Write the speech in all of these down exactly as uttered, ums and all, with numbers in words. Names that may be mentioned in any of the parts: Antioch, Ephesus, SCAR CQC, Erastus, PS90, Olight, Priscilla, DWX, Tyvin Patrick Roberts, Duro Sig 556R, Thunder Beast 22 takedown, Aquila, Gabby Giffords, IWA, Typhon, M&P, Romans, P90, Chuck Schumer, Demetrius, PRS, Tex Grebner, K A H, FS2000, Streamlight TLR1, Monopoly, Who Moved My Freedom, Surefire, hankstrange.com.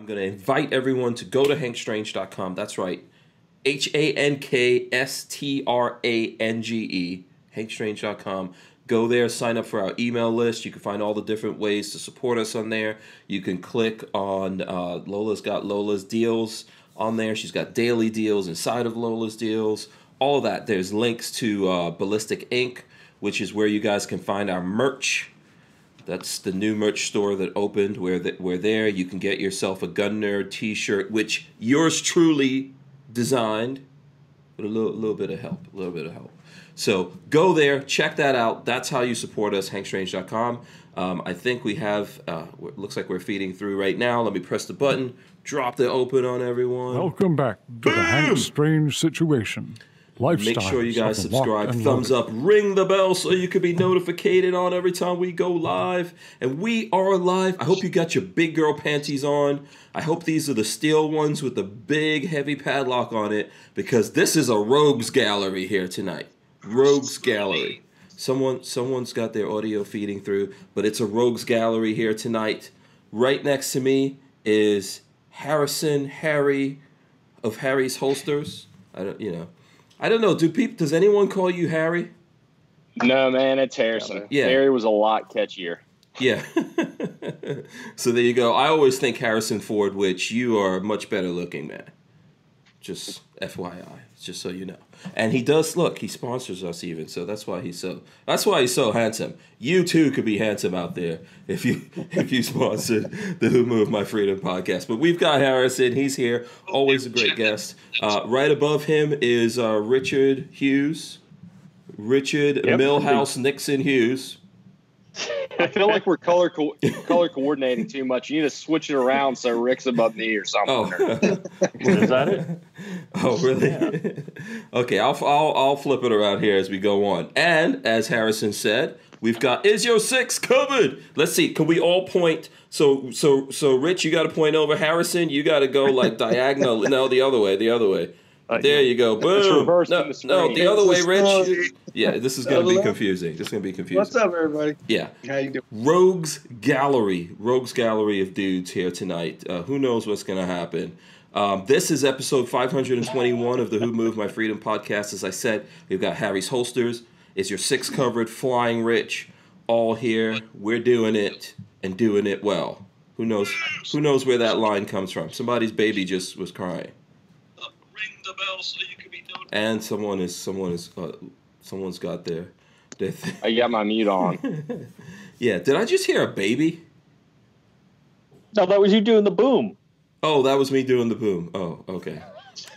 I'm going to invite everyone to go to hank strange dot com. That's right. H A N K S T R A N G E, hank strange dot com. Go there, sign up for our email list. You can find all the different ways to support us on there. You can click on uh, Lola's got Lola's Deals on there. She's got daily deals inside of Lola's Deals. All of that. There's links to uh, Ballistic Incorporated, which is where you guys can find our merch. That's the new merch store that opened. Where the, we're there. You can get yourself a Gunner t-shirt, which yours truly designed with a little, little bit of help. A little bit of help. So go there. Check that out. That's how you support us, hank strange dot com. Um, I think we have, uh, looks like we're feeding through right now. Let me press the button. Drop the open on everyone. Welcome back to the Hank Strange situation. Lifestyle. Make sure you guys subscribe, thumbs up, ring the bell so you can be notified on every time we go live. And we are live. I hope you got your big girl panties on. I hope these are the steel ones with the big heavy padlock on it, because this is a rogues gallery here tonight. Rogues gallery. Someone, someone's got their audio feeding through, but it's a rogues gallery here tonight. Right next to me is Harrison, Harry of Harry's Holsters. I don't, you know. I don't know. Do people? Does anyone call you Harry? No, man, it's Harrison. Yeah. Harry was a lot catchier. Yeah. So there you go. I always think Harrison Ford, which you are much better looking, man. Just F Y I, just so you know. And he does look. He sponsors us even, so that's why he's so. That's why he's so handsome. You too could be handsome out there if you if you sponsored the Who Moved My Freedom podcast. But we've got Harrison. He's here. Always a great guest. Uh, right above him is uh, Richard Hughes, Richard yep. Milhouse Nixon Hughes. I feel like we're color co color coordinating too much. You need to switch it around so Rick's above me or something. Oh. Is that it? Oh, really? Yeah. Okay, I'll, I'll I'll flip it around here as we go on. And as Harrison said, we've got is your six covered. Let's see. Can we all point? So so so Rich, you got to point over. Harrison, you got to go like diagonal. No, the other way. The other way. Uh, there yeah. you go. Boom. It's reversed no, the no, the other way, Rich. Yeah, this is going to be confusing. This is going to be confusing. What's up, everybody? Yeah. How you doing? Rogues Gallery. Rogues Gallery of dudes here tonight. Uh, who knows what's going to happen? Um, this is episode five hundred twenty-one of the Who Moved My Freedom podcast. As I said, we've got Harry's Holsters. Is your six covered? Flying Rich. All here. We're doing it and doing it well. Who knows? Who knows where that line comes from? Somebody's baby just was crying. So you could be doing and someone is someone is uh, someone's got their, their thing. I got my mute on. Yeah, did I just hear a baby? No, that was you doing the boom. Oh, that was me doing the boom. Oh, okay.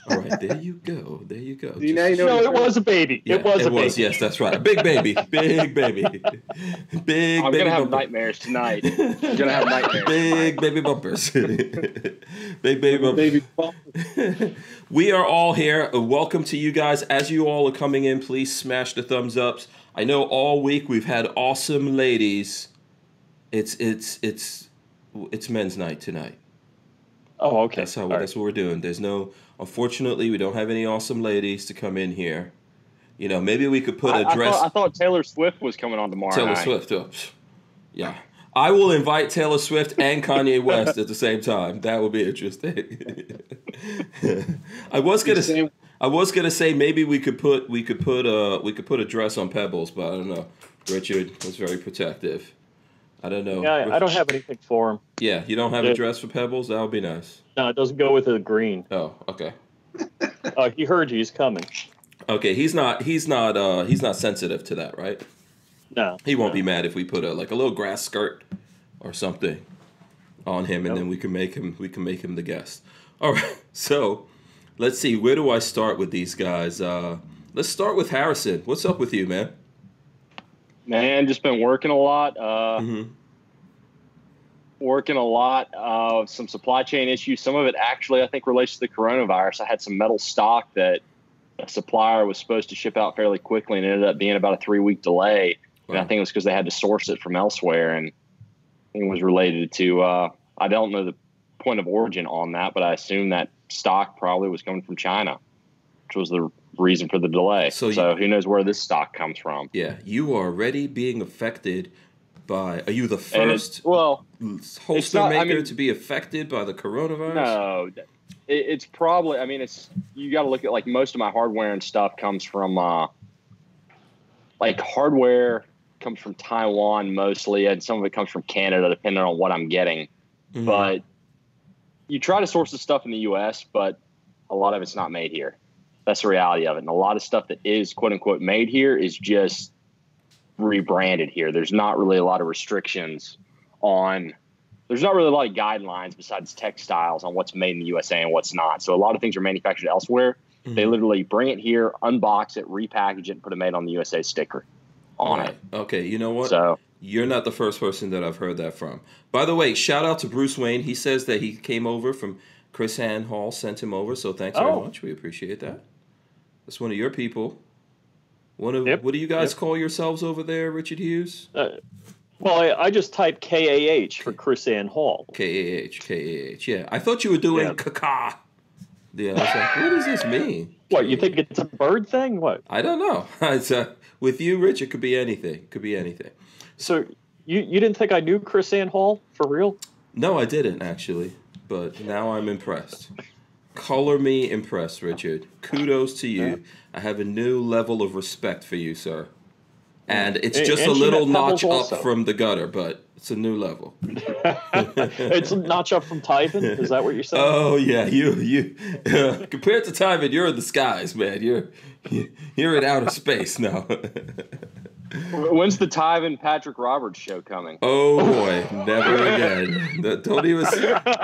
All right, there you go. There you go. You know, you know, no, it was a baby. Yeah, it was it a was, baby. Yes, that's right. A big baby. Big baby. Big I'm baby. I'm going to have nightmares tonight. I'm going to have nightmares. Big baby bumpers. Big baby bumpers. Baby bumpers. We are all here. Welcome to you guys. As you all are coming in, please smash the thumbs ups. I know all week we've had awesome ladies. It's it's it's it's men's night tonight. Oh, okay. That's how. All that's right. What we're doing. There's no. Unfortunately, we don't have any awesome ladies to come in here. You know, maybe we could put I, a dress. I thought, I thought Taylor Swift was coming on tomorrow. Taylor night. Swift, oh, yeah. I will invite Taylor Swift and Kanye West at the same time. That would be interesting. I was gonna say, I was gonna say maybe we could put we could put a we could put a dress on Pebbles, but I don't know. Richard was very protective. I don't know. Yeah, I don't have anything for him. Yeah, you don't have a dress for Pebbles? That would be nice. No, it doesn't go with the green. Oh, okay. uh, he heard you. He's coming. Okay, he's not. He's not. Uh, he's not sensitive to that, right? No. He won't no. be mad if we put a like a little grass skirt or something on him, nope. and then we can make him. We can make him the guest. All right. So, let's see. Where do I start with these guys? Uh, let's start with Harrison. What's up with you, man? Man, just been working a lot, uh, mm-hmm. working a lot of some supply chain issues. Some of it actually, I think, relates to the coronavirus. I had some metal stock that a supplier was supposed to ship out fairly quickly and ended up being about a three-week delay. Wow. And I think it was because they had to source it from elsewhere. And I think it was related to, uh, I don't know the point of origin on that, but I assume that stock probably was coming from China, which was the reason for the delay. So, so you, who knows where this stock comes from? Yeah, you are already being affected by... Are you the first it, well, holster not, maker I mean, to be affected by the coronavirus? No, it, it's probably... I mean, it's you got to look at, like, most of my hardware and stuff comes from, uh, like, hardware comes from Taiwan mostly, and some of it comes from Canada, depending on what I'm getting. Mm-hmm. But you try to source the stuff in the U S, but a lot of it's not made here. That's the reality of it. And a lot of stuff that is, quote unquote, made here is just rebranded here. There's not really a lot of restrictions on, there's not really a lot of guidelines besides textiles on what's made in the U S A and what's not. So a lot of things are manufactured elsewhere. Mm-hmm. They literally bring it here, unbox it, repackage it, and put a made on the U S A sticker on right. it. Okay. You know what? So you're not the first person that I've heard that from. By the way, shout out to Bruce Wayne. He says that he came over from Chris Ann Hall, sent him over. So thanks oh. very much. We appreciate that. That's one of your people. One of yep. What do you guys yep. call yourselves over there, Richard Hughes? Uh, well, I, I just typed K A H for Chris Ann Hall. K A H, K A H. Yeah, I thought you were doing yeah. caca. Yeah, I was like, what does this mean? What, you think it's a bird thing? What? I don't know. It's a, with you, Rich, it could be anything. It could be anything. So you you didn't think I knew Chris Ann Hall for real? No, I didn't actually. But now I'm impressed. Color me impressed, Richard. Kudos to you. Yeah. I have a new level of respect for you, sir. And it's just and, and a little notch also. Up from the gutter, but it's a new level. It's a notch up from Typhon? Is that what you're saying? Oh, yeah. you you uh, Compared to Typhon, you're in the skies, man. You're, you're in outer space now. When's the Tyvin Patrick Roberts show coming? Oh boy, never again. Don't even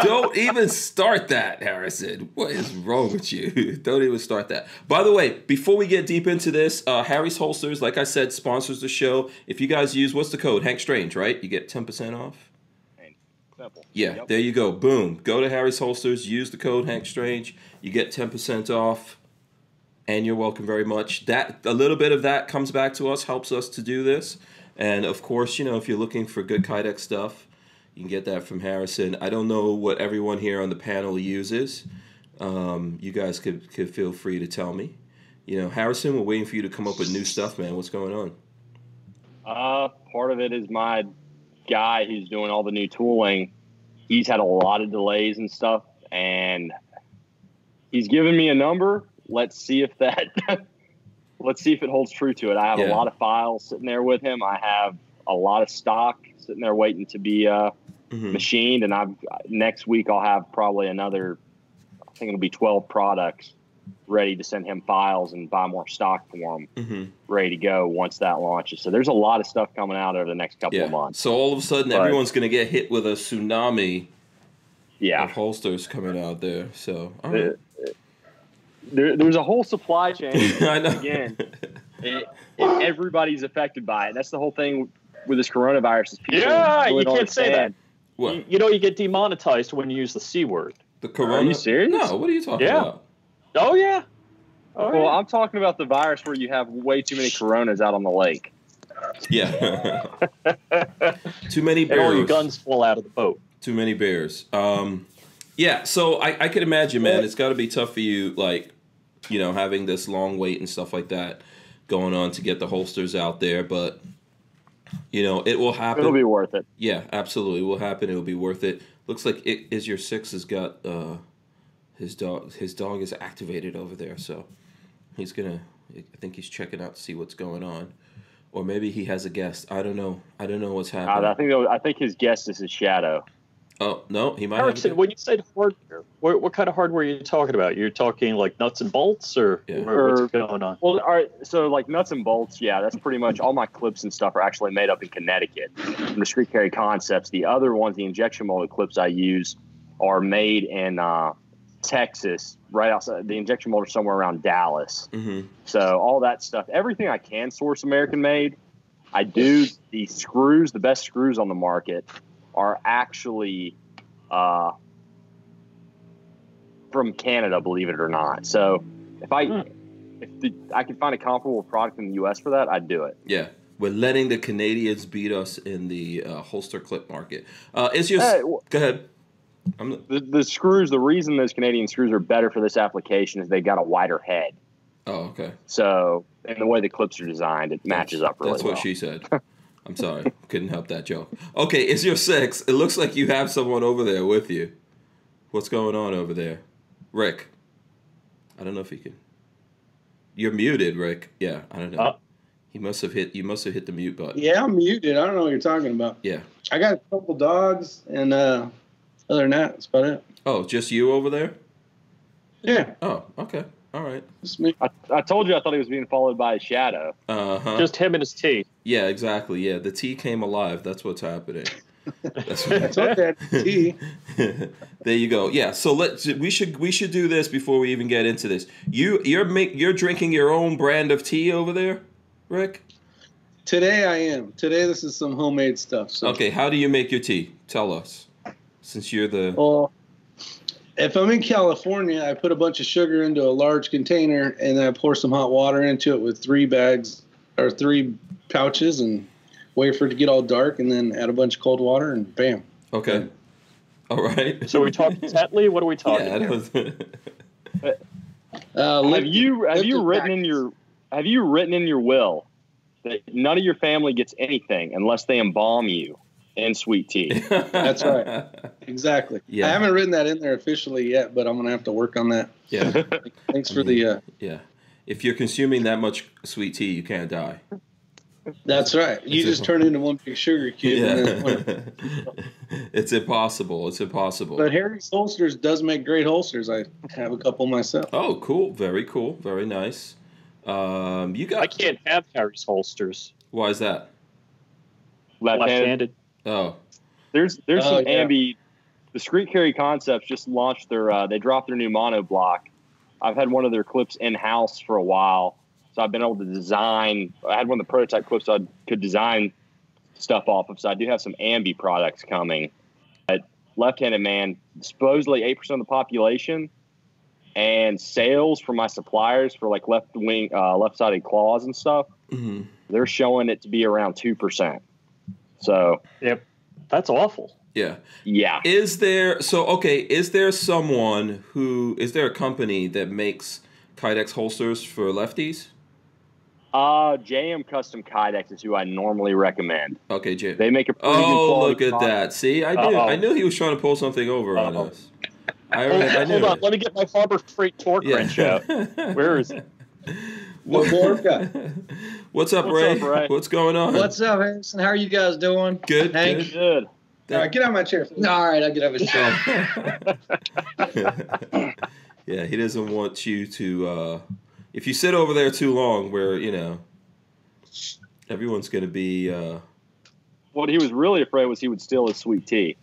don't even start that, Harrison. What is wrong with you? Don't even start that. By the way, before we get deep into this, uh, Harry's Holsters, like I said, sponsors the show. If you guys use, what's the code? Hank Strange, right? You get ten percent off. Yeah, yep. There you go. Boom. Go to Harry's Holsters, use the code Hank Strange. You get ten percent off. And you're welcome very much. That a little bit of that comes back to us, helps us to do this. And of course, you know, if you're looking for good Kydex stuff, you can get that from Harrison. I don't know what everyone here on the panel uses. Um, you guys could, could feel free to tell me. You know, Harrison, we're waiting for you to come up with new stuff, man. What's going on? Uh, part of it is my guy who's doing all the new tooling. He's had a lot of delays and stuff, and he's given me a number. Let's see if that let's see if it holds true to it. I have yeah. a lot of files sitting there with him. I have a lot of stock sitting there waiting to be uh, mm-hmm. machined, and I've next week I'll have probably another I think it'll be twelve products ready to send him files and buy more stock for him mm-hmm. ready to go once that launches. So there's a lot of stuff coming out over the next couple yeah. of months. So all of a sudden but, everyone's going to get hit with a tsunami yeah. of holsters coming out there. So all right. It, it, There, there's a whole supply chain. I know. Again, it, it, everybody's affected by it. That's the whole thing with this coronavirus. Is people yeah, really you can't understand. Say that. What? You, you know, you get demonetized when you use the C word. The corona? Are you serious? No, what are you talking yeah. about? Oh, yeah. All well, right. I'm talking about the virus where you have way too many coronas out on the lake. Yeah. Too many bears. And all your guns fall out of the boat. Too many bears. Um, yeah, so I, I can imagine, man, it's got to be tough for you, like, you know, having this long wait and stuff like that going on to get the holsters out there. But, you know, it will happen. It'll be worth it. Yeah, absolutely. It will happen. It will be worth it. Looks like it is your six has got uh, his dog. His dog is activated over there. So he's going to I think he's checking out to see what's going on. Or maybe he has a guest. I don't know. I don't know what's happening. I think, was, I think his guest is his shadow. Oh, no, he might Harrison, have when you said hardware, what, what kind of hardware are you talking about? You're talking like nuts and bolts or, yeah. or what's going on? Well, all right, so like nuts and bolts, yeah, that's pretty much all my clips and stuff are actually made up in Connecticut. From Discreet Carry Concepts. The other ones, the injection molded clips I use are made in uh, Texas, right outside. The injection molded somewhere around Dallas. Mm-hmm. So all that stuff, everything I can source American-made, I do. The screws, the best screws on the market are actually uh, from Canada, believe it or not. So if I hmm. if the, I could find a comparable product in the U S for that, I'd do it. Yeah, we're letting the Canadians beat us in the uh, holster clip market. Uh, is your hey, well, go ahead? I'm, the, the screws. The reason those Canadian screws are better for this application is they got a wider head. Oh, okay. So and the way the clips are designed, it matches that's, up really well. That's what well. she said. I'm sorry. Couldn't help that joke. Okay, it's your six. It looks like you have someone over there with you. What's going on over there? Rick. I don't know if he can. You're muted, Rick. Yeah, I don't know. Uh, he must have hit, you must have hit the mute button. Yeah, I'm muted. I don't know what you're talking about. Yeah. I got a couple dogs, and uh, other than that, that's about it. Oh, just you over there? Yeah. Oh, okay. All right. I, I told you I thought he was being followed by a shadow. Uh-huh. Just him and his tea. Yeah, exactly. Yeah, the tea came alive. That's what's happening. That's what that's what that tea. There you go. Yeah. So let's. We should. We should do this before we even get into this. You. You're make. You're drinking your own brand of tea over there, Rick. Today I am. Today this is some homemade stuff. So. Okay. How do you make your tea? Tell us. Since you're the. Oh. If I'm in California, I put a bunch of sugar into a large container, and then I pour some hot water into it with three bags or three pouches, and wait for it to get all dark, and then add a bunch of cold water, and bam. Okay. Bam. All right. So we talking Tetley? What are we talking? Yeah, that was uh, lift, have you have you written in your have you written in your will that none of your family gets anything unless they embalm you? And sweet tea. That's right. Exactly. Yeah. I haven't written that in there officially yet, but I'm going to have to work on that. Yeah. Thanks for I mean, the... Uh, yeah. If you're consuming that much sweet tea, you can't die. That's right. You it's just turn into one big sugar cube. Yeah. And then it's impossible. It's impossible. But Harry's Holsters does make great holsters. I have a couple myself. Oh, cool. Very cool. Very nice. Um, you got... I can't have Harry's Holsters. Why is that? Left-handed. Oh, there's there's oh, some yeah. ambi. Discreet Carry Concepts just launched their. Uh, they dropped their new mono block. I've had one of their clips in house for a while, so I've been able to design. I had one of the prototype clips so I could design stuff off of. So I do have some ambi products coming. But left-handed man, supposedly eight percent of the population, and sales from my suppliers for like left wing, uh, left-sided claws and stuff. Mm-hmm. They're showing it to be around two percent. So, yep, that's awful. Yeah. Yeah. Is there, so, okay, is there someone who, is there a company that makes Kydex holsters for lefties? Uh, J M Custom Kydex is who I normally recommend. Okay, J M. They make a pretty good quality. Oh, look at that. See, I knew, I knew he was trying to pull something over on us. I, I knew Hold on, it. Let me get my Harbor Freight torque yeah. wrench out. Where is it? What, what's up, Ray? What's up, Ray? What's going on? What's up, Harrison? How are you guys doing? Good, Hank. Good. All right, get out of my chair. No, all right, I'll get out of his chair. Yeah, he doesn't want you to. Uh, if you sit over there too long, where you know everyone's going to be. Uh, what he was really afraid was he would steal his sweet tea.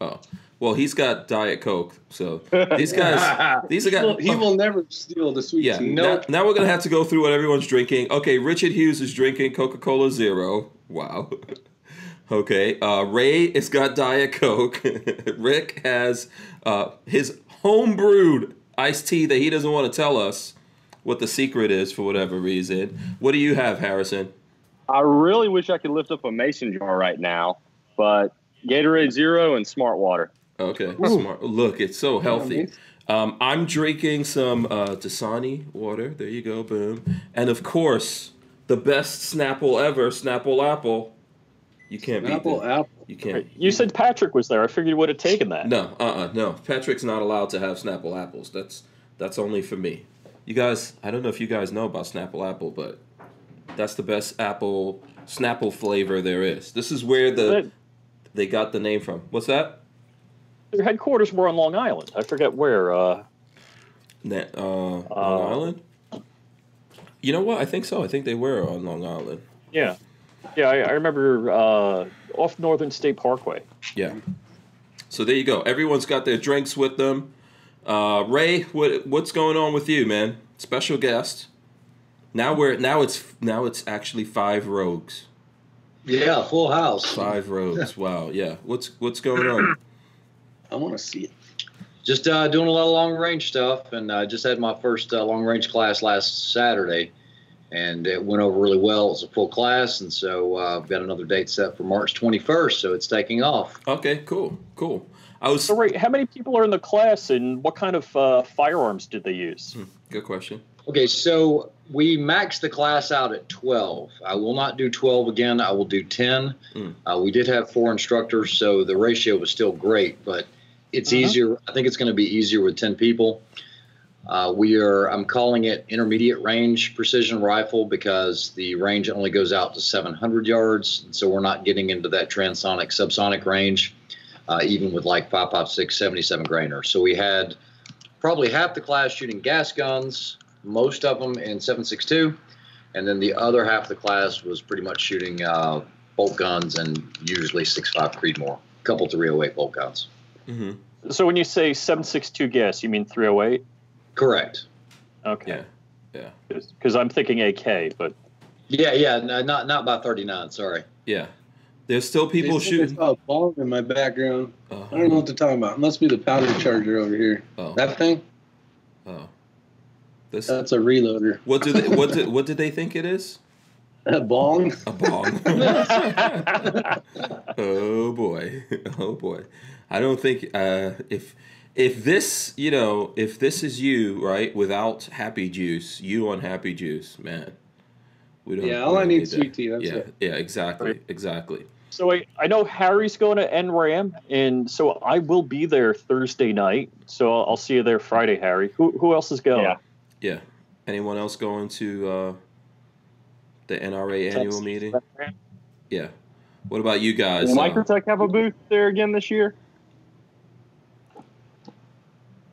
Oh. Well, he's got Diet Coke, so these guys, these are guys. He will never steal the sweet yeah, tea. No. Now, now we're gonna have to go through what everyone's drinking. Okay, Richard Hughes is drinking Coca-Cola Zero. Wow. Okay, uh, Ray has got Diet Coke. Rick has uh, his homebrewed iced tea that he doesn't want to tell us what the secret is for whatever reason. What do you have, Harrison? I really wish I could lift up a mason jar right now, but Gatorade Zero and Smart Water. Okay, smart. Look, it's so healthy. Um, I'm drinking some uh, Dasani water. There you go, boom. And of course, the best Snapple ever, Snapple Apple. You can't Snapple beat that. Apple. You can't. You said Patrick was there. I figured you would have taken that. No, uh-uh, no. Patrick's not allowed to have Snapple Apples. That's that's only for me. You guys, I don't know if you guys know about Snapple Apple, but that's the best apple Snapple flavor there is. This is where the they got the name from. What's that? Their headquarters were on Long Island. I forget where. Uh, Na uh, Long uh, Island? You know what? I think so. I think they were on Long Island. Yeah. Yeah, I, I remember uh, off Northern State Parkway. Yeah. So there you go. Everyone's got their drinks with them. Uh, Ray, what what's going on with you, man? Special guest. Now we're now it's now it's actually five rogues. Yeah, full house. Five rogues. Wow. Yeah. What's what's going on? I want to see it. Just uh, doing a lot of long-range stuff, and I uh, just had my first uh, long-range class last Saturday, and it went over really well. It was a full class, and so uh, I've got another date set for March twenty-first, so it's taking off. Okay, cool, cool. I was. So, Ray, how many people are in the class, and what kind of uh, firearms did they use? Hmm, good question. Okay, so we maxed the class out at twelve. I will not do twelve again. I will do ten. Mm. Uh, we did have four instructors, so the ratio was still great, but it's uh-huh. easier. I think it's going to be easier with ten people. Uh, we are, I'm calling it intermediate range precision rifle because the range only goes out to seven hundred yards. And so we're not getting into that transonic, subsonic range, uh, even with like five five six, seventy-seven grainer. So we had probably half the class shooting gas guns, most of them in seven six two. And then the other half of the class was pretty much shooting uh, bolt guns and usually six five Creedmoor, a couple three oh eight bolt guns. Mm-hmm. So when you say seven six two gas, you mean three oh eight? Correct. Okay. Yeah. Because yeah. I'm thinking A K, but yeah, yeah, no, not not by thirty-nine. Sorry. Yeah. There's still people they shooting. I saw a ball in my background. Uh-huh. I don't know what they're talking about. It must be the powder charger over here. Oh. That thing. Oh. This. That's a reloader. What do they? What do, What did they think it is? A bong. A bong. Oh boy. Oh boy. I don't think uh, if. If this, you know, if this is you, right, without Happy Juice, you on Happy Juice, man. We don't. Yeah, all I need is sweet tea. That's yeah, it. Yeah, exactly, right. Exactly. So I, I know Harry's going to N RAM, and so I will be there Thursday night. So I'll, I'll see you there Friday, Harry. Who who else is going? Yeah. Yeah. Anyone else going to uh, the N R A annual meeting? Yeah. What about you guys? Will Microtech have a booth there again this year?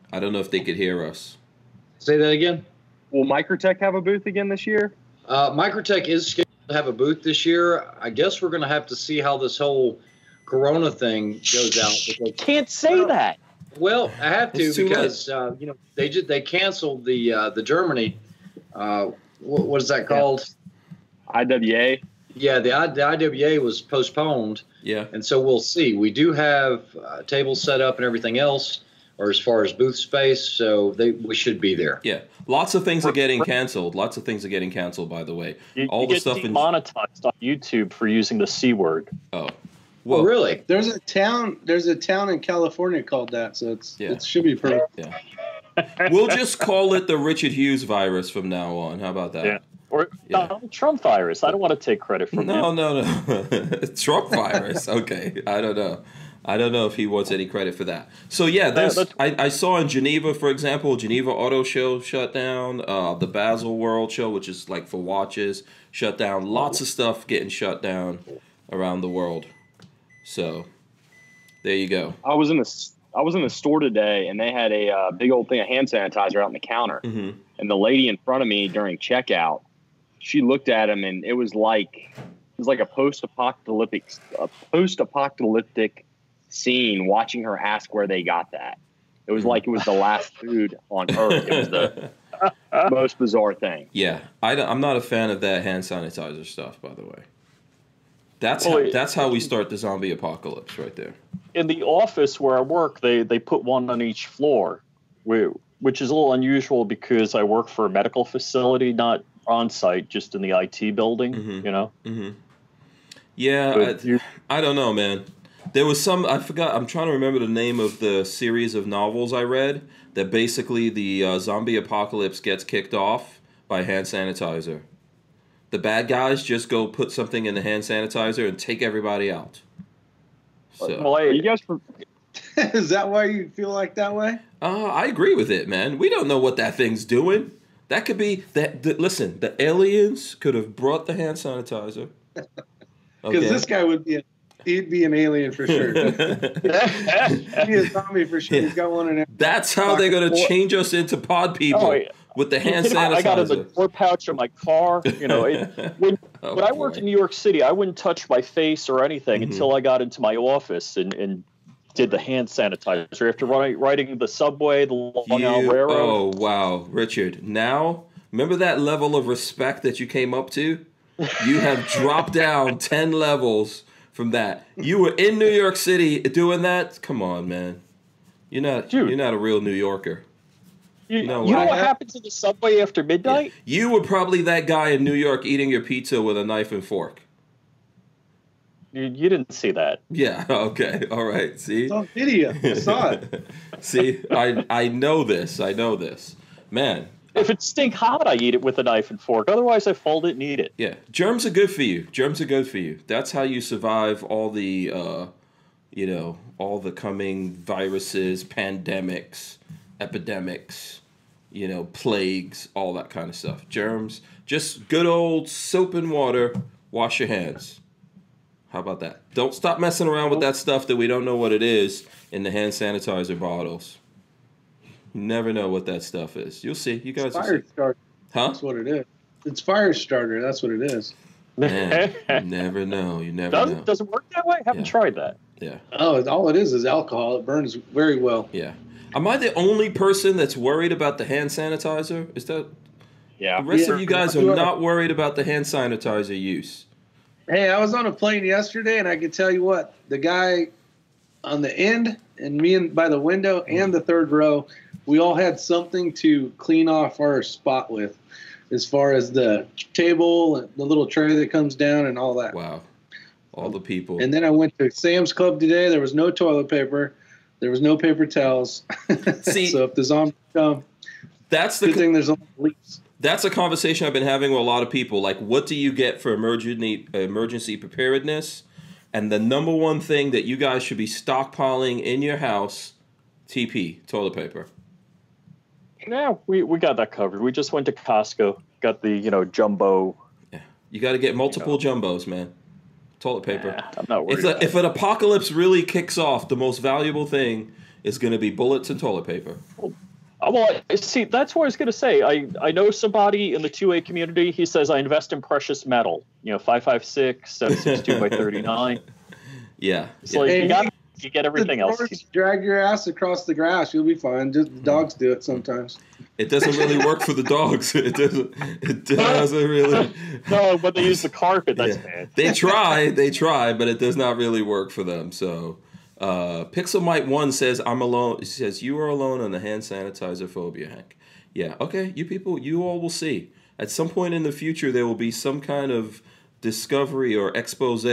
I don't know if they could hear us. Say that again. Will Microtech have a booth again this year? Uh, Microtech is scheduled to have a booth this year. I guess we're going to have to see how this whole Corona thing goes out. Because, Can't say well, that. Well, I have to because uh, you know they just, they canceled the uh, the Germany. Uh, what, what is that called? Yeah. I W A. Yeah, the, I, the I W A was postponed. Yeah, and so we'll see. We do have uh, tables set up and everything else. Or as far as booth space, so they we should be there. Yeah, lots of things are getting canceled. Lots of things are getting canceled. By the way, you, all you the get stuff demonetized in... on YouTube for using the C word. Oh, well, oh, really? There's a town. There's a town in California called that, so it's yeah. it should be pretty. Yeah. We'll just call it the Richard Hughes virus from now on. How about that? Yeah. Or yeah. Donald Trump virus. I don't want to take credit for that. No, no, no, no. Trump virus. Okay, I don't know. I don't know if he wants any credit for that. So, yeah, there's, I, I saw in Geneva, for example, Geneva Auto Show shut down, uh, the Basel World Show, which is like for watches, shut down. Lots of stuff getting shut down around the world. So, there you go. I was in the, I was in the store today, and they had a uh, big old thing of hand sanitizer out on the counter. Mm-hmm. And the lady in front of me during checkout, she looked at him, and it was like it was like a post-apocalyptic, a post-apocalyptic scene watching her ask where they got that. It was like it was the last food on earth. It was the most bizarre thing. Yeah, I, I'm not a fan of that hand sanitizer stuff, by the way. That's well, how, that's how we start the zombie apocalypse right there. In the office where I work, they, they put one on each floor, which is a little unusual because I work for a medical facility, not on-site, just in the I T building, mm-hmm. you know? Mm-hmm. Yeah, I, I don't know, man. There was some, I forgot, I'm trying to remember the name of the series of novels I read that basically the uh, zombie apocalypse gets kicked off by hand sanitizer. The bad guys just go put something in the hand sanitizer and take everybody out. So. Well, hey, you guys for- Is that why you feel like that way? Uh, I agree with it, man. We don't know what that thing's doing. That could be, that. The, listen, the aliens could have brought the hand sanitizer. Because okay. This guy would be a- He'd be an alien for sure. He'd be a zombie for sure. Yeah. He's got one in every. That's how they're going to change us into pod people oh, yeah. with the hand sanitizer. I got in the door pouch of my car. You know, it, when, oh, when I worked in New York City, I wouldn't touch my face or anything mm-hmm. until I got into my office and, and did the hand sanitizer. After running, riding the subway, the Long Island Railroad. Oh, wow. Richard, now, remember that level of respect that you came up to? You have dropped down ten levels. From that, you were in New York City doing that. Come on, man, you're not Dude. you're not a real New Yorker. You, no you know what happened to the subway after midnight? Yeah. You were probably that guy in New York eating your pizza with a knife and fork. You, you didn't see that. Yeah. Okay. All right. See. It's on video. I saw it. See, I I know this. I know this, man. If it's stink hot, I eat it with a knife and fork. Otherwise, I fold it and eat it. Yeah, germs are good for you. Germs are good for you. That's how you survive all the, uh, you know, all the coming viruses, pandemics, epidemics, you know, plagues, all that kind of stuff. Germs, just good old soap and water. Wash your hands. How about that? Don't stop messing around with that stuff that we don't know what it is in the hand sanitizer bottles. You never know what that stuff is. You'll see. You guys it's fire will see. Starter. Huh? That's what it is. It's fire starter. That's what it is. Man, you never know. You never does, know. Does it work that way? I haven't yeah. tried that. Yeah. Oh, all it is is alcohol. It burns very well. Yeah. Am I the only person that's worried about the hand sanitizer? Is that... Yeah. The rest yeah. of you guys are not worried about the hand sanitizer use. Hey, I was on a plane yesterday, and I can tell you what, the guy on the end and me and by the window and the third row, we all had something to clean off our spot with as far as the table and the little tray that comes down and all that. Wow. All the people. And then I went to Sam's Club today. There was no toilet paper. There was no paper towels. See, so if the zombies come, that's the good thing there's only leaves. That's a conversation I've been having with a lot of people. Like, what do you get for emergency emergency preparedness? And the number one thing that you guys should be stockpiling in your house, T P, toilet paper. Yeah, we, we got that covered. We just went to Costco, got the, you know, jumbo. Yeah. You got to get multiple you know. jumbos, man. Toilet paper. Yeah, I'm not worried. It's like, if an apocalypse really kicks off, the most valuable thing is going to be bullets and toilet paper. Well, Well, see, that's what I was going to say. I, I know somebody in the two A community. He says, I invest in precious metal. You know, five five six, seven sixty-two by thirty-nine. Yeah. So yeah. Like, you, gotta, you get everything else. Drag your ass across the grass. You'll be fine. Just the dogs do it sometimes. It doesn't really work for the dogs. It doesn't, it doesn't really. No, but they use the carpet. That's yeah. bad. They try. They try, but it does not really work for them, so... Uh, Pixelmite one says, I'm alone. It says, you are alone on the hand sanitizer phobia, Hank. Yeah, okay, you people, you all will see. At some point in the future, there will be some kind of discovery or expose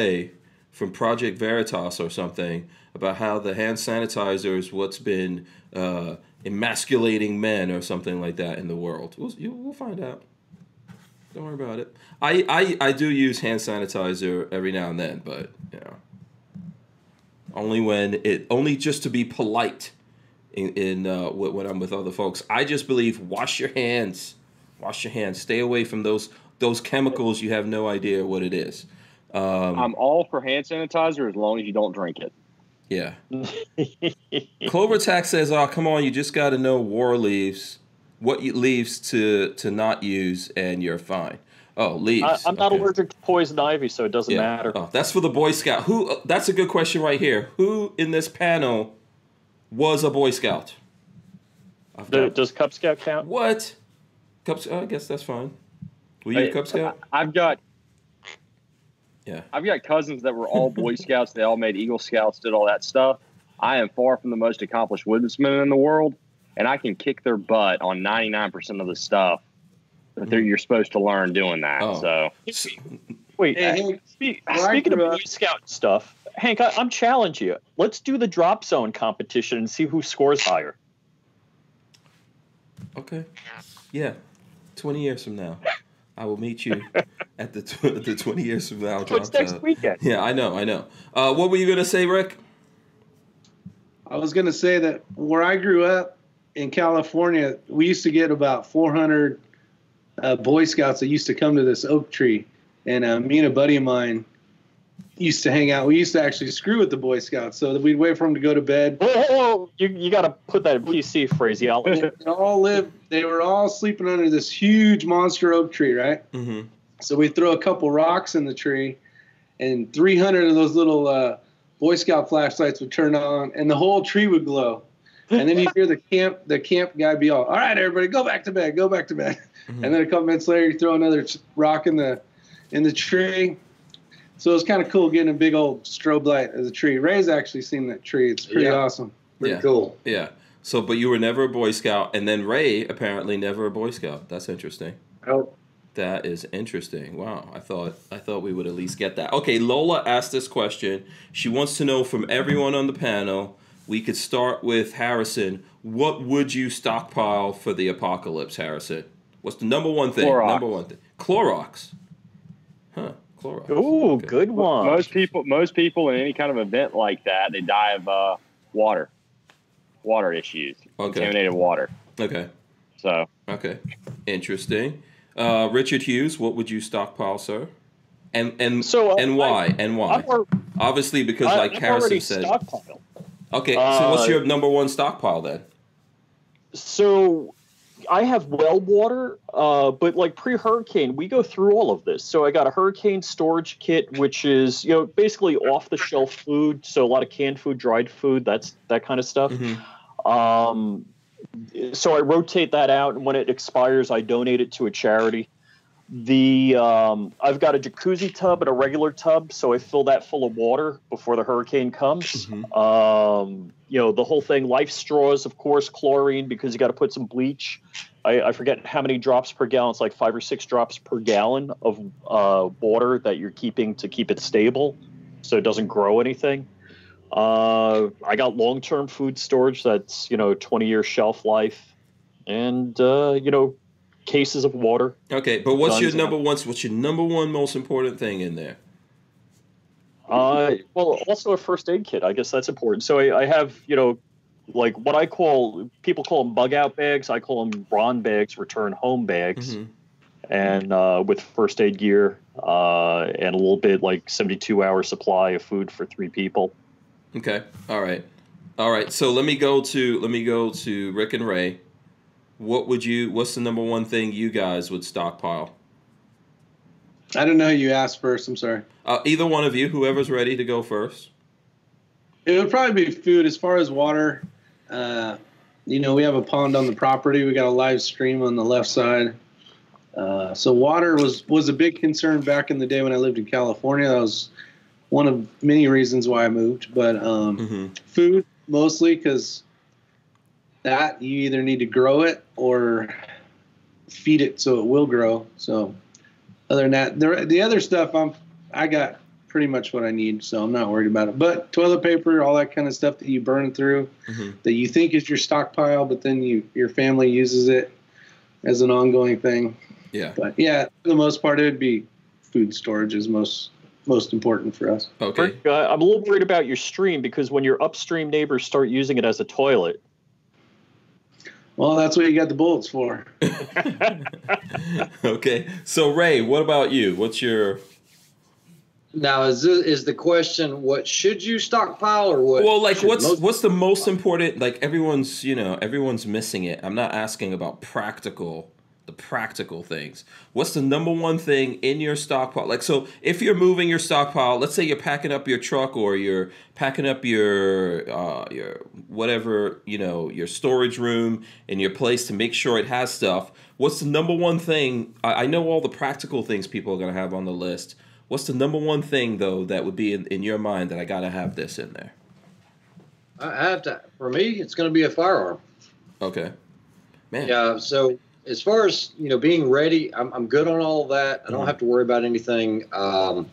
from Project Veritas or something about how the hand sanitizer is what's been uh, emasculating men or something like that in the world. We'll, you, we'll find out. Don't worry about it. I, I, I do use hand sanitizer every now and then, but, you know. Only when it only just to be polite in, in uh, when I'm with other folks. I just believe wash your hands, wash your hands. Stay away from those those chemicals. You have no idea what it is. Um, I'm all for hand sanitizer as long as you don't drink it. Yeah. Clover Tax says, "Oh, come on, you just got to know war leaves, what leaves to to not use, and you're fine." Oh, leaves. I, I'm not okay. allergic to poison ivy, so it doesn't yeah. matter. Oh, that's for the Boy Scout. Who? Uh, that's a good question right here. Who in this panel was a Boy Scout? Do, does Cub Scout count? What? Cub Scout? Oh, I guess that's fine. Were you I, a Cub Scout? I, I've got. Yeah. I've got cousins that were all Boy Scouts. They all made Eagle Scouts, did all that stuff. I am far from the most accomplished woodsman in the world, and I can kick their butt on ninety-nine percent of the stuff that you're supposed to learn doing that. Oh. So, wait. Hey, speak, speaking of Boy Scout stuff, Hank, I, I'm challenging you. Let's do the drop zone competition and see who scores higher. Okay. Yeah. Twenty years from now, I will meet you at the tw the twenty years from now. What's next weekend? Yeah, I know, I know. Uh, what were you gonna say, Rick? I was gonna say that where I grew up in California, we used to get about four hundred. Uh, Boy Scouts that used to come to this oak tree, and uh, me and a buddy of mine used to hang out. We used to actually screw with the Boy Scouts, so that we'd wait for them to go to bed. Whoa, whoa, whoa. You, you got to put that P C phrase out. They all lived. They were all sleeping under this huge monster oak tree, right? Mm-hmm. So we throw a couple rocks in the tree, and three hundred of those little uh, Boy Scout flashlights would turn on, and the whole tree would glow. And then you hear the camp the camp guy be all, all right, everybody, go back to bed, go back to bed. Mm-hmm. And then a couple minutes later, you throw another rock in the in the tree. So it was kind of cool getting a big old strobe light as a tree. Ray's actually seen that tree. It's pretty yeah. awesome. Pretty yeah. cool. Yeah. So, but you were never a Boy Scout, and then Ray apparently never a Boy Scout. That's interesting. Oh. That is interesting. Wow. I thought I thought we would at least get that. Okay, Lola asked this question. She wants to know from everyone on the panel. We could start with Harrison. What would you stockpile for the apocalypse, Harrison? What's the number one thing? Clorox. Number one thing. Clorox. Huh. Clorox. Ooh, okay. Good one. Most people, most people in any kind of event like that, they die of uh, water, water issues, okay. Contaminated water. Okay. So. Okay. Interesting. Uh, Richard Hughes, what would you stockpile, sir? And and so, uh, and why I, and why? Already, Obviously, because I, like Harrison said. Stockpiled. Okay. So uh, what's your number one stockpile then? So. I have well water, uh, but like pre-hurricane, we go through all of this. So I got a hurricane storage kit, which is, you know, basically off-the-shelf food. So a lot of canned food, dried food, that's that kind of stuff. Mm-hmm. Um, so I rotate that out, and when it expires, I donate it to a charity. The um, I've got a jacuzzi tub and a regular tub, so I fill that full of water before the hurricane comes. Mm-hmm. Um, you know, the whole thing, life straws, of course, chlorine, because you got to put some bleach. I, I forget how many drops per gallon. It's like five or six drops per gallon of uh, water that you're keeping to keep it stable so it doesn't grow anything. Uh, I got long-term food storage that's, you know, twenty-year shelf life and, uh, you know, cases of water. Okay, but what's your number one? What's your number one most important thing in there? Uh, well, also a first aid kit. I guess that's important. So I, I have, you know, like what I call people call them bug out bags. I call them Ron bags, return home bags, mm-hmm. and uh, with first aid gear uh, and a little bit like seventy-two hour supply of food for three people. Okay. All right. All right. So let me go to let me go to Rick and Ray. What would you, what's the number one thing you guys would stockpile? I don't know. You asked first. I'm sorry. Uh, either one of you, whoever's ready to go first. It would probably be food. As far as water, uh, you know, we have a pond on the property. We got a live stream on the left side. Uh, so water was, was a big concern back in the day when I lived in California. That was one of many reasons why I moved. But um, mm-hmm. food mostly because that you either need to grow it or feed it so it will grow. So other than that, the, the other stuff I'm I got pretty much what I need, so I'm not worried about it. But toilet paper, all that kind of stuff that you burn through, mm-hmm. that you think is your stockpile, but then you your family uses it as an ongoing thing. Yeah. But yeah, for the most part, it would be food storage is most. most important for us. Okay. Uh, I'm a little worried about your stream because when your upstream neighbors start using it as a toilet. Well, that's what you got the bullets for. Okay. So, Ray, what about you? What's your... Now, is this, is the question what should you stockpile or what? Well, like what's most... what's the most important? Like everyone's, you know, everyone's missing it. I'm not asking about practical, the practical things. What's the number one thing in your stockpile? Like, so if you're moving your stockpile, let's say you're packing up your truck or you're packing up your uh, your whatever, you know, your storage room and your place to make sure it has stuff. What's the number one thing? I, I know all the practical things people are going to have on the list. What's the number one thing, though, that would be in, in your mind that I got to have this in there? I have to. For me, it's going to be a firearm. Okay. Man. Yeah. So as far as, you know, being ready, I'm, I'm good on all that. I don't mm-hmm. have to worry about anything. Um,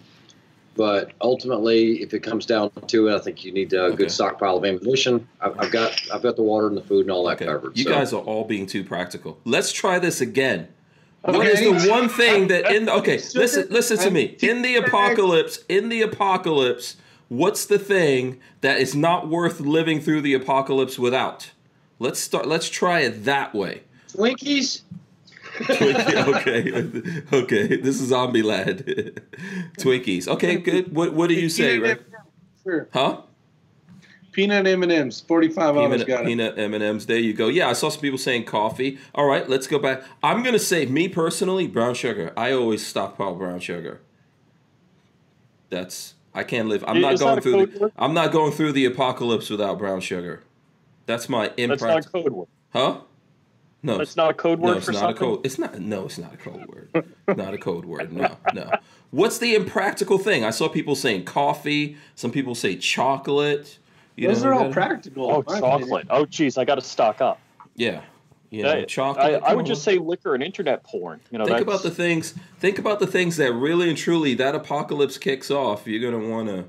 but ultimately, if it comes down to it, I think you need a okay. good stockpile of ammunition. I've, I've got I've got the water and the food and all that okay. covered. You so. guys are all being too practical. Let's try this again. Okay. What is the one thing that in the, okay, listen, listen to me. In the apocalypse, in the apocalypse, what's the thing that is not worth living through the apocalypse without? Let's start. Let's try it that way. Twinkies. Twinkie, okay. Okay. This is Zombieland. Twinkies. Okay, good. What What do you say, right? Sure. Huh? Peanut M and M's, forty-five always got it. Peanut M and M's, there you go. Yeah, I saw some people saying coffee. All right, let's go back. I'm going to say, me personally, brown sugar. I always stockpile brown sugar. That's, I can't live. I'm not going through the, I'm not going through the apocalypse without brown sugar. That's my impact. That's not a code word. Huh? No. That's not a code word no, it's for not something? A code, it's not, no, it's not a code word. Not a code word, no, no. What's the impractical thing? I saw people saying coffee. Some people say chocolate. You Those are all that? practical. Oh, chocolate. Oh, geez, I got to stock up. Yeah. You know, yeah, chocolate. I, I would just say liquor and internet porn. You know, think about the things. Think about the things that really and truly that apocalypse kicks off. You're gonna want to,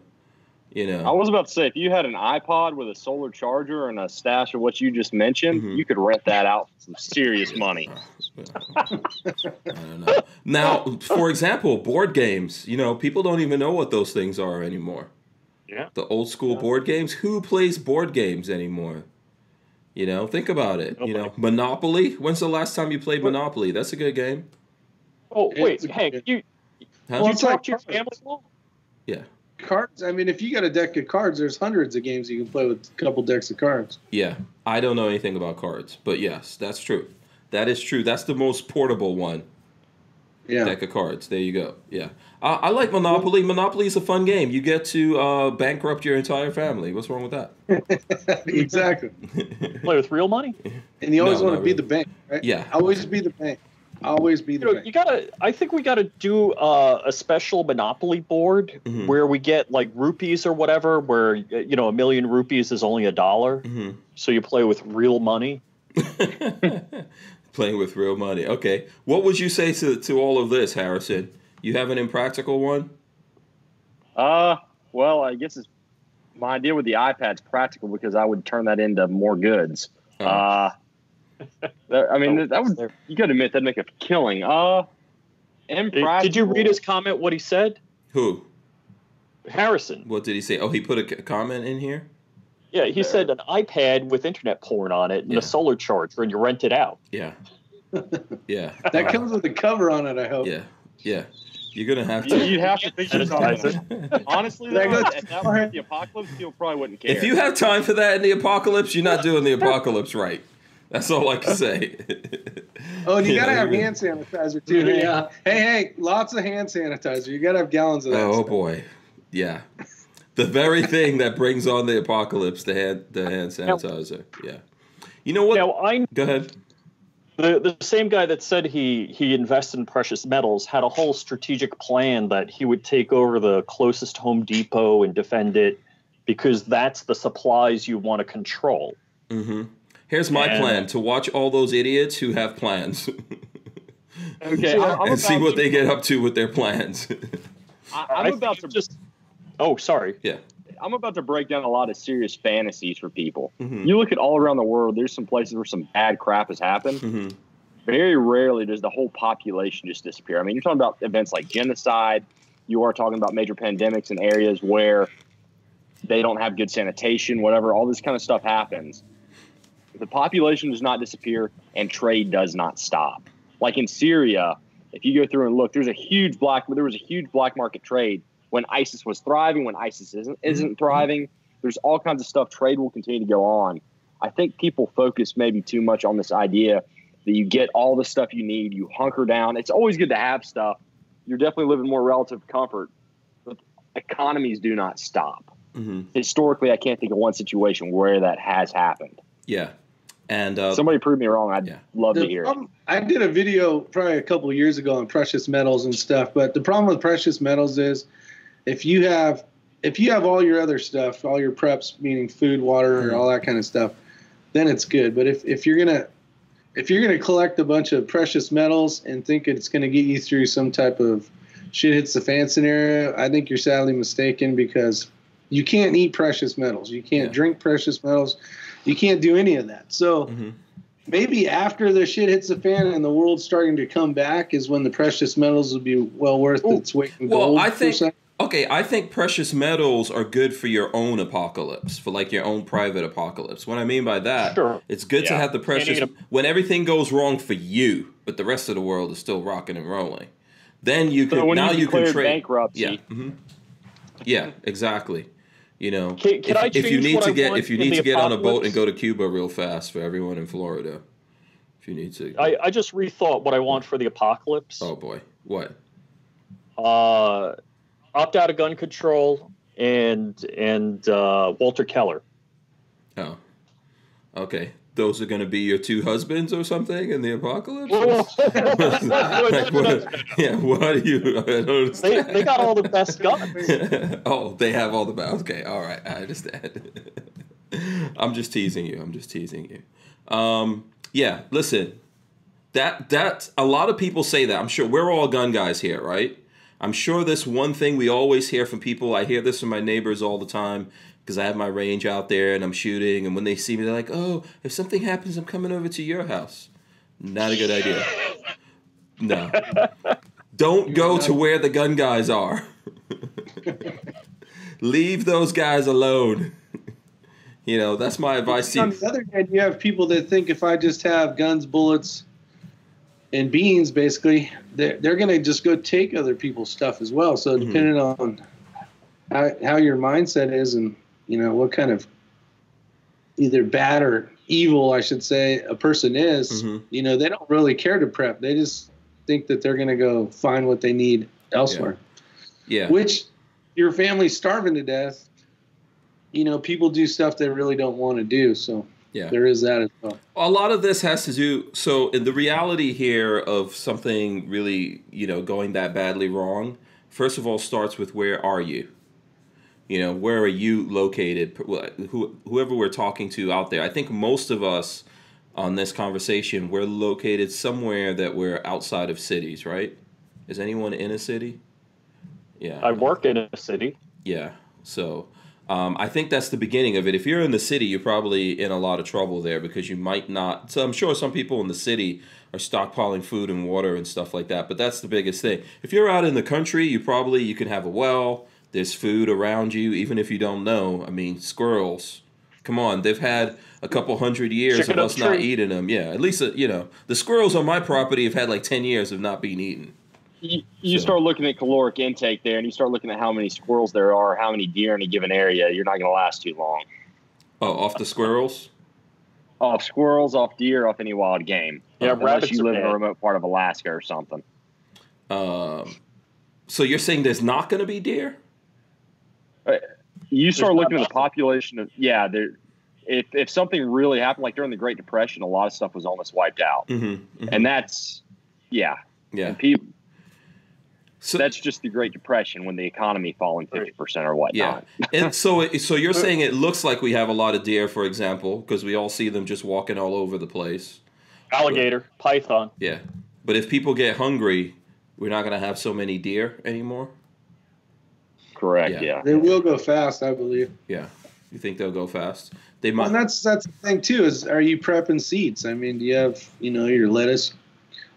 you know. I was about to say, if you had an iPod with a solar charger and a stash of what you just mentioned, mm-hmm. you could rent that out for some serious money. I don't know. Now, for example, board games. You know, people don't even know what those things are anymore. Yeah. The old school yeah. board games. Who plays board games anymore? You know, think about it. Nobody. You know, Monopoly. When's the last time you played Monopoly? That's a good game. Oh wait, Hank, you huh? you talk to your family? Yeah. Cards. I mean, if you got a deck of cards, there's hundreds of games you can play with a couple decks of cards. Yeah, I don't know anything about cards, but yes, that's true. That is true. That's the most portable one. Yeah. Deck of cards. There you go. Yeah. I, I like Monopoly. Monopoly is a fun game. You get to uh, bankrupt your entire family. What's wrong with that? Exactly. Play with real money. And you always no, want to be really. the bank, right? Yeah. Always be the bank. Always be the you know, bank. You gotta. I think we gotta do uh, a special Monopoly board mm-hmm. where we get like rupees or whatever. Where you know a million rupees is only a dollar, mm-hmm. so you play with real money. Playing with real money. Okay. What would you say to, to all of this, Harrison? You have an impractical one? Uh, well, I guess it's, my idea with the iPad's practical because I would turn that into more goods. Oh. Uh, I mean, that, that would, you got to admit, that'd make a killing. Uh, impractical. Did you read his comment, what he said? Who? Harrison. What did he say? Oh, he put a comment in here? Yeah, he there. said an iPad with internet porn on it and yeah. a solar charger, and you rent it out. Yeah, yeah. That comes with a cover on it, I hope. Yeah, yeah. You're gonna have to. You'd have to think about it. Honestly, though, at that point, the apocalypse, you probably wouldn't care. If you have time for that in the apocalypse, you're not doing the apocalypse right. That's all I can say. Oh, and you, you gotta know, have hand sanitizer too. Yeah. yeah. Hey, hey, lots of hand sanitizer. You gotta have gallons of that. Oh, oh boy. Yeah. The very thing that brings on the apocalypse, the hand, the hand sanitizer. Yeah. You know what? Now, I, Go ahead. The, the same guy that said he, he invested in precious metals had a whole strategic plan that he would take over the closest Home Depot and defend it because that's the supplies you want to control. Mm-hmm. Here's my and, plan, to watch all those idiots who have plans. Okay. I'm, I'm and see what to, they get up to with their plans. I, I'm about to just... Oh, sorry. Yeah. I'm about to break down a lot of serious fantasies for people. Mm-hmm. You look at all around the world, there's some places where some bad crap has happened. Mm-hmm. Very rarely does the whole population just disappear. I mean, you're talking about events like genocide. You are talking about major pandemics in areas where they don't have good sanitation, whatever. All this kind of stuff happens. The population does not disappear, and trade does not stop. Like in Syria, if you go through and look, there's a huge black, there was a huge black market trade. When ISIS was thriving, when ISIS isn't isn't thriving, there's all kinds of stuff. Trade will continue to go on. I think people focus maybe too much on this idea that you get all the stuff you need, you hunker down. It's always good to have stuff. You're definitely living more relative comfort, but economies do not stop. Mm-hmm. Historically, I can't think of one situation where that has happened. Yeah. And uh, somebody proved me wrong. I'd yeah. love the to hear problem, it. I did a video probably a couple of years ago on precious metals and stuff, but the problem with precious metals is If you have, if you have all your other stuff, all your preps, meaning food, water, mm-hmm. all that kind of stuff, then it's good. But if, if you're gonna, if you're gonna collect a bunch of precious metals and think it's gonna get you through some type of shit hits the fan scenario, I think you're sadly mistaken because you can't eat precious metals, you can't yeah. drink precious metals, you can't do any of that. So. Mm-hmm. Maybe after the shit hits the fan and the world's starting to come back is when the precious metals would be well worth Ooh. its weight in well, gold. Well, I think. Percent. Okay, I think precious metals are good for your own apocalypse, for like your own private apocalypse. What I mean by that, sure. it's good yeah. to have the precious when everything goes wrong for you, but the rest of the world is still rocking and rolling. Then you so can now you, you can trade bankruptcy. Yeah, mm-hmm. yeah, exactly. You know, can, can if, if you need to I get if you need to get apocalypse? on a boat and go to Cuba real fast for everyone in Florida, if you need to. I, I just rethought what I want for the apocalypse. Oh boy, what? Uh. Opt out of gun control and and uh, Walter Keller. Oh, okay. Those are going to be your two husbands or something in the apocalypse. Like, what, yeah, what are you? I don't understand. They, they got all the best guns. Oh, they have all the best. Okay, all right, I understand. I'm just teasing you. I'm just teasing you. Um, yeah, listen. That that a lot of people say that. I'm sure we're all gun guys here, right? I'm sure this one thing we always hear from people, I hear this from my neighbors all the time because I have my range out there and I'm shooting, and when they see me, they're like, oh, if something happens, I'm coming over to your house. Not a good idea. No. Don't go to where the gun guys are. Leave those guys alone. You know, that's my advice. On the other hand, you have people that think if I just have guns, bullets, and beans, basically, they're, they're going to just go take other people's stuff as well. So depending mm-hmm. on how, how your mindset is and, you know, what kind of either bad or evil, I should say, a person is, mm-hmm. you know, they don't really care to prep. They just think that they're going to go find what they need elsewhere. Yeah. yeah. Which your family's starving to death. You know, people do stuff they really don't want to do. So yeah. there is that as well. A lot of this has to do, so in the reality here of something really, you know, going that badly wrong, first of all, starts with where are you? You know, where are you located? Who, whoever we're talking to out there, I think most of us on this conversation, we're located somewhere that we're outside of cities, right? Is anyone in a city? Yeah. I work in a city. Yeah. So... Um, I think that's the beginning of it. If you're in the city, you're probably in a lot of trouble there because you might not. So I'm sure some people in the city are stockpiling food and water and stuff like that. But that's the biggest thing. If you're out in the country, you probably you can have a well. There's food around you, even if you don't know. I mean, squirrels. Come on, they've had a couple hundred years Chicken of us tree. Not eating them. Yeah, at least you know the squirrels on my property have had like ten years of not being eaten. You, you so. Start looking at caloric intake there, and you start looking at how many squirrels there are, how many deer in a given area. You're not going to last too long. Oh, off the squirrels? Off squirrels, off deer, off any wild game. Yeah, uh, unless you live in a remote part of Alaska or something. Um, so you're saying there's not going to be deer? Uh, you start there's looking at the population of yeah. There, if if something really happened, like during the Great Depression, a lot of stuff was almost wiped out, mm-hmm, mm-hmm. and that's yeah, yeah. And people. So that's just the Great Depression when the economy falling fifty percent or whatnot. Yeah, and so it, so you're saying it looks like we have a lot of deer, for example, because we all see them just walking all over the place. Alligator, but, python. Yeah, but if people get hungry, we're not going to have so many deer anymore. Correct. Yeah. yeah, they will go fast, I believe. Yeah, you think they'll go fast? They might. And that's that's the thing too. Is are you prepping seeds? I mean, do you have you know your lettuce,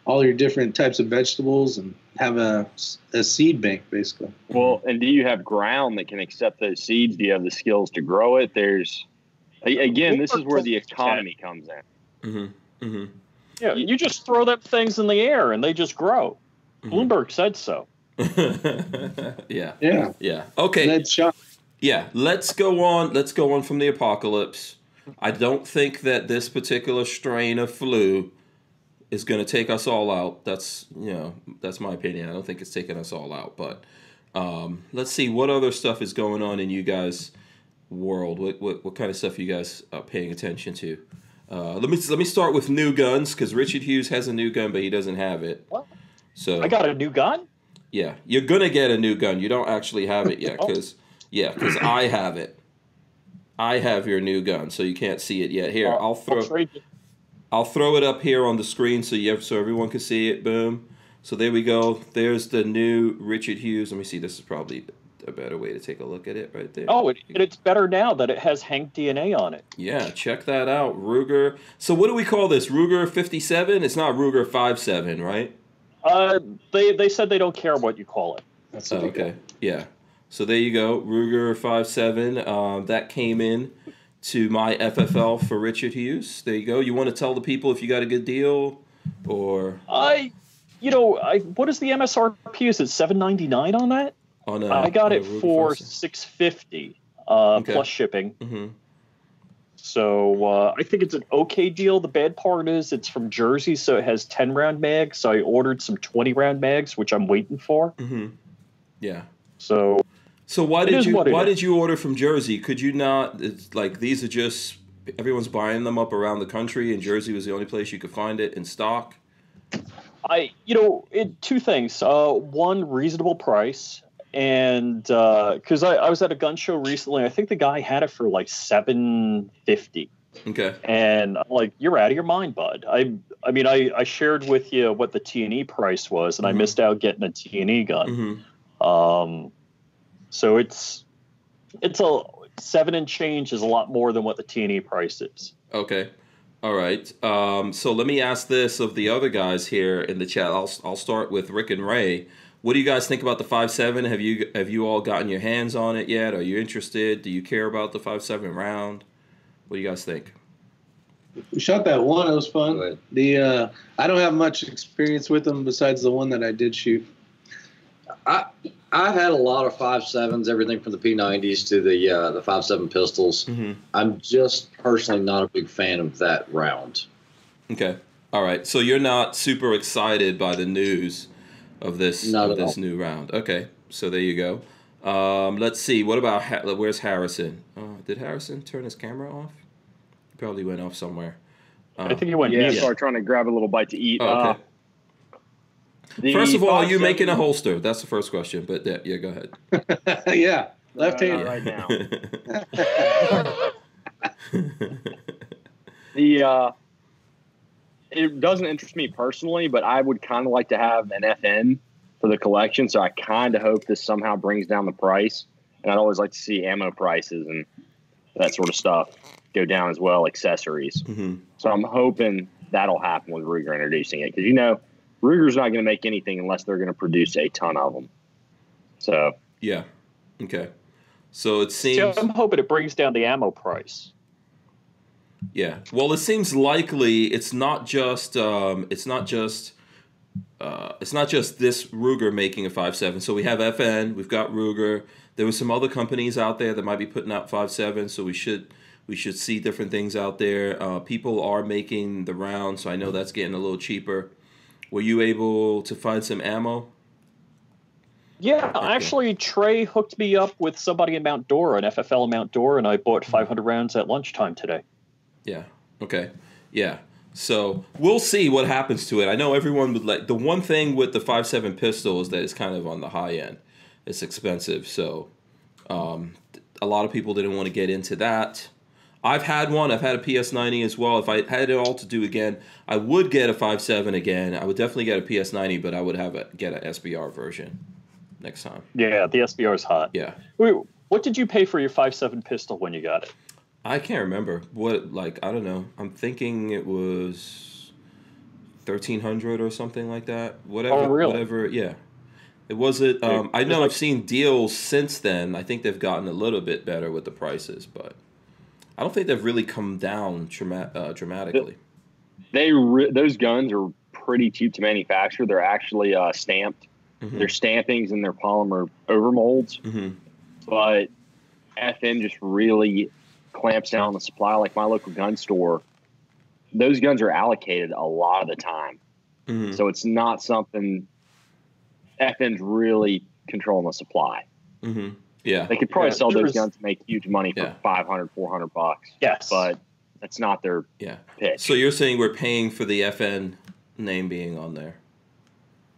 all your different types of vegetables and have a, a seed bank, basically. Well, and do you have ground that can accept those seeds? Do you have the skills to grow it? There's, again, this is where the economy comes in. Mm-hmm. Mm-hmm. Yeah, you just throw them things in the air and they just grow. Mm-hmm. Bloomberg said so. yeah. Yeah. Yeah. Okay. Yeah. Let's go on. Let's go on from the apocalypse. I don't think that this particular strain of flu is going to take us all out. That's, you know, that's my opinion. I don't think it's taking us all out, but um, let's see what other stuff is going on in you guys' world. What what, what kind of stuff are you guys uh, paying attention to? Uh, let me let me start with new guns because Richard Hughes has a new gun, but he doesn't have it. What? So I got a new gun. Yeah, you're gonna get a new gun. You don't actually have it yet because oh. yeah, because I have it. I have your new gun, so you can't see it yet. Here, uh, I'll throw. I'll trade you. I'll throw it up here on the screen so you have, so everyone can see it. Boom. So there we go. There's the new Richard Hughes. Let me see. This is probably a better way to take a look at it right there. Oh, it, it's better now that it has Hank D N A on it. Yeah, check that out. Ruger. So what do we call this? Ruger fifty-seven? It's not Ruger five seven, right? Uh, they, they said they don't care what you call it. That's oh, okay. Yeah. So there you go. Ruger five seven. Um, that came in to my F F L for Richard Hughes. There you go. You want to tell the people if you got a good deal, or I, you know, I what is the M S R P? Is it seven ninety nine on that? On a, I got on it for six fifty uh, okay. plus shipping. Mm-hmm. So uh, I think it's an okay deal. The bad part is it's from Jersey, so it has ten round mags. So I ordered some twenty round mags, which I'm waiting for. Mm-hmm. Yeah. So. So why did you why did you order from Jersey? Could you not like these are just everyone's buying them up around the country, and Jersey was the only place you could find it in stock? I you know it, two things. Uh, one, reasonable price, and because uh, I, I was at a gun show recently, I think the guy had it for like seven fifty. Okay. And I'm like, you're out of your mind, bud. I I mean I I shared with you what the T and E price was, and mm-hmm. I missed out getting a T and E gun. Mm-hmm. Um. So it's it's a seven and change is a lot more than what the T and E price is. Okay, All right. Um, so let me ask this of the other guys here in the chat. I'll I'll start with Rick and Ray. What do you guys think about the five seven? Have you have you all gotten your hands on it yet? Are you interested? Do you care about the five seven round? What do you guys think? We shot that one. It was fun. The uh, I don't have much experience with them besides the one that I did shoot. I I've had a lot of five sevens, everything from the P nineties to the uh, the five seven pistols. Mm-hmm. I'm just personally not a big fan of that round. Okay. All right. So you're not super excited by the news of this Not of this all. new round. Okay, so there you go. Um, let's see. What about ha where's Harrison? Uh, did Harrison turn his camera off? He probably went off somewhere. Uh, I think he went yeah, yeah. trying to grab a little bite to eat. Oh, okay. uh, first of all, are you making a holster? That's the first question. But yeah, yeah go ahead. yeah, left hand uh, right now. the. Uh, It doesn't interest me personally, but I would kind of like to have an F N for the collection. So I kind of hope this somehow brings down the price. And I'd always like to see ammo prices and that sort of stuff go down as well, accessories. Mm-hmm. So I'm hoping that'll happen with Ruger introducing it. Because, you know, Ruger's not going to make anything unless they're going to produce a ton of them. So. Yeah. Okay. So it seems. So I'm hoping it brings down the ammo price. Yeah. Well, it seems likely it's not just um, it's not just uh, it's not just this Ruger making a five seven. So we have F N, we've got Ruger. There were some other companies out there that might be putting out five seven. So we should we should see different things out there. Uh, people are making the round, so I know that's getting a little cheaper. Were you able to find some ammo? Yeah, actually, Trey hooked me up with somebody in Mount Dora, an F F L in Mount Dora, and I bought five hundred rounds at lunchtime today. Yeah. Okay. Yeah. So we'll see what happens to it. I know everyone would like the one thing with the five seven pistol is that it's kind of on the high end. It's expensive. So um, a lot of people didn't want to get into that. I've had one. I've had a P S ninety as well. If I had it all to do again, I would get a five seven again. I would definitely get a P S ninety, but I would have a, get an S B R version next time. Yeah, the S B R is hot. Yeah. Wait, what did you pay for your five seven pistol when you got it? I can't remember what, like, I don't know. I'm thinking it was thirteen hundred dollars or something like that. Whatever. Oh, really? Whatever. Yeah. It wasn't. Um, I know I've seen deals since then. I think they've gotten a little bit better with the prices, but I don't think they've really come down tra uh, dramatically. They re those guns are pretty cheap to manufacture. They're actually uh, stamped. Mm-hmm. They're stampings and they're polymer overmolds. Mm-hmm. But F N just really clamps down the supply. Like my local gun store, those guns are allocated a lot of the time. Mm-hmm. So it's not something F N's really controlling the supply. Mm-hmm. Yeah. They could probably yeah, sell those was, guns to make huge money for yeah. five hundred, four hundred bucks. Yes. But that's not their yeah. pitch. So you're saying we're paying for the F N name being on there?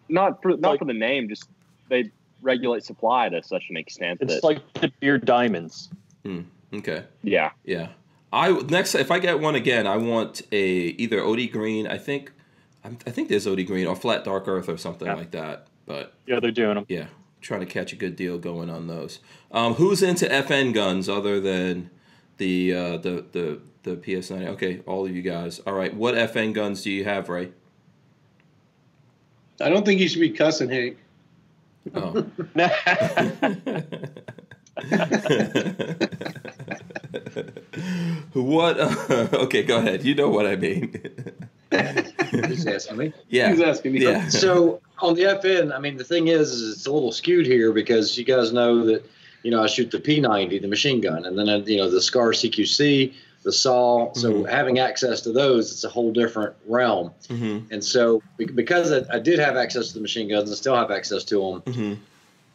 Not for, not like, for the name, just they regulate supply to such an extent. It's that, like the beer diamonds. Mm. Okay. Yeah. Yeah. I next if I get one again, I want a either O D green. I think, I think there's O D green or flat dark earth or something yeah. like that. But yeah, they're doing them. Yeah, trying to catch a good deal going on those. Um, who's into F N guns other than the uh, the the the P S ninety? Okay, all of you guys. All right, what F N guns do you have, Ray? I don't think you should be cussing, Hank. Oh. What? Uh, okay, go ahead. You know what I mean. He's asking me. Yeah. He's asking me. Yeah. So on the F N, I mean, the thing is, is, it's a little skewed here because you guys know that, you know, I shoot the P ninety, the machine gun, and then, you know, the SCAR C Q C, the SAW. So mm-hmm. having access to those, it's a whole different realm. Mm-hmm. And so because I, I did have access to the machine guns and still have access to them, mm-hmm.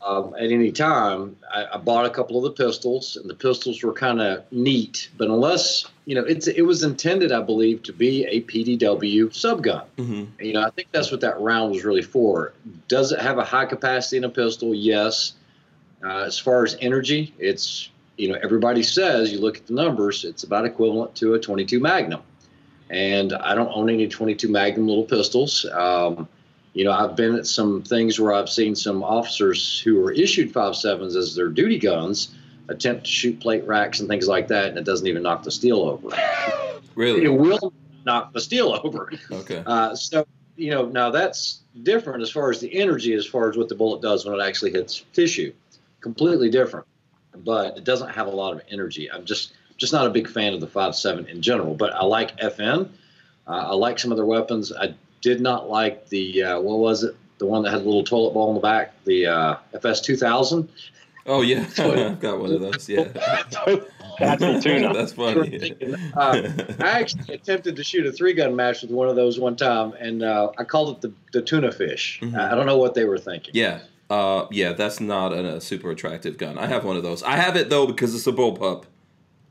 Um, at any time, I, I bought a couple of the pistols, and the pistols were kind of neat. But unless, you know, it's it was intended, I believe, to be a P D W subgun. Mm-hmm. You know, I think that's what that round was really for. Does it have a high capacity in a pistol? Yes. Uh, as far as energy, it's, you know, everybody says, you look at the numbers, it's about equivalent to a twenty-two Magnum. And I don't own any twenty-two Magnum little pistols. Um You know, I've been at some things where I've seen some officers who were issued five sevens as their duty guns attempt to shoot plate racks and things like that, and it doesn't even knock the steel over. Really? It will knock the steel over. Okay. Uh, so, you know, now that's different as far as the energy, as far as what the bullet does when it actually hits tissue. Completely different, but it doesn't have a lot of energy. I'm just just not a big fan of the five seven in general, but I like F N. Uh, I like some of their weapons. I did not like the, uh, what was it? The one that had a little toilet bowl in the back, the uh, F S two thousand. Oh, yeah. I've got one of those, yeah. That's the tuna. That's funny. Uh, I actually attempted to shoot a three-gun match with one of those one time, and uh, I called it the, the tuna fish. Mm-hmm. I don't know what they were thinking. Yeah. Uh, yeah, that's not a, a super attractive gun. I have one of those. I have it, though, because it's a bullpup.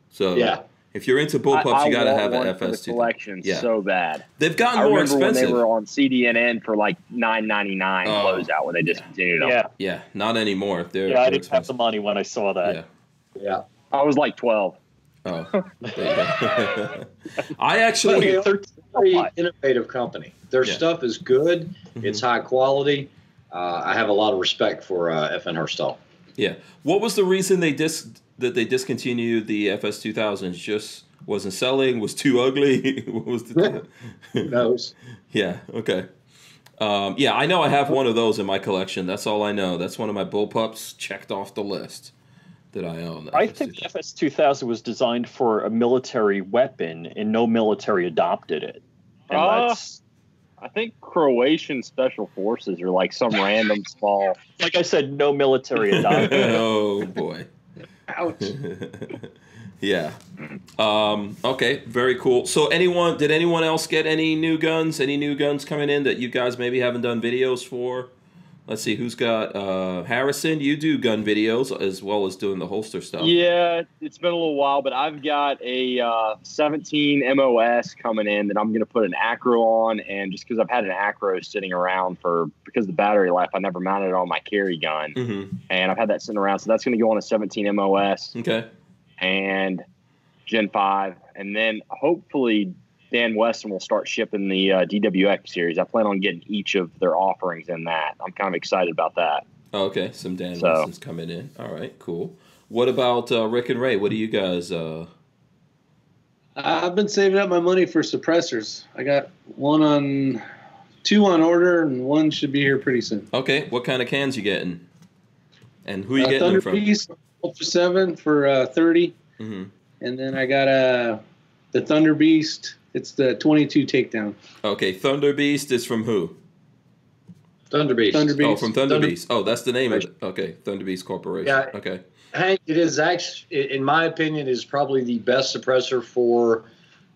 So yeah. If you're into bullpups, you got to have an F S two. The collection yeah. so bad. They've gotten I more expensive. I remember when they were on C D N N for like nine ninety-nine oh, closeout when they discontinued yeah. them. Yeah, yeah, not anymore. They're, yeah, they're I didn't expensive. have the money when I saw that. Yeah, yeah. I was like twelve. Oh, there you go. I actually they're a very innovative company. Their yeah. stuff is good. Mm-hmm. It's high quality. Uh, I have a lot of respect for uh, F N Herstal. Yeah. What was the reason they dis that they discontinued the F S two thousands? Just wasn't selling. Was too ugly. What was the? Who knows? Yeah. Okay. Um, yeah, I know I have one of those in my collection. That's all I know. That's one of my bullpups checked off the list that I own. I think the F S two thousand was designed for a military weapon, and no military adopted it. And uh, that's, I think Croatian special forces are like some random small. Like I said, no military adopted it. Oh, boy. Ouch. Yeah. Um, okay, very cool. So anyone, did anyone else get any new guns? Any new guns coming in that you guys maybe haven't done videos for? Let's see who's got uh, Harrison. You do gun videos as well as doing the holster stuff. Yeah, it's been a little while, but I've got a uh, seventeen M O S coming in that I'm going to put an Acro on, and just because I've had an Acro sitting around for because of the battery life, I never mounted it on my carry gun, mm-hmm. and I've had that sitting around, so that's going to go on a seventeen M O S. Okay. And Gen five, and then hopefully Dan Weston will start shipping the uh, D W X series. I plan on getting each of their offerings in that. I'm kind of excited about that. Oh, okay, some Dan so. Weston's coming in. All right, cool. What about uh, Rick and Ray? What do you guys? Uh... I've been saving up my money for suppressors. I got one on, two on order, and one should be here pretty soon. Okay, what kind of cans you getting? And who are you uh, getting Thunder them from? Piece, Ultra seven for uh, thirty, mm-hmm. and then I got uh, the Thunder Beast. It's the twenty-two takedown. Okay, Thunder Beast is from who? Thunder Beast. Thunder Beast. Oh, from Thunder, Thunder Beast. Oh, that's the name of it. Okay, Thunder Beast Corporation. Yeah. Okay. Hank, it is actually, in my opinion, is probably the best suppressor for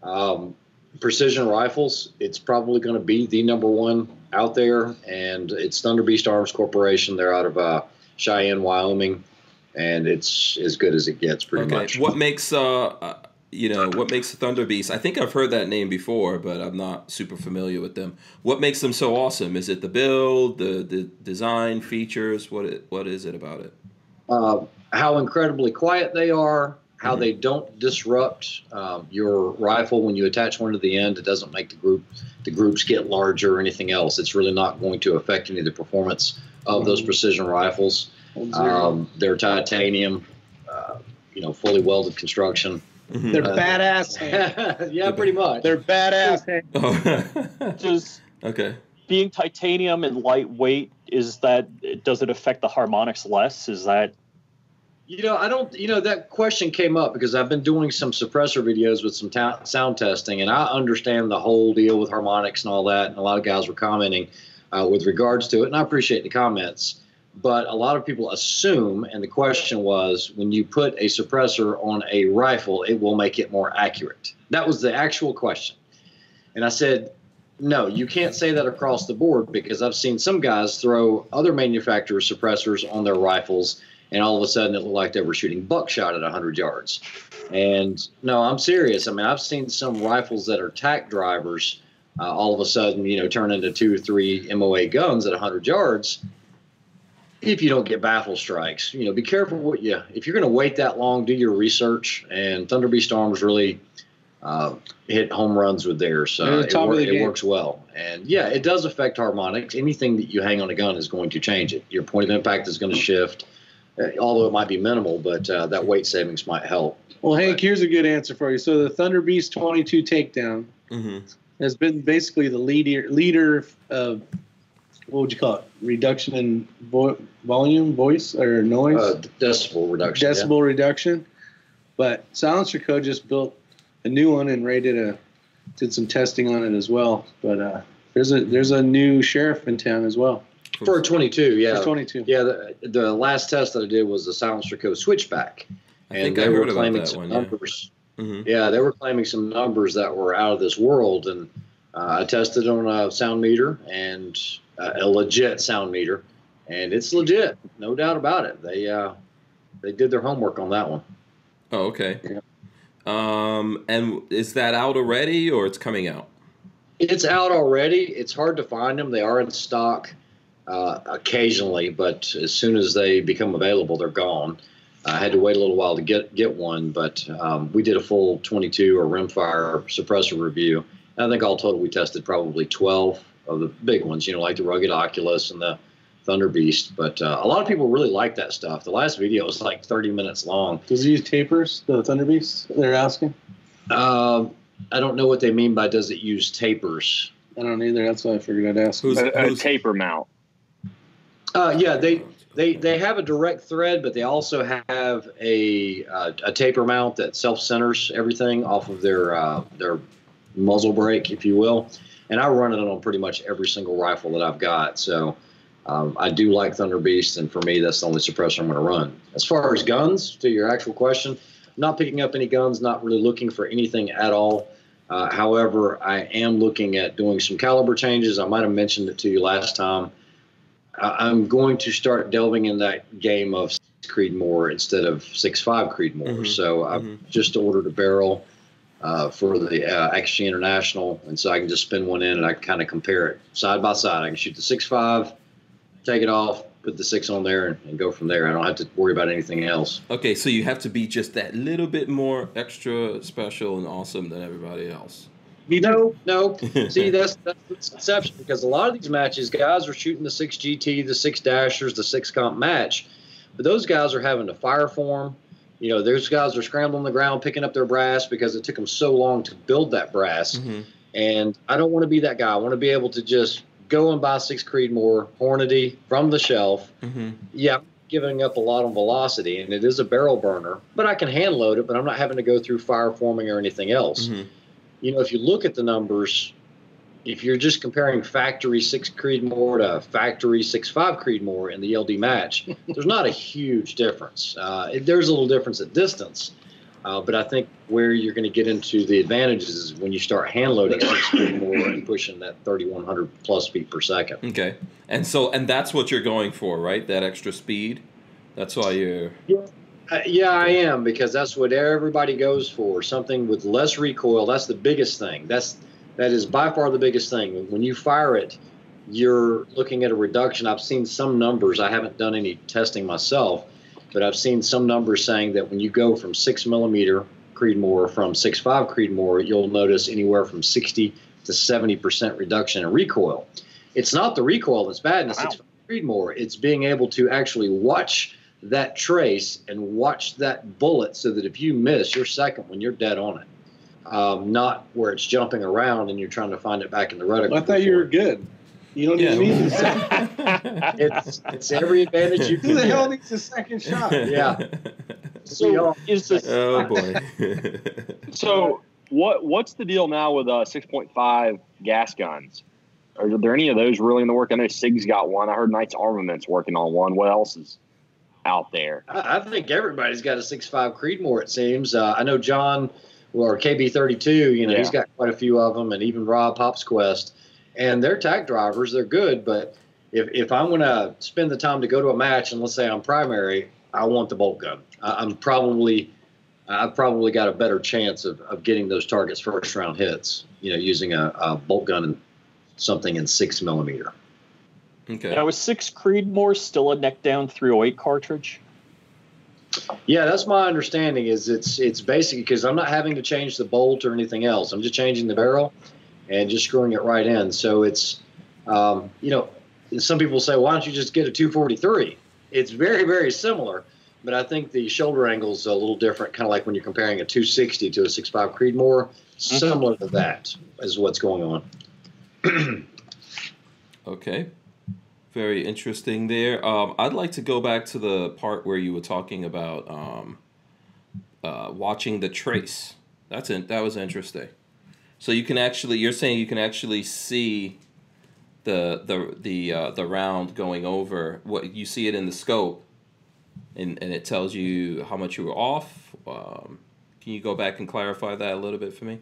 um, precision rifles. It's probably going to be the number one out there, and it's Thunder Beast Arms Corporation. They're out of uh, Cheyenne, Wyoming, and it's as good as it gets, pretty okay. much. What makes uh? You know, what makes Thunder Beast? I think I've heard that name before, but I'm not super familiar with them. What makes them so awesome? Is it the build, the, the design, features? What it, what is it about it? Uh, how incredibly quiet they are, how mm-hmm. they don't disrupt um, your rifle when you attach one to the end. It doesn't make the group the groups get larger or anything else. It's really not going to affect any of the performance of mm-hmm. those precision rifles. Um, they're titanium, uh, you know, fully welded construction. Mm-hmm. They're uh, badass. Yeah, pretty much. They're badass. Oh. Just okay. Being titanium and lightweight, is that does it affect the harmonics less? Is that you know I don't you know that question came up because I've been doing some suppressor videos with some ta sound testing, and I understand the whole deal with harmonics and all that, and a lot of guys were commenting uh, with regards to it, and I appreciate the comments. But a lot of people assume, and the question was, when you put a suppressor on a rifle, it will make it more accurate. That was the actual question. And I said, no, you can't say that across the board, because I've seen some guys throw other manufacturers' suppressors on their rifles, and all of a sudden it looked like they were shooting buckshot at one hundred yards. And no, I'm serious. I mean, I've seen some rifles that are tack drivers uh, all of a sudden, you know, turn into two or three M O A guns at one hundred yards. If you don't get baffle strikes, you know, be careful what you, if you're going to wait that long, do your research. And Thunder Beast Arms really uh, hit home runs with theirs. So it, wor it works well. And yeah, it does affect harmonics. Anything that you hang on a gun is going to change it. Your point of impact is going to shift, although it might be minimal, but uh, that weight savings might help. Well, Hank, but, here's a good answer for you. So the Thunder Beast twenty-two takedown mm-hmm. has been basically the leader leader of what would you call it? Reduction in vo- volume, voice, or noise? Uh, decibel reduction. Decibel yeah. reduction. But Silencer Co. just built a new one and rated a did some testing on it as well. But uh, there's a there's a new sheriff in town as well. For a twenty-two, yeah. For twenty-two. Yeah, the, the last test that I did was the Silencer Co. Switchback. I and think they I were claiming some one, numbers. Yeah. Mm-hmm. yeah, they were claiming some numbers that were out of this world. And uh, I tested on a sound meter, and uh, a legit sound meter. And it's legit, no doubt about it. They uh, they did their homework on that one. Oh, okay. Yeah. Um, and is that out already, or it's coming out? It's out already. It's hard to find them. They are in stock uh, occasionally, but as soon as they become available, they're gone. I had to wait a little while to get get one, but um, we did a full twenty-two or rimfire suppressor review. And I think all total we tested probably twelve of the big ones, you know, like the Rugged Oculus and the Thunder Beast. But uh, a lot of people really like that stuff. The last video was like thirty minutes long. Does it use tapers, the Thunder Beast, they're asking? Uh, I don't know what they mean by does it use tapers. I don't either. That's why I figured I'd ask. Who's, a, who's, a taper mount. Uh, yeah, they... They they have a direct thread, but they also have a uh, a taper mount that self-centers everything off of their uh, their muzzle brake, if you will. And I run it on pretty much every single rifle that I've got. So um, I do like Thunder Beast, and for me, that's the only suppressor I'm going to run. As far as guns, to your actual question, I'm not picking up any guns, not really looking for anything at all. Uh, however, I am looking at doing some caliber changes. I might have mentioned it to you last time. I'm going to start delving in that game of six Creedmoor instead of six point five Creedmoor. Mm-hmm. So I've mm-hmm. just ordered a barrel uh, for the uh, X G International, and so I can just spin one in and I can kind of compare it side by side. I can shoot the six point five, take it off, put the six on there, and, and go from there. I don't have to worry about anything else. Okay, so you have to be just that little bit more extra special and awesome than everybody else. You know, no. See, that's that's the exception, because a lot of these matches, guys are shooting the six G T, the six Dashers, the six Comp match, but those guys are having to fire form. You know, those guys are scrambling the ground, picking up their brass because it took them so long to build that brass. Mm-hmm. And I don't want to be that guy. I want to be able to just go and buy six Creedmoor Hornady from the shelf. Mm-hmm. Yeah, giving up a lot on velocity, and it is a barrel burner, but I can hand load it. But I'm not having to go through fire forming or anything else. Mm-hmm. You know, if you look at the numbers, if you're just comparing factory six Creedmoor to factory six point five Creedmoor in the L D match, there's not a huge difference. Uh, it, there's a little difference at distance, uh, but I think where you're going to get into the advantages is when you start hand loading six Creedmoor and pushing that thirty-one hundred plus feet per second. Okay, and so and that's what you're going for, right? That extra speed. That's why you're. Yeah. Uh, yeah, I am, because that's what everybody goes for. Something with less recoil. That's the biggest thing. That's that is by far the biggest thing. When you fire it, you're looking at a reduction. I've seen some numbers. I haven't done any testing myself, but I've seen some numbers saying that when you go from six millimeter Creedmoor from six point five Creedmoor, you'll notice anywhere from sixty to seventy percent reduction in recoil. It's not the recoil that's bad in the wow. six point five Creedmoor. It's being able to actually watch that trace and watch that bullet so that if you miss your second one, you're dead on it. Um, not where it's jumping around and you're trying to find it back in the reticle. Well, I thought you were good. You don't yeah. need a second. it's, it's every advantage you can Who the hell needs a second shot? Yeah. So is this, oh, boy. So what what's the deal now with uh, six point five gas guns? Are there any of those really in the work? I know Sig's got one. I heard Knight's Armament's working on one. What else is out there? I think everybody's got a six point five Creedmoor, it seems. Uh, I know John, or K B thirty-two, you know, yeah. he's got quite a few of them, and even Rob Pop's Quest. And they're tack drivers, they're good, but if, if I'm going to spend the time to go to a match, and let's say I'm primary, I want the bolt gun. I, I'm probably, I've probably got a better chance of, of getting those targets first round hits, you know, using a, a bolt gun and something in six millimeter. Okay. Now, is six Creedmoor still a neck down three oh eight cartridge? Yeah, that's my understanding. Is it's it's basically because I'm not having to change the bolt or anything else. I'm just changing the barrel and just screwing it right in. So it's, um, you know, some people say, why don't you just get a two forty-three? It's very, very similar, but I think the shoulder angle's a little different, kind of like when you're comparing a two sixty to a six point five Creedmoor. Similar to that is what's going on. Okay. Very interesting there. Um, I'd like to go back to the part where you were talking about um, uh, watching the trace. That's in, that was interesting. So you can actually, you're saying you can actually see the the the uh, the round going over. What you see it in the scope, and and it tells you how much you were off. Um, can you go back and clarify that a little bit for me?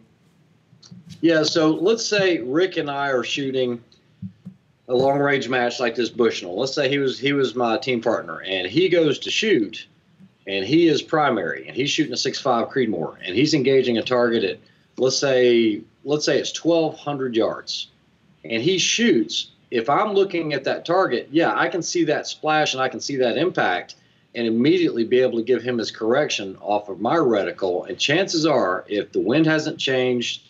Yeah. So let's say Rick and I are shooting a long range match like this Bushnell. Let's say he was he was my team partner, and he goes to shoot, and he is primary, and he's shooting a six point five Creedmoor, and he's engaging a target at let's say let's say it's twelve hundred yards, and he shoots. If I'm looking at that target, yeah, I can see that splash and I can see that impact, and immediately be able to give him his correction off of my reticle. And chances are, if the wind hasn't changed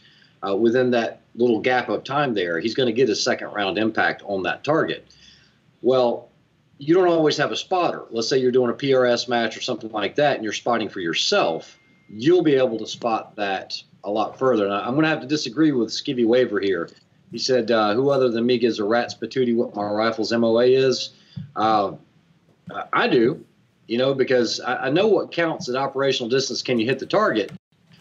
uh, within that little gap of time there, he's going to get a second round impact on that target. Well, you don't always have a spotter. Let's say you're doing a P R S match or something like that, and you're spotting for yourself. You'll be able to spot that a lot further. And I'm going to have to disagree with Skivvy Waver here. He said, uh, who other than me gives a rat's patootie what my rifle's M O A is? Uh, I do, you know, because I, I know what counts at operational distance. Can you hit the target?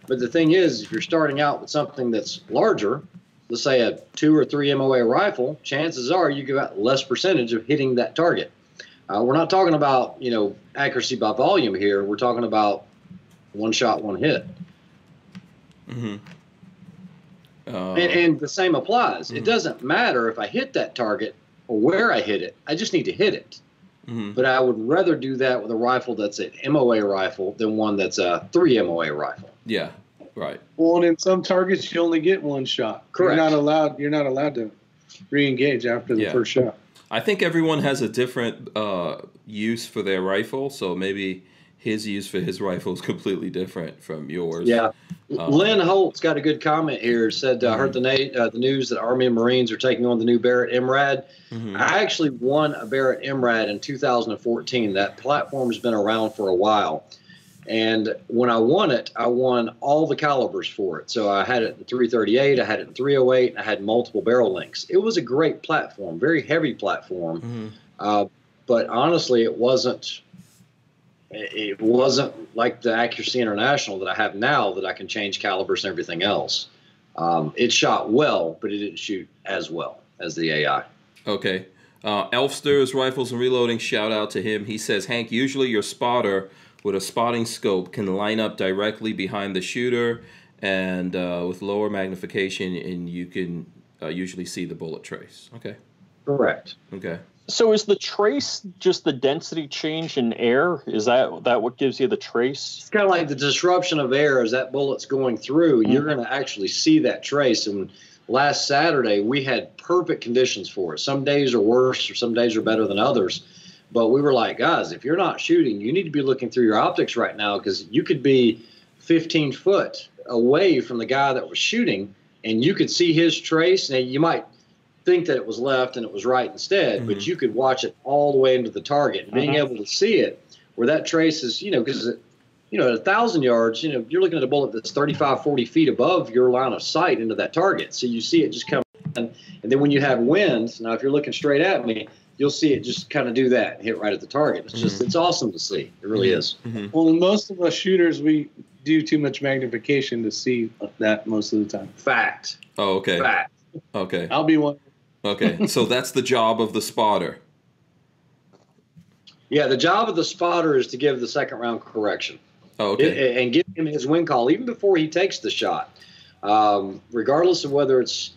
But the thing is, if you're starting out with something that's larger, let's say a two or three M O A rifle, chances are you got less percentage of hitting that target. Uh, we're not talking about, you know, accuracy by volume here. We're talking about one shot, one hit. Mm-hmm. Uh, and, and the same applies. Mm-hmm. It doesn't matter if I hit that target or where I hit it. I just need to hit it. Mm-hmm. But I would rather do that with a rifle that's an M O A rifle than one that's a three M O A rifle. Yeah. Right. Well, and in some targets, you only get one shot. Correct. You're not allowed. You're not allowed to re-engage after the yeah. first shot. I think everyone has a different uh, use for their rifle, so maybe his use for his rifle is completely different from yours. Yeah. Um, Lynn Holt's got a good comment here. Said, uh, mm-hmm. heard the, na uh, the news that Army and Marines are taking on the new Barrett M RAD. Mm-hmm. I actually won a Barrett M RAD in two thousand fourteen. That platform's been around for a while. And when I won it, I won all the calibers for it. So I had it in three thirty-eight, I had it in three oh eight, and I had multiple barrel lengths. It was a great platform, very heavy platform. Mm-hmm. uh, but honestly, it wasn't it wasn't like the Accuracy International that I have now that I can change calibers and everything else. Um, it shot well, but it didn't shoot as well as the A I. Okay. Uh, Elfster's Rifles and Reloading, shout out to him. He says, Hank, usually your spotter with a spotting scope can line up directly behind the shooter, and uh, with lower magnification, and you can uh, usually see the bullet trace. Okay. Correct. Okay. So is the trace just the density change in air? Is that that what gives you the trace? It's kind of like the disruption of air as that bullet's going through. Mm-hmm. You're going to actually see that trace. And last Saturday, we had perfect conditions for it. Some days are worse, or some days are better than others. But we were like, guys, if you're not shooting, you need to be looking through your optics right now, because you could be fifteen foot away from the guy that was shooting, and you could see his trace. Now, you might think that it was left and it was right instead, mm-hmm. but you could watch it all the way into the target. And being uh-huh. able to see it, where that trace is, you know, because, you know, at a thousand yards, you know, you're looking at a bullet that's thirty-five, forty feet above your line of sight into that target. So you see it just come in. And then when you have winds, now if you're looking straight at me, you'll see it just kind of do that, hit right at the target. It's just, mm-hmm. it's awesome to see. It really is. Mm-hmm. Well, most of us shooters, we do too much magnification to see that most of the time. Fact. Oh, okay. Fact. Okay. I'll be one. Okay. So that's the job of the spotter. Yeah, the job of the spotter is to give the second round correction. Oh, okay. It, and give him his wind call even before he takes the shot, um, regardless of whether it's,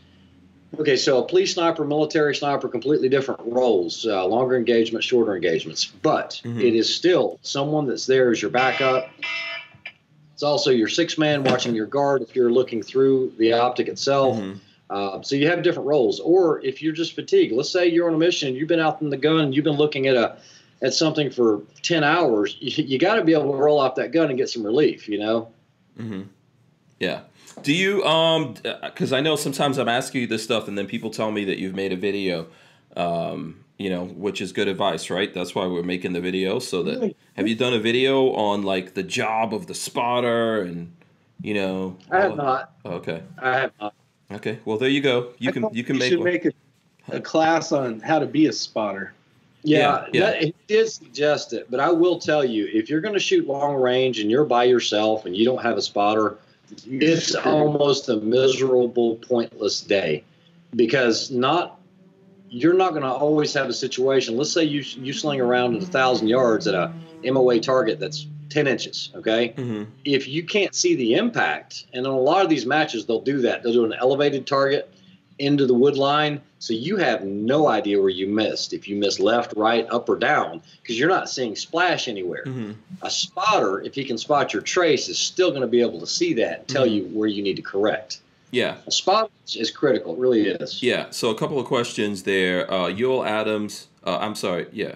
okay, so a police sniper, military sniper, completely different roles, uh, longer engagements, shorter engagements. But mm-hmm. it is still someone that's there as your backup. It's also your six man watching your guard if you're looking through the optic itself. Mm-hmm. uh, so you have different roles. Or if you're just fatigued, let's say you're on a mission, you've been out in the gun, you've been looking at a at something for ten hours. You, you got to be able to roll off that gun and get some relief, you know? Mm-hmm. Yeah. Do you, um, because I know sometimes I'm asking you this stuff and then people tell me that you've made a video, um, you know, which is good advice, right? That's why we're making the video. So that, have you done a video on like the job of the spotter and you know? I have not. Oh, okay. I have not. Okay. Well, there you go. You I can you can make. Should one. make a, a class on how to be a spotter. Yeah, yeah, yeah. That, he did suggest it, but I will tell you, if you're going to shoot long range and you're by yourself and you don't have a spotter, it's almost a miserable, pointless day, because not you're not going to always have a situation. Let's say you you sling around at a thousand yards at a M O A target that's ten inches. Okay, mm-hmm. If you can't see the impact, and in a lot of these matches they'll do that. They'll do an elevated target into the wood line, so you have no idea where you missed, if you missed left, right, up, or down, because you're not seeing splash anywhere. Mm-hmm. A spotter, if he can spot your trace, is still going to be able to see that and tell mm-hmm. you where you need to correct. Yeah. A spot is critical. It really is. Yeah. So a couple of questions there. Uh, Yul Adams, uh, I'm sorry, yeah,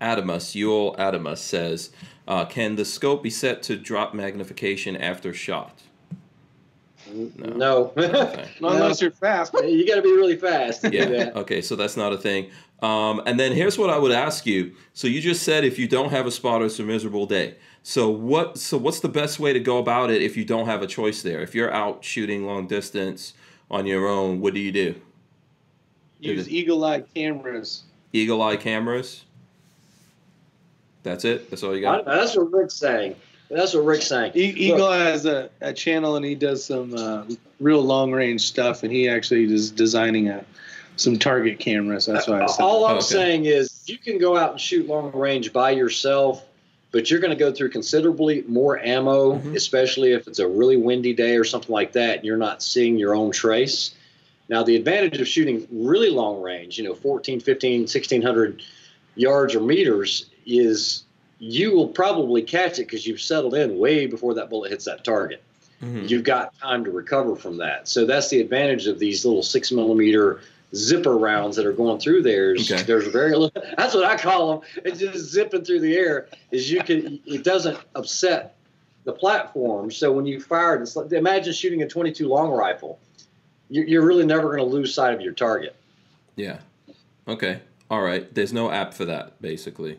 Adamus, Yul Adamus says, uh, can the scope be set to drop magnification after shot? No, no. Okay. Not unless you're fast. You got to be really fast. Yeah. That. Okay, so that's not a thing. Um, and then here's what I would ask you. So you just said if you don't have a spotter, it's a miserable day. So what? So what's the best way to go about it if you don't have a choice there? If you're out shooting long distance on your own, what do you do? Use eagle-eye cameras. Eagle-eye cameras. That's it. That's all you got. That's what Rick's saying. That's what Rick's saying. Eagle Look. has a, a channel, and he does some uh, real long-range stuff, and he actually is designing a, some target cameras. That's why I said All I'm okay. saying is you can go out and shoot long-range by yourself, but you're going to go through considerably more ammo, mm-hmm. especially if it's a really windy day or something like that, and you're not seeing your own trace. Now, the advantage of shooting really long-range, you know, fourteen, fifteen, sixteen hundred yards or meters, is you will probably catch it because you've settled in way before that bullet hits that target. Mm-hmm. You've got time to recover from that. So that's the advantage of these little six millimeter zipper rounds that are going through there. Okay. There's very little, that's what I call them. It's just zipping through the air. Is you can it doesn't upset the platform. So when you fire it, it's like, imagine shooting a twenty-two long rifle. You're really never going to lose sight of your target. Yeah. Okay. All right. There's no app for that, basically.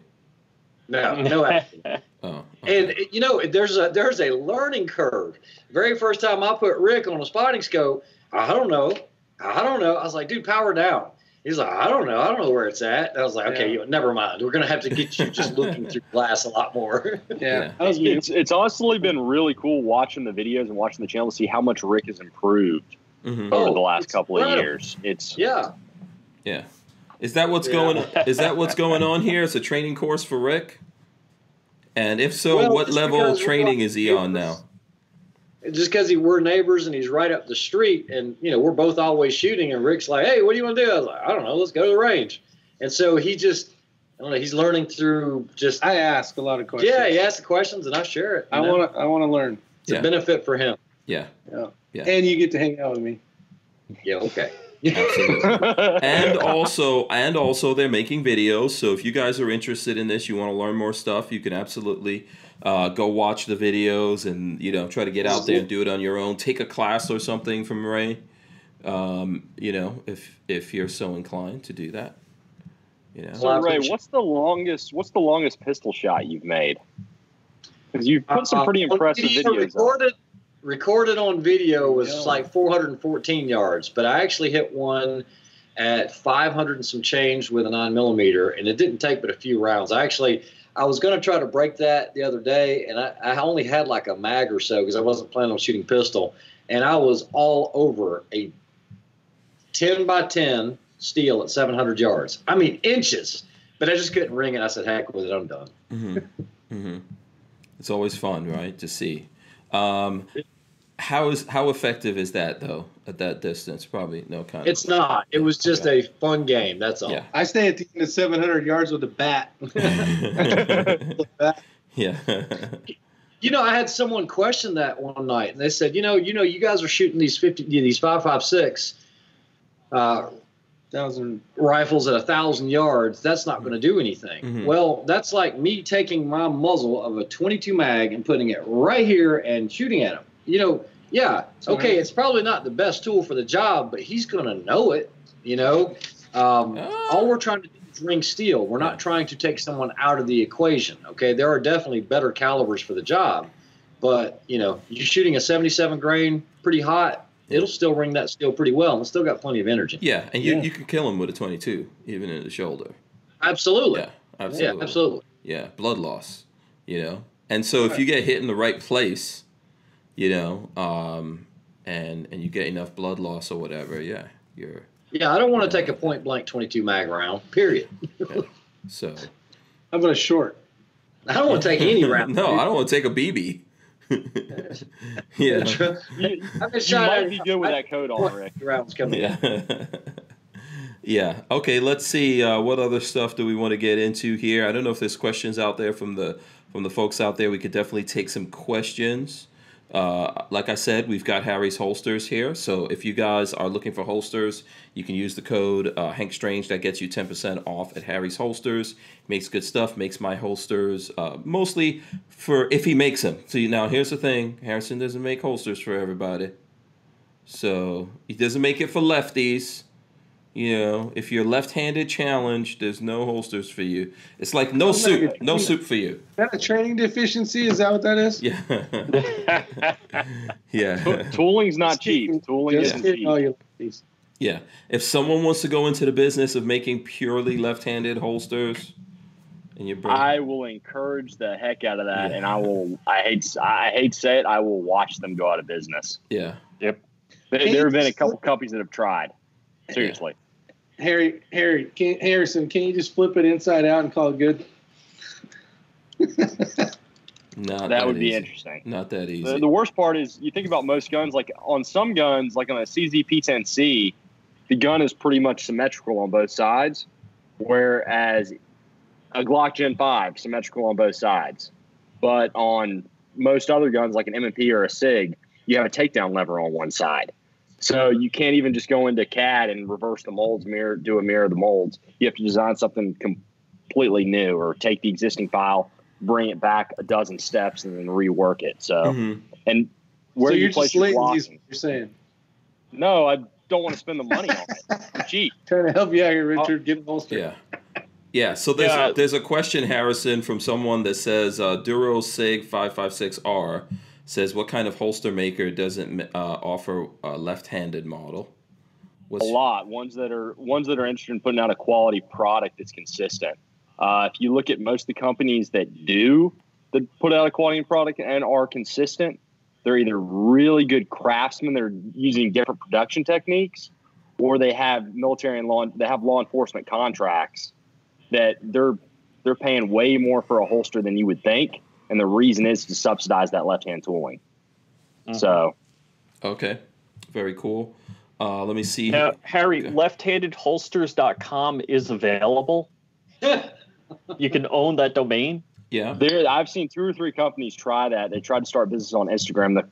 No, no action. Oh, okay. And you know, there's a there's a learning curve. Very first time I put Rick on a spotting scope, I don't know, I don't know. I was like, dude, power down. He's like, I don't know, I don't know where it's at. And I was like, okay, yeah. never mind. We're gonna have to get you just looking through glass a lot more. Yeah, yeah. I was, it's it's honestly been really cool watching the videos and watching the channel to see how much Rick has improved mm-hmm. over oh, the last couple incredible. of years. It's yeah, yeah. Is that what's yeah. going? Is that what's going on here? It's a training course for Rick. And if so, well, what level of training is he on now? Just because he, we're neighbors and he's right up the street, and you know we're both always shooting. And Rick's like, "Hey, what do you want to do?" I was like, "I don't know. Let's go to the range." And so he just, I don't know. He's learning through just. I ask a lot of questions. Yeah, he asks the questions, and I share it. I want to. I want to learn. It's yeah. a benefit for him. Yeah. yeah. Yeah. And you get to hang out with me. Yeah. Okay. and also and also they're making videos, so if you guys are interested in this, you want to learn more stuff, you can absolutely uh, go watch the videos and you know try to get out there and do it on your own. Take a class or something from Ray, um, you know, if if you're so inclined to do that. You know. So Ray, what's the longest what's the longest pistol shot you've made? Because you've put some pretty impressive videos on. Recorded on video was yeah. like four hundred fourteen yards, but I actually hit one at five hundred and some change with a nine millimeter, and it didn't take but a few rounds. I actually, I was going to try to break that the other day, and I, I only had like a mag or so because I wasn't planning on shooting pistol, and I was all over a ten by ten steel at seven hundred yards. I mean inches, but I just couldn't ring it. I said, heck with it, I'm done. Mm-hmm. Mm-hmm. It's always fun, right, to see. Um, How is how effective is that though at that distance? Probably no kind. It's of, not. It was just okay. a fun game. That's all. Yeah. I stay at the end of seven hundred yards with a bat. yeah. You know, I had someone question that one night, and they said, you know, you know, you guys are shooting these fifty, these five five six, uh, thousand rifles at a thousand yards. That's not going to do anything. Mm-hmm. Well, that's like me taking my muzzle of a twenty-two mag and putting it right here and shooting at him. You know, yeah, okay, it's probably not the best tool for the job, but he's going to know it, you know. Um, oh. All we're trying to do is ring steel. We're not trying to take someone out of the equation, okay? There are definitely better calibers for the job, But, you know, you're shooting a seventy-seven grain pretty hot, it'll still ring that steel pretty well. It's still got plenty of energy. Yeah, and you, yeah. you can kill them with a twenty-two, even in the shoulder. Absolutely. Yeah, absolutely. Yeah, absolutely. Yeah, blood loss, you know. And so if you get hit in the right place, you know, um, and and you get enough blood loss or whatever, yeah, you're... Yeah, I don't want to take a point-blank twenty-two mag round, period. Yeah. So... How about a short? I don't want to take any round. No, I don't want to take a B B. Yeah. You, I've you might be good with that coat on, Rick. Rounds coming yeah. Yeah. Okay, let's see. Uh, what other stuff do we want to get into here? I don't know if there's questions out there from the from the folks out there. We could definitely take some questions. Uh, like I said, we've got Harry's Holsters here. So if you guys are looking for holsters, you can use the code uh, Hank Strange. That gets you ten percent off at Harry's Holsters. Makes good stuff. Makes my holsters uh, mostly for if he makes them. So now here's the thing. Harrison doesn't make holsters for everybody. So he doesn't make it for lefties. You know, if you're left-handed challenged, there's no holsters for you. It's like no soup, no soup for you. Is that a training deficiency? Is that what that is? Yeah. Yeah. Tooling's not cheap. Tooling isn't cheap. Yeah. If someone wants to go into the business of making purely left-handed holsters, and you bring I will encourage the heck out of that, yeah. and I will. I hate. I hate to say it. I will watch them go out of business. Yeah. Yep. There, there have been a couple companies that have tried. Seriously. Yeah. Harry, Harry, can, Harrison, can you just flip it inside out and call it good? Not that would easy. Be interesting. Not that easy. The, the worst part is you think about most guns, like on some guns, like on a C Z P ten C, the gun is pretty much symmetrical on both sides, whereas a Glock Gen five, symmetrical on both sides. But on most other guns, like an M and P or a Sig, you have a takedown lever on one side. So you can't even just go into C A D and reverse the molds, mirror, do a mirror of the molds. You have to design something completely new or take the existing file, bring it back a dozen steps, and then rework it. So, mm-hmm. and where so do you place your Glock? You're saying? No, I don't want to spend the money on it. Gee. Trying to help you out here, Richard. Uh, Get a holster. Yeah. Yeah, so there's, yeah. A, there's a question, Harrison, from someone that says uh, Duro Sig five five six R. Says, what kind of holster maker doesn't uh, offer a left-handed model? What's a lot. Ones that are ones that are interested in putting out a quality product that's consistent. Uh, if you look at most of the companies that do that put out a quality product and are consistent, they're either really good craftsmen that are using different production techniques, or they have military and law they have law enforcement contracts that they're they're paying way more for a holster than you would think. And the reason is to subsidize that left-hand tooling. Uh-huh. So, okay, very cool. Uh, let me see. Now, Harry, yeah. left handed holsters dot com is available. You can own that domain. Yeah, there. I've seen two or three companies try that. They tried to start business on Instagram. The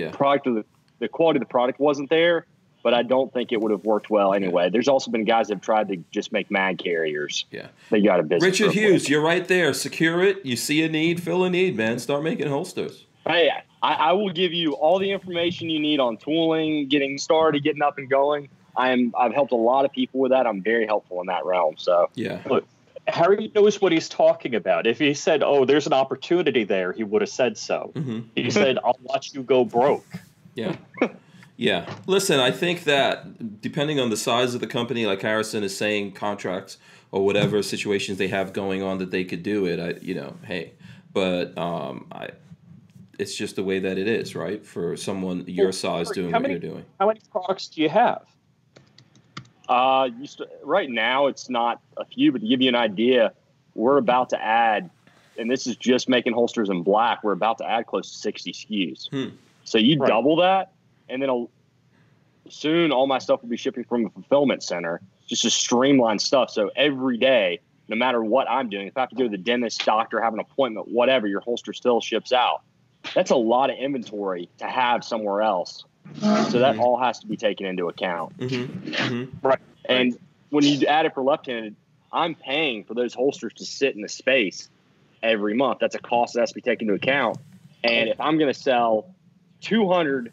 yeah. product of the, the quality of the product wasn't there, but I don't think it would have worked well anyway. There's also been guys that have tried to just make mag carriers. Yeah. They got a business. Richard Hughes, you're right there. Secure it. You see a need, fill a need, man. Start making holsters. Hey, I, I will give you all the information you need on tooling, getting started, getting up and going. I am, I've helped a lot of people with that. I'm very helpful in that realm. So, yeah. Look, Harry knows what he's talking about. If he said, oh, there's an opportunity there, he would have said so. Mm-hmm. He said, I'll watch you go broke. Yeah. Yeah. Listen, I think that depending on the size of the company, like Harrison is saying, contracts or whatever situations they have going on that they could do it, I, you know, hey. But um, I, it's just the way that it is, right, for someone your well, size doing what many, you're doing. How many products do you have? Uh, you st- right now it's not a few, but to give you an idea, we're about to add, and this is just making holsters in black, we're about to add close to sixty S K Us. Hmm. So you right. double that. And then I'll, soon all my stuff will be shipping from a fulfillment center just to streamline stuff. So every day, no matter what I'm doing, if I have to go to the dentist, doctor, have an appointment, whatever, your holster still ships out. That's a lot of inventory to have somewhere else. So that all has to be taken into account. Mm-hmm. Mm-hmm. Right. And when you add it for left-handed, I'm paying for those holsters to sit in the space every month. That's a cost that has to be taken into account. And if I'm going to sell two hundred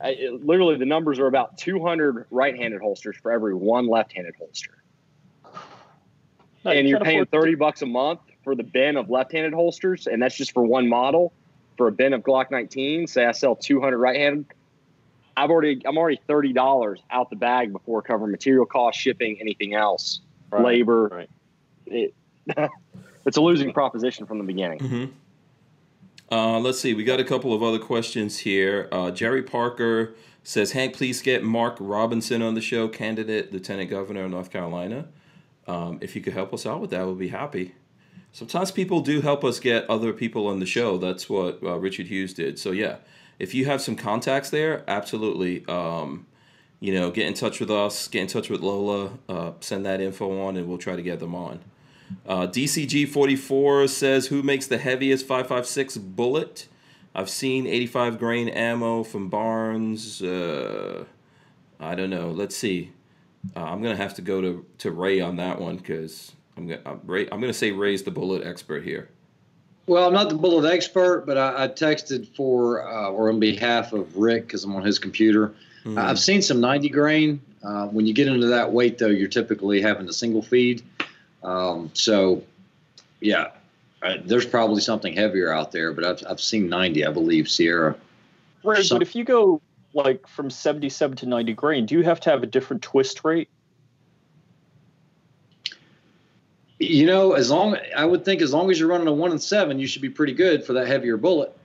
I, it, literally, the numbers are about two hundred right-handed holsters for every one left-handed holster. No, and you you're paying thirty bucks a month for the bin of left-handed holsters, and that's just for one model. for a bin of Glock nineteens, say I sell two hundred right-handed, I've already I'm already thirty dollars out the bag before covering material costs, shipping, anything else, right, labor. Right. It, it's a losing proposition from the beginning. Mm-hmm. Uh, let's see. We got a couple of other questions here. Uh, Jerry Parker says, Hank, please get Mark Robinson on the show, candidate, Lieutenant Governor of North Carolina. Um, if you could help us out with that, we'll be happy. Sometimes people do help us get other people on the show. That's what uh, Richard Hughes did. So, yeah, if you have some contacts there, absolutely, um, you know, get in touch with us, get in touch with Lola, uh, send that info on, and we'll try to get them on. Uh, D C G forty-four says, who makes the heaviest five five six bullet? I've seen eighty-five grain ammo from Barnes. Uh, I don't know. Let's see. Uh, I'm going to have to go to, to Ray on that one because I'm going I'm I'm to say Ray's the bullet expert here. Well, I'm not the bullet expert, but I, I texted for uh, or on behalf of Rick because I'm on his computer. Mm. Uh, I've seen some ninety grain. Uh, when you get into that weight, though, you're typically having to single feed. Um, so, yeah, I, there's probably something heavier out there, but I've, I've seen ninety, I believe, Sierra. Right, some, but if you go, like, from seventy-seven to ninety grain, do you have to have a different twist rate? You know, as long I would think as long as you're running a one and seven, you should be pretty good for that heavier bullet.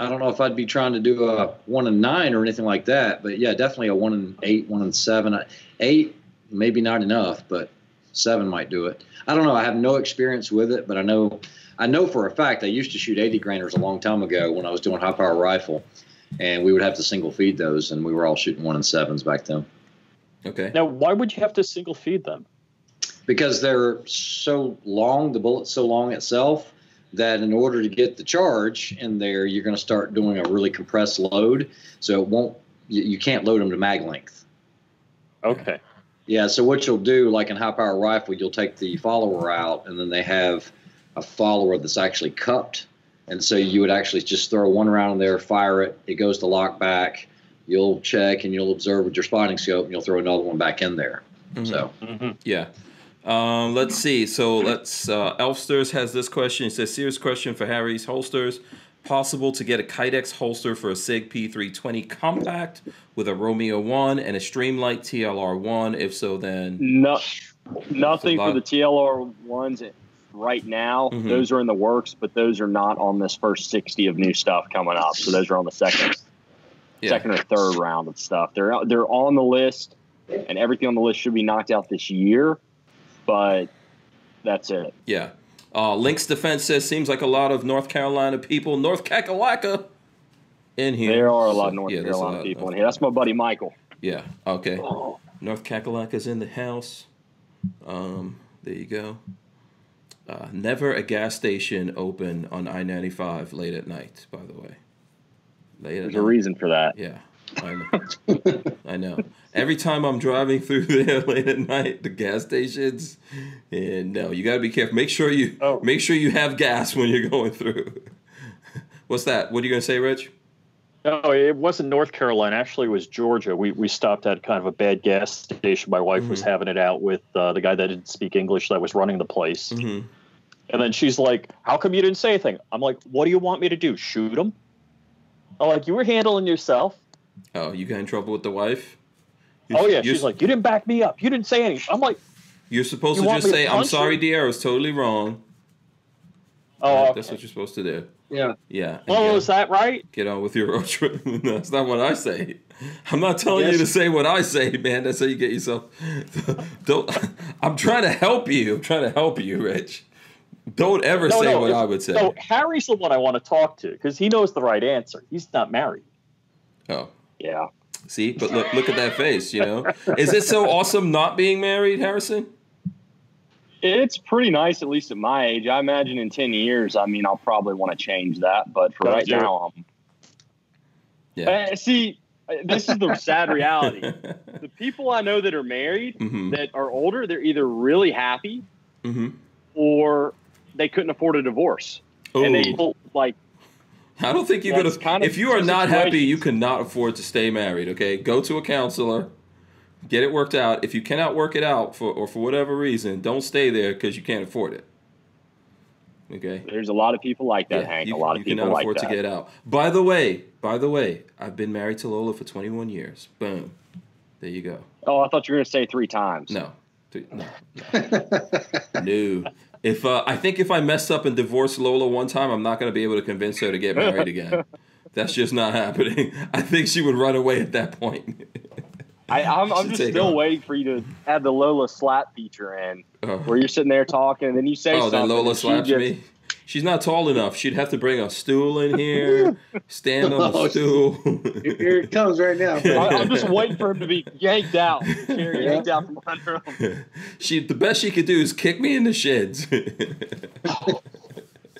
I don't know if I'd be trying to do a one and nine or anything like that, but yeah, definitely a one and eight, one and seven, eight maybe not enough, but seven might do it. I don't know. I have no experience with it, but I know I know for a fact I used to shoot eighty grainers a long time ago when I was doing high power rifle, and we would have to single feed those, and we were all shooting one and sevens back then. Okay. Now, why would you have to single feed them? Because they're so long, the bullet's so long itself, that in order to get the charge in there, you're going to start doing a really compressed load. So it won't, you, you can't load them to mag length. Okay. Yeah, so what you'll do, like in high-power rifle, you'll take the follower out, and then they have a follower that's actually cupped. And so you would actually just throw one round in there, fire it, it goes to lock back, you'll check, and you'll observe with your spotting scope, and you'll throw another one back in there. Mm-hmm. So, mm-hmm. Yeah. Um, let's see. So let's, uh, Elfsters has this question. It says, serious question for Harry's Holsters. Possible to get a Kydex holster for a Sig P three twenty compact with a Romeo one and a Streamlight T L R one? If so, then... No, nothing for the T L R ones right now. Mm-hmm. Those are in the works, but those are not on this first sixty of new stuff coming up. So those are on the second, yeah. second or third round of stuff. They're, they're on the list, and everything on the list should be knocked out this year. But that's it. Yeah. Uh, Link's Defense says, seems like a lot of North Carolina people, North Kakalaka, in here. There are a lot of North so, yeah, Carolina lot, people in here. That's my buddy Michael. Yeah, okay. Oh. North Kakalaka's in the house. Um, there you go. Uh, never a gas station open on I ninety-five late at night, by the way. Late There's at a night. reason for that. Yeah. I know. I know. Every time I'm driving through there late at night, the gas stations, and no, you got to be careful. Make sure you oh. make sure you have gas when you're going through. What's that? What are you gonna say, Rich? No, it wasn't North Carolina. Actually, it was Georgia. We we stopped at kind of a bad gas station. My wife mm-hmm. was having it out with uh, the guy that didn't speak English that was running the place, mm-hmm. and then she's like, "How come you didn't say anything?" I'm like, "What do you want me to do? Shoot him?" I'm like, "You were handling yourself." Oh, you got in trouble with the wife? You're, oh, yeah. She's like, you didn't back me up. You didn't say anything. I'm like... You're supposed you to just say, to I'm sorry, you? dear. I was totally wrong. Oh, right, okay. That's what you're supposed to do. Yeah. Yeah. Oh, get, is that right? Get on with your road trip. No, that's not what I say. I'm not telling yes. you to say what I say, man. That's how you get yourself... Don't. I'm trying to help you. I'm trying to help you, Rich. Don't ever no, say no, what if, I would say. No, Harry's the one I want to talk to because he knows the right answer. He's not married. Oh. Yeah. See, but look, look at that face, you know. Is it so awesome not being married, Harrison? It's pretty nice, at least at my age. I imagine in ten years, I mean, I'll probably want to change that. But for Don't right do. now, I'm... Yeah. Uh, see, this is the sad reality. The people I know that are married, mm-hmm. that are older, they're either really happy mm-hmm. or they couldn't afford a divorce. Ooh. And they, like... I don't think you're That's gonna. Kind of if you are not happy, you cannot afford to stay married. Okay, go to a counselor, get it worked out. If you cannot work it out for or for whatever reason, don't stay there because you can't afford it. Okay. There's a lot of people like that, yeah, Hank. You, a lot of people like that. You cannot afford to get out. By the way, by the way, I've been married to Lola for twenty-one years. Boom. There you go. Oh, I thought you were going to say three times. No. Three, no. No. No. If, uh, I think if I mess up and divorce Lola one time, I'm not going to be able to convince her to get married again. That's just not happening. I think she would run away at that point. I, I'm, I'm just still off. waiting for you to add the Lola slap feature in, oh. where you're sitting there talking, and then you say oh, something. Oh, that Lola slaps she me? She's not tall enough. She'd have to bring a stool in here, stand on the oh, stool. Here it comes right now. I, I'm just waiting for him to be yanked out. Carried, yanked out from under him. She, the best she could do is kick me in the shins. Oh.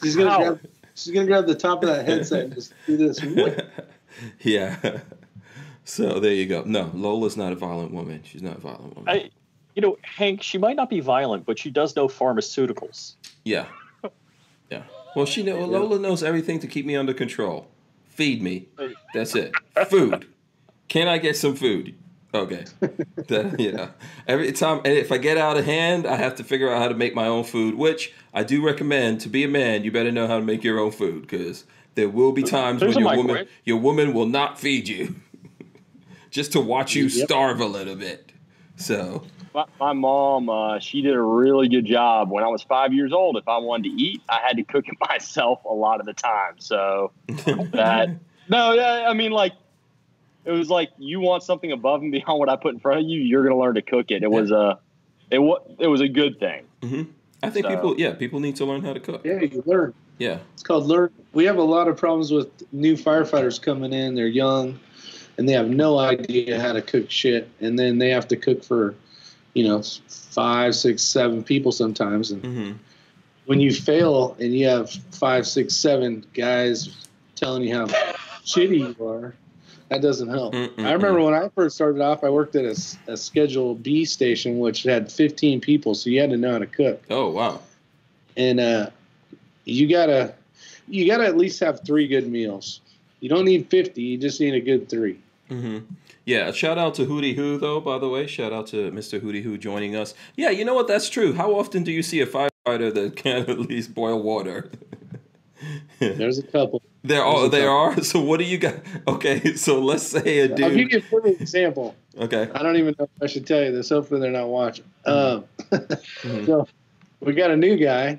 She's gonna grab, she's gonna grab the top of that headset and just do this. Yeah. So there you go. No, Lola's not a violent woman. She's not a violent woman. I, you know, Hank, she might not be violent, but she does know pharmaceuticals. Yeah. Yeah. Well, she know, Lola knows everything to keep me under control. Feed me. That's it. Food. Can I get some food? Okay. That, you know, every time, and if I get out of hand, I have to figure out how to make my own food, which I do recommend. To be a man, you better know how to make your own food, because there will be times There's when your microwave. woman, your woman will not feed you. Just to watch you yep. starve a little bit. So my, my mom, uh, she did a really good job. When I was five years old, if I wanted to eat, I had to cook it myself a lot of the time. So that no, I mean, like, it was like you want something above and beyond what I put in front of you, you're going to learn to cook it. It yeah. was a it was it was a good thing. Mm-hmm. I think so. people, yeah, people need to learn how to cook. Yeah, you learn. Yeah, it's called learn. We have a lot of problems with new firefighters coming in. They're young. And they have no idea how to cook shit, and then they have to cook for, you know, five, six, seven people sometimes. And mm-hmm. when you fail and you have five, six, seven guys telling you how shitty you are, that doesn't help. Mm-mm-mm. I remember when I first started off, I worked at a, a Schedule B station, which had fifteen people, so you had to know how to cook. Oh wow! And uh, you gotta, you gotta at least have three good meals. You don't need fifty; you just need a good three. Mm-hmm. Yeah, shout out to Hootie Who, though, by the way. Shout out to Mister Hootie Who joining us. Yeah, you know what? That's true. How often do you see a firefighter that can at least boil water? There's a couple. There There's are. There couple. are. So what do you got? Okay, so let's say a dude. I'll give you an example. Okay. I don't even know if I should tell you this. Hopefully they're not watching. Mm-hmm. Um, mm-hmm. So we got a new guy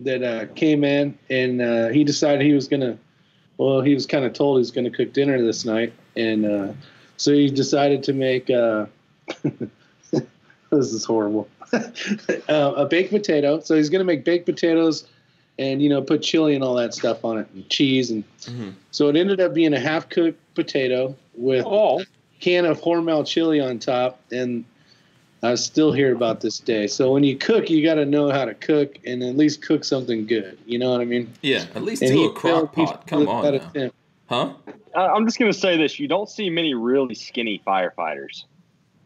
that uh, came in, and uh, he decided he was going to, well, he was kind of told he was going to cook dinner this night. And uh, so he decided to make, uh, this is horrible, uh, a baked potato. So he's going to make baked potatoes and, you know, put chili and all that stuff on it and cheese. And mm-hmm. so it ended up being a half-cooked potato with oh. a can of Hormel chili on top. And I still hear about this day. So when you cook, you got to know how to cook and at least cook something good. You know what I mean? Yeah, at least and do a crock pot. Come on now. Huh? I'm just going to say this. You don't see many really skinny firefighters.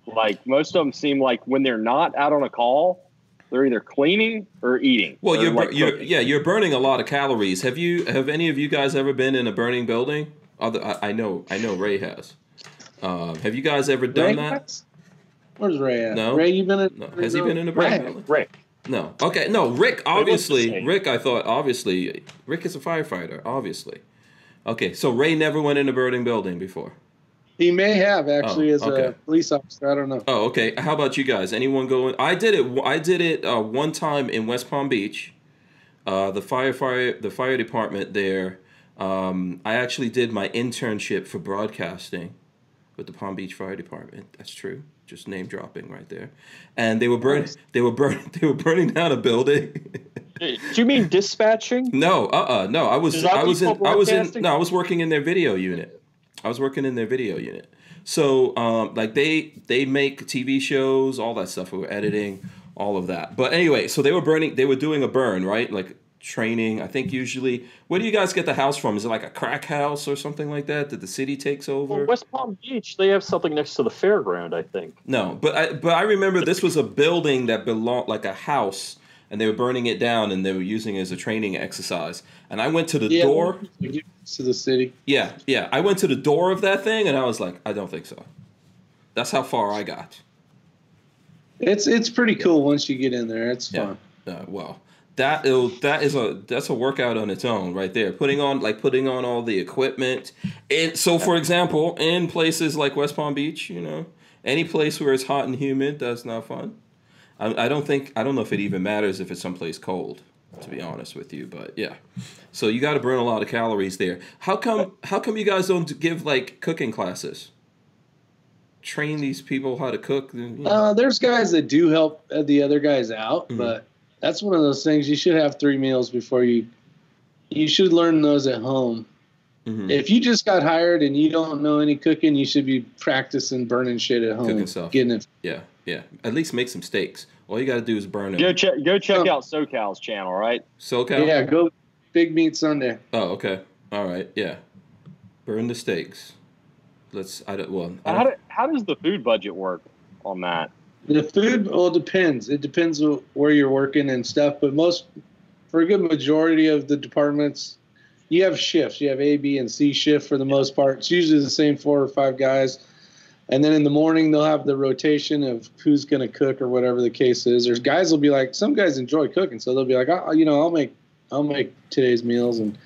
Like, most of them seem like when they're not out on a call, they're either cleaning or eating. Well, or you're, like you're yeah, you're burning a lot of calories. Have you? Have any of you guys ever been in a burning building? Other, I, I know I know Ray has. Um, have you guys ever done Ray that? Has? Where's Ray at? No. Ray, you been in? No. Has he been in a burning building? Rick. No. Okay. No. Rick. Obviously. Rick. I thought. Obviously. Rick is a firefighter. Obviously. Okay, so Ray never went in a burning building before. He may have actually oh, as okay. a police officer. I don't know. Oh, okay. How about you guys? Anyone go in? I did it. I did it uh, one time in West Palm Beach. Uh, the fire, fire, the fire department there. Um, I actually did my internship for broadcasting with the Palm Beach Fire Department. That's true. Just name dropping right there. And they were burning. Nice. They were burning. They were burning down a building. Do you mean dispatching? No, uh, uh no. I was, I was, in, I was in, no, I was working in their video unit. I was working in their video unit. So, um, like they, they make T V shows, all that stuff. We were editing, all of that. But anyway, so they were burning. They were doing a burn, right? Like training. I think usually. Where do you guys get the house from? Is it like a crack house or something like that that the city takes over? Well, West Palm Beach. They have something next to the fairground, I think. No, but I, but I remember this was a building that belonged like a house. And they were burning it down, and they were using it as a training exercise. And I went to the yeah, door. To the city. Yeah, yeah. I went to the door of that thing, and I was like, I don't think so. That's how far I got. It's it's pretty cool yeah. once you get in there. It's yeah. fun. Uh, well, that it'll, that is a that's a workout on its own right there. Putting on like putting on all the equipment. And so, for example, in places like West Palm Beach, you know, any place where it's hot and humid, that's not fun. I, I don't think I don't know if it even matters if it's someplace cold, to be honest with you. But yeah, so you got to burn a lot of calories there. How come how come you guys don't give like cooking classes? Train these people how to cook. You know. Uh, there's guys that do help the other guys out, mm-hmm. but. That's one of those things. You should have three meals before you – you should learn those at home. Mm-hmm. If you just got hired and you don't know any cooking, you should be practicing burning shit at home. Cooking stuff. Getting it. Yeah, yeah. At least make some steaks. All you got to do is burn them. Go check, go check um, out SoCal's channel, right? SoCal? Yeah, go Big Meat Sunday. Oh, okay. All right, yeah. Burn the steaks. Let's – I don't – well. I don't, how, do, how does the food budget work on that? The food, well, it depends. It depends where you're working and stuff. But most, for a good majority of the departments, you have shifts. You have A, B, and C shift for the most part. It's usually the same four or five guys. And then in the morning, they'll have the rotation of who's going to cook or whatever the case is. There's guys will be like, some guys enjoy cooking. So they'll be like, oh, you know, I'll make I'll make today's meals. And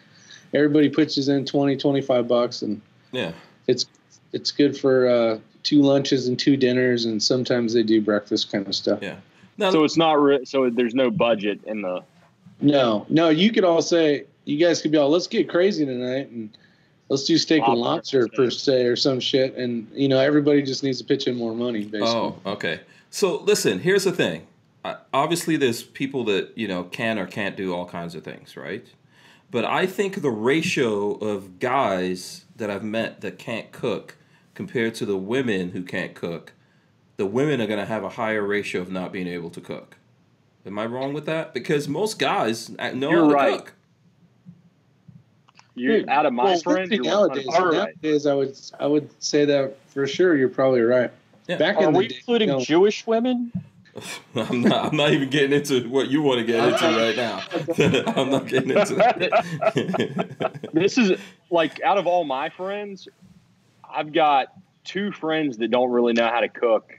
everybody pitches in twenty, twenty-five bucks. And yeah, it's, it's good for uh, – two lunches and two dinners, and sometimes they do breakfast kind of stuff. Yeah. No, so it's not re- so there's no budget in the. No, no. You could all say you guys could be all let's get crazy tonight and let's do steak and lobster per se or some shit, and you know everybody just needs to pitch in more money. Basically. Oh, okay. So listen, here's the thing. I, obviously, there's people that you know can or can't do all kinds of things, right? But I think the ratio of guys that I've met that can't cook. Compared to the women who can't cook, the women are going to have a higher ratio of not being able to cook. Am I wrong with that? Because most guys know you're how to right. cook. You're out of my well, friends. Nowadays, nowadays right. I would I would say that for sure. You're probably right. Yeah. Back are in we the day, including you know, Jewish women? I'm not. I'm not even getting into what you want to get into right now. I'm not getting into that. This is like out of all my friends. I've got two friends that don't really know how to cook,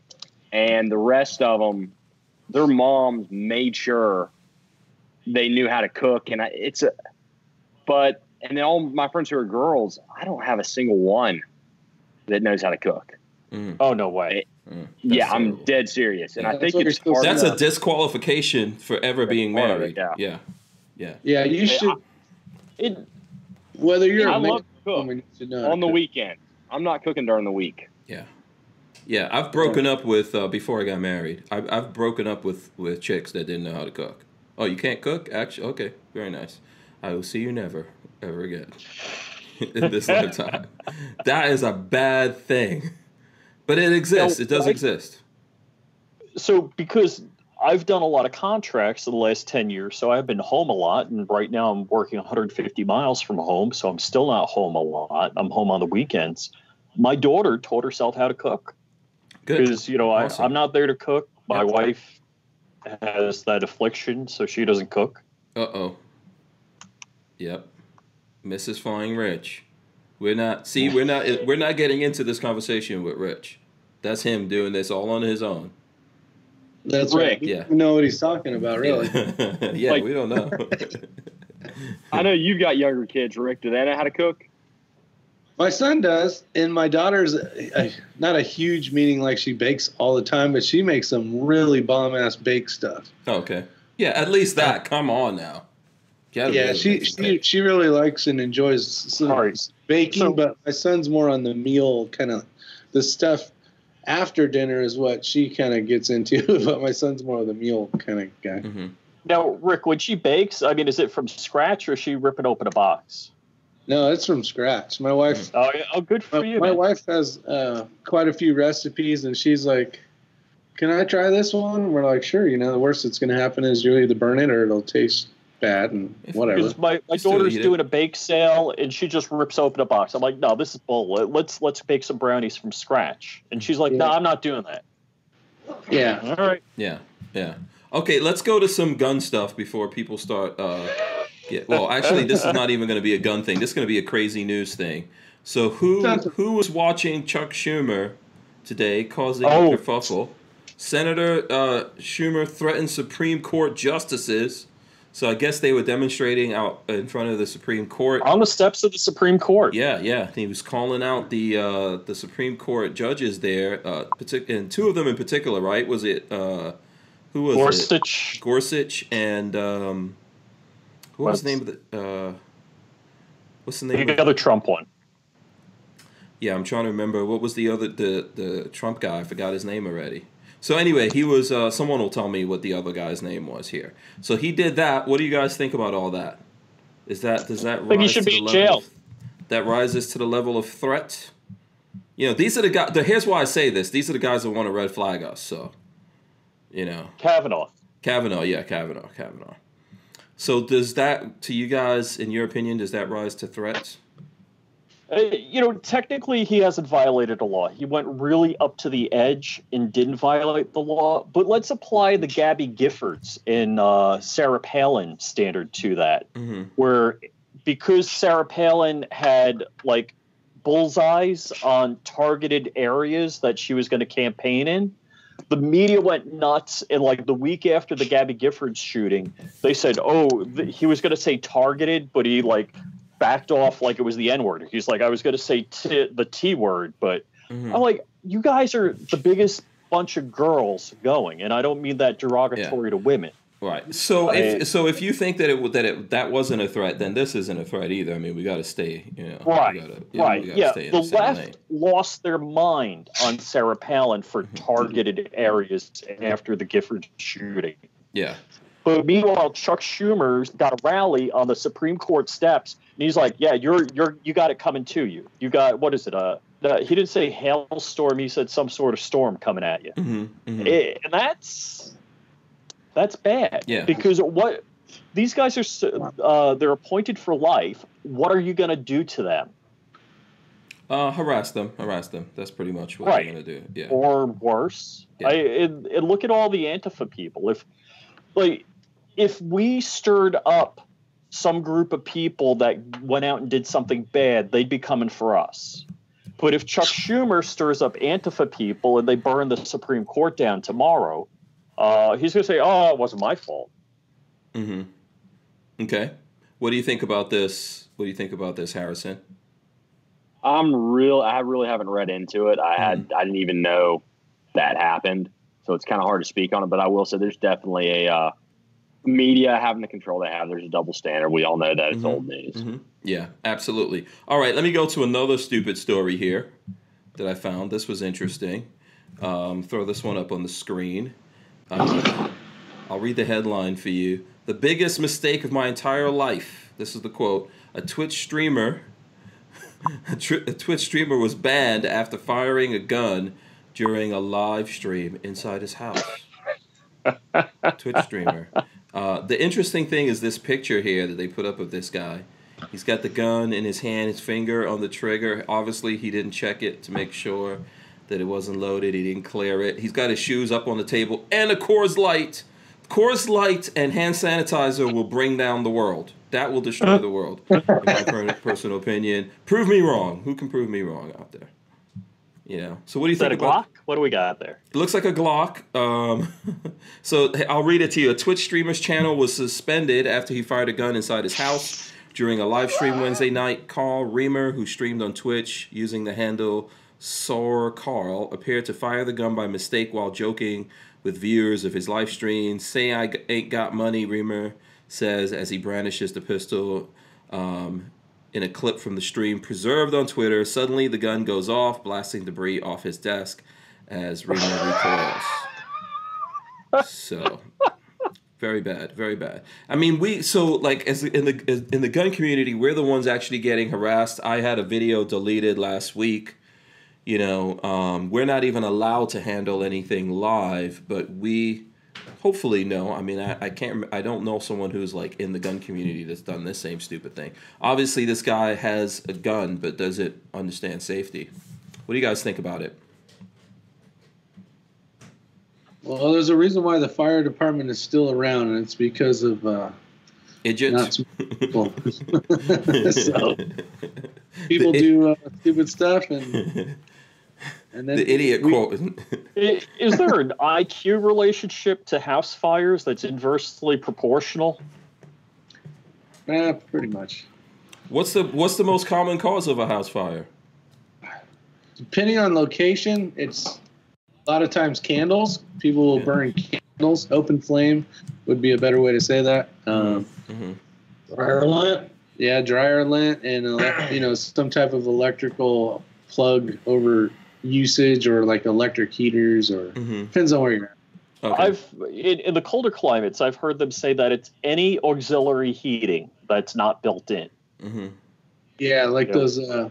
and the rest of them, their moms made sure they knew how to cook. And I, it's a, but, and then all my friends who are girls, I don't have a single one that knows how to cook. Mm. Oh, no way. Mm. Yeah, terrible. I'm dead serious. And yeah, I think it's hard. That's enough. A disqualification for ever being married. Yeah. Yeah. Yeah. Yeah. You should, I, it, whether you're I a love woman, you should know how to cook on the weekend. I'm not cooking during the week. Yeah. Yeah, I've broken up with, uh, before I got married, I've, I've broken up with, with chicks that didn't know how to cook. Oh, you can't cook? Actually, okay, very nice. I will see you never, ever again in this lifetime. That is a bad thing. But it exists. Now, it does I, exist. So because I've done a lot of contracts in the last ten years, so I've been home a lot, and right now I'm working one hundred fifty miles from home, so I'm still not home a lot. I'm home on the weekends. My daughter taught herself how to cook because, you know, awesome. I, I'm not there to cook. My That's wife right. has that affliction, so she doesn't cook. Uh-oh. Yep. Missus Flying Rich. We're not – see, we're not we're not getting into this conversation with Rich. That's him doing this all on his own. That's Rick. Right. We yeah. don't know what he's talking about, really. Yeah, yeah like, we don't know. I know you've got younger kids, Rick. Do they know how to cook? My son does, and my daughter's a, a, not a huge meaning like she bakes all the time, but she makes some really bomb-ass bake stuff. Oh, okay. Yeah, at least that. Come on now. Yeah, really she, she, she really likes and enjoys some baking, so, but my son's more on the meal kind of the stuff. After dinner is what she kind of gets into, but my son's more of the meal kind of guy. Mm-hmm. Now, Rick, when she bakes, I mean, is it from scratch or is she ripping open a box? No, it's from scratch. My wife. Oh, yeah. Oh, good for my, you. My man. wife has uh, quite a few recipes, and she's like, "Can I try this one?" And we're like, "Sure." You know, the worst that's going to happen is you either burn it or it'll taste bad and whatever. Because my, my daughter's doing a bake sale, and she just rips open a box. I'm like, "No, this is bull. Let's let's bake some brownies from scratch." And she's like, yeah. "No, I'm not doing that." Yeah. All right. Yeah. Yeah. Okay, let's go to some gun stuff before people start. Uh, Yeah, well, actually, this is not even going to be a gun thing. This is going to be a crazy news thing. So who who was watching Chuck Schumer today causing oh. a kerfuffle? Senator uh, Schumer threatened Supreme Court justices So I guess they were demonstrating out in front of the Supreme Court. On the steps of the Supreme Court. Yeah, yeah. He was calling out the uh, the Supreme Court judges there, uh, and two of them in particular, right? Was it uh, who was Gorsuch? It? Gorsuch and um, who was the name of the? Uh, what's the name? The other Trump one. Yeah, I'm trying to remember what was the other the the Trump guy. I forgot his name already. So anyway, he was. Uh, someone will tell me what the other guy's name was here. So he did that. What do you guys think about all that? Is that does that? I think rise he should to be in jail. Of, that rises to the level of threat. You know, these are the guys. The, here's why I say this. These are the guys that want to red flag us. So, you know, Kavanaugh. Kavanaugh, yeah, Kavanaugh, Kavanaugh. So does that, to you guys, in your opinion, does that rise to threats? You know, technically he hasn't violated a law. He went really up to the edge and didn't violate the law. But let's apply the Gabby Giffords and uh, Sarah Palin standard to that, mm-hmm. where because Sarah Palin had like bullseyes on targeted areas that she was going to campaign in, the media went nuts. And like the week after the Gabby Giffords shooting, they said, oh, th- he was going to say targeted, but he like – backed off like it was the N-word. He's like, I was going to say t- the T-word, but mm-hmm. I'm like, you guys are the biggest bunch of girls going, and I don't mean that derogatory yeah. to women. Right. So, I, if, so if you think that it that it that wasn't a threat, then this isn't a threat either. I mean, we got to stay, you know. Right. We gotta, you right. know, we gotta yeah. stay in the the left lane. Lost their mind on Sarah Palin for targeted areas after the Gifford shooting. Yeah. But meanwhile, Chuck Schumer's got a rally on the Supreme Court steps, and he's like, "Yeah, you're you're you got it coming to you. You got what is it? Uh, the, he didn't say hailstorm. He said some sort of storm coming at you, mm-hmm, mm-hmm. It, and that's that's bad. Yeah, because what these guys are uh, they're appointed for life. What are you gonna do to them? Uh, harass them, harass them. That's pretty much what right. you're gonna do. Yeah, or worse. Yeah. I and, and look at all the Antifa people. If like If we stirred up some group of people that went out and did something bad, they'd be coming for us. But if Chuck Schumer stirs up Antifa people and they burn the Supreme Court down tomorrow, uh, he's going to say, oh, it wasn't my fault. Mm-hmm. Okay. What do you think about this? What do you think about this, Harrison? I'm real. I really haven't read into it. I had. Mm-hmm. I didn't even know that happened. So it's kind of hard to speak on it. But I will say there's definitely a uh, – media having the control they have, there's a double standard. We all know that. It's mm-hmm. old news. Mm-hmm. Yeah, absolutely. All right, let me go to another stupid story here that I found. This was interesting. Um, throw this one up on the screen. Um, I'll read the headline for you. The biggest mistake of my entire life. This is the quote. A Twitch streamer, a, tri- a Twitch streamer was banned after firing a gun during a live stream inside his house. Twitch streamer. Uh, the interesting thing is this picture here that they put up of this guy. He's got the gun in his hand, his finger on the trigger. Obviously, he didn't check it to make sure that it wasn't loaded. He didn't clear it. He's got his shoes up on the table and a Coors Light. Coors Light and hand sanitizer will bring down the world. That will destroy the world, in my per- personal opinion. Prove me wrong. Who can prove me wrong out there? You know. So what do you is think that a about Glock? What do we got there? It looks like a Glock. Um, so I'll read it to you. A Twitch streamer's channel was suspended after he fired a gun inside his house during a live stream Wednesday night. Carl Reamer, who streamed on Twitch using the handle Sor Carl, appeared to fire the gun by mistake while joking with viewers of his live stream. Say I ain't got money, Reamer says as he brandishes the pistol. Um, In a clip from the stream preserved on Twitter, suddenly the gun goes off, blasting debris off his desk as Reno recoils. So, very bad, very bad. I mean, we so like as in the as in the gun community, we're the ones actually getting harassed. I had a video deleted last week. You know, um, we're not even allowed to handle anything live, but we hopefully no. I mean, I, I can't. I don't know someone who's like in the gun community that's done this same stupid thing. Obviously, this guy has a gun, but does it understand safety? What do you guys think about it? Well, there's a reason why the fire department is still around, and it's because of uh, idiots. People. So, people do uh, stupid stuff and. And then the idiot we, quote. Is there an I Q relationship to house fires that's inversely proportional? Uh, pretty much. What's the what's the most common cause of a house fire? Depending on location, it's a lot of times candles. People will yeah. burn candles. Open flame would be a better way to say that. Um, mm-hmm. Dryer lint. Yeah, dryer lint and, you know, some type of electrical plug over usage or like electric heaters or mm-hmm. depends on where you're at. Okay. I've in, in the colder climates, I've heard them say that it's any auxiliary heating that's not built in. Mm-hmm. Yeah, like you know, those uh,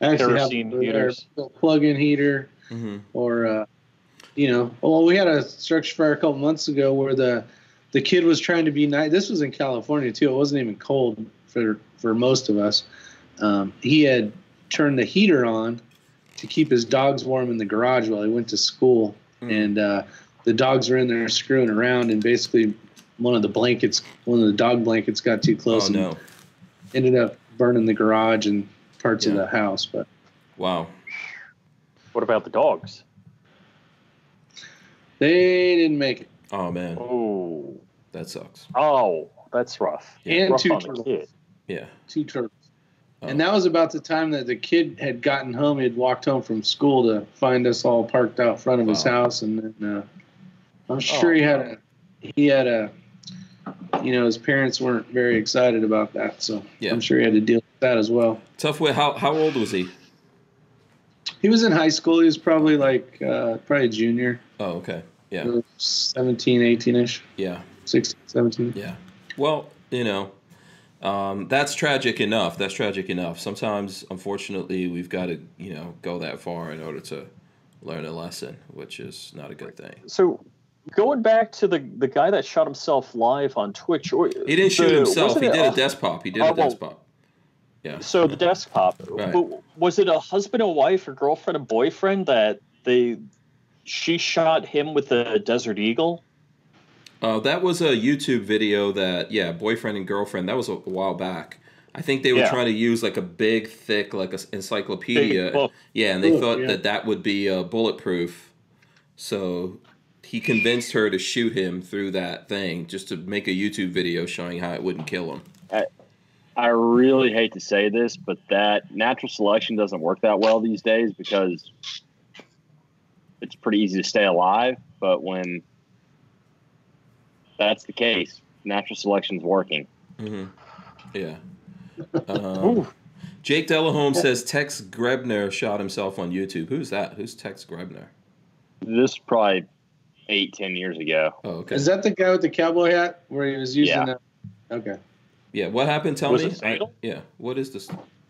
kerosene heaters, plug-in heater, mm-hmm. or uh, you know. Well, we had a structure fire a couple months ago where the the kid was trying to be nice. This was in California too. It wasn't even cold for for most of us. Um, he had turned the heater on to keep his dogs warm in the garage while he went to school, mm. and uh, the dogs were in there screwing around, and basically one of the blankets, one of the dog blankets, got too close. Oh, no. And ended up burning the garage and parts yeah. of the house. But wow, what about the dogs? They didn't make it. Oh man, oh that sucks. Oh, that's rough. Yeah. And rough two turtles. Yeah, two turtles. Oh. And that was about the time that the kid had gotten home. He had walked home from school to find us all parked out front of wow. his house, and then uh, I'm sure oh, he had a he had a. You know, his parents weren't very excited about that, so yeah. I'm sure he had to deal with that as well. Tough way. How how old was he? He was in high school. He was probably like uh, probably a junior. Oh, okay. Yeah. So seventeen, eighteen-ish. Yeah. sixteen, seventeen. Yeah. Well, you know, um, that's tragic enough. That's tragic enough. Sometimes, unfortunately, we've got to, you know, go that far in order to learn a lesson, which is not a good thing. So... Going back to the, the guy that shot himself live on Twitch. Or, he didn't shoot the, himself. He did a, a desk pop. He did uh, a desk well, pop. Yeah. So the desk pop. Right. Was it a husband and wife or girlfriend and boyfriend that they she shot him with a Desert Eagle? Uh, that was a YouTube video that, yeah, boyfriend and girlfriend. That was a, a while back. I think they were yeah. trying to use like a big, thick, like an encyclopedia. Big, yeah, and they Ooh, thought yeah. that that would be uh, bulletproof. So... He convinced her to shoot him through that thing just to make a YouTube video showing how it wouldn't kill him. I, I really hate to say this, but that natural selection doesn't work that well these days because it's pretty easy to stay alive. But when that's the case, natural selection's working. Mm-hmm. Yeah. Um, Jake Delahome says Tex Grebner shot himself on YouTube. Who's that? Who's Tex Grebner? This probably... Eight, ten years ago. Oh, okay. Is that the guy with the cowboy hat where he was using yeah. that? Okay. Yeah. What happened? Tell was me. I, yeah. What is this?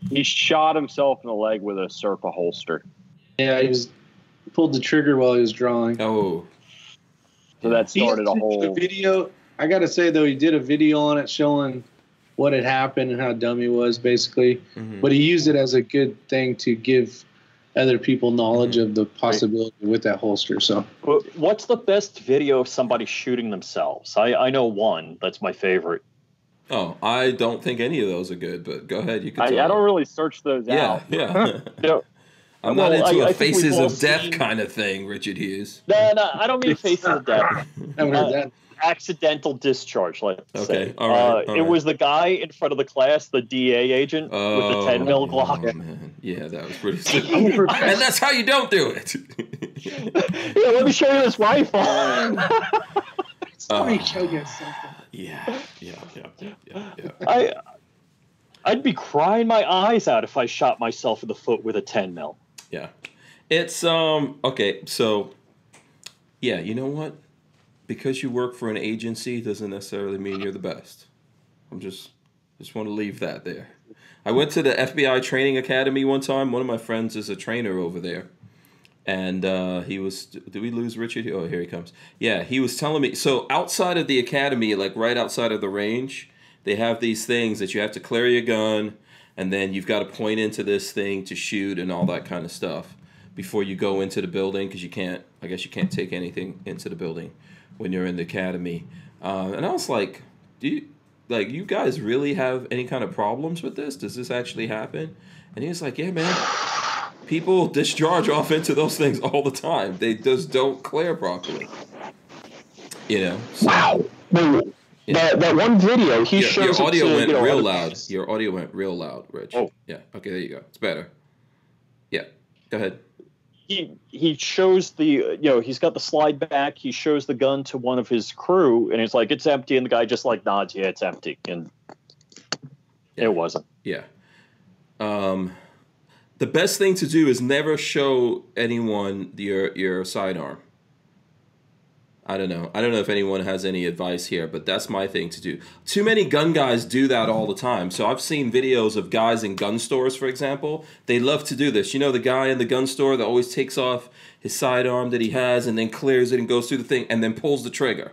He shot himself in the leg with a Serpa holster. Yeah, he was pulled the trigger while he was drawing. Oh. So that started a whole video. I gotta say though, he did a video on it showing what had happened and how dumb he was, basically. Mm-hmm. But he used it as a good thing to give other people knowledge of the possibility right. with that holster. So what's the best video of somebody shooting themselves? I, I know one that's my favorite. Oh, I don't think any of those are good, but go ahead. You can. I, I don't really search those yeah, out. Yeah. no, I'm well, not into I, a I faces of death seen... kind of thing, Richard Hughes. No, no, I don't mean faces of death. uh, accidental discharge, let's okay. say. All right. Uh, all right. It was the guy in front of the class, the D A agent oh, with the ten mil Glock. Oh, man. Yeah, that was pretty sick. And that's how you don't do it. Yeah, let me show you this rifle. Let me show you something. Yeah, yeah, yeah, yeah, yeah. I, I'd be crying my eyes out if I shot myself in the foot with a ten mil. Yeah. It's, um, okay, so, yeah, you know what? Because you work for an agency doesn't necessarily mean you're the best. I'm just, just want to leave that there. I went to the F B I training academy one time. One of my friends is a trainer over there. And uh, he was, did we lose Richard? Oh, here he comes. Yeah, he was telling me, so outside of the academy, like right outside of the range, they have these things that you have to clear your gun, and then you've got to point into this thing to shoot and all that kind of stuff before you go into the building, because you can't, I guess you can't take anything into the building when you're in the academy. Uh, and I was like, do you, like, you guys really have any kind of problems with this? Does this actually happen? And he was like, yeah, man, people discharge off into those things all the time. They just don't clear properly. You know? So, wow. That, that one video, he your, shows your audio it to, went you know, real loud. Your audio went real loud, Rich. Oh. Yeah. Okay, there you go. It's better. Yeah. Go ahead. He he shows the, you know, he's got the slide back. He shows the gun to one of his crew, and he's like, it's empty. And the guy just like nods, yeah, it's empty. And yeah. It wasn't. Yeah. Um, the best thing to do is never show anyone your, your sidearm. I don't know. I don't know if anyone has any advice here, but that's my thing to do. Too many gun guys do that all the time. So I've seen videos of guys in gun stores, for example. They love to do this. You know, the guy in the gun store that always takes off his sidearm that he has and then clears it and goes through the thing and then pulls the trigger.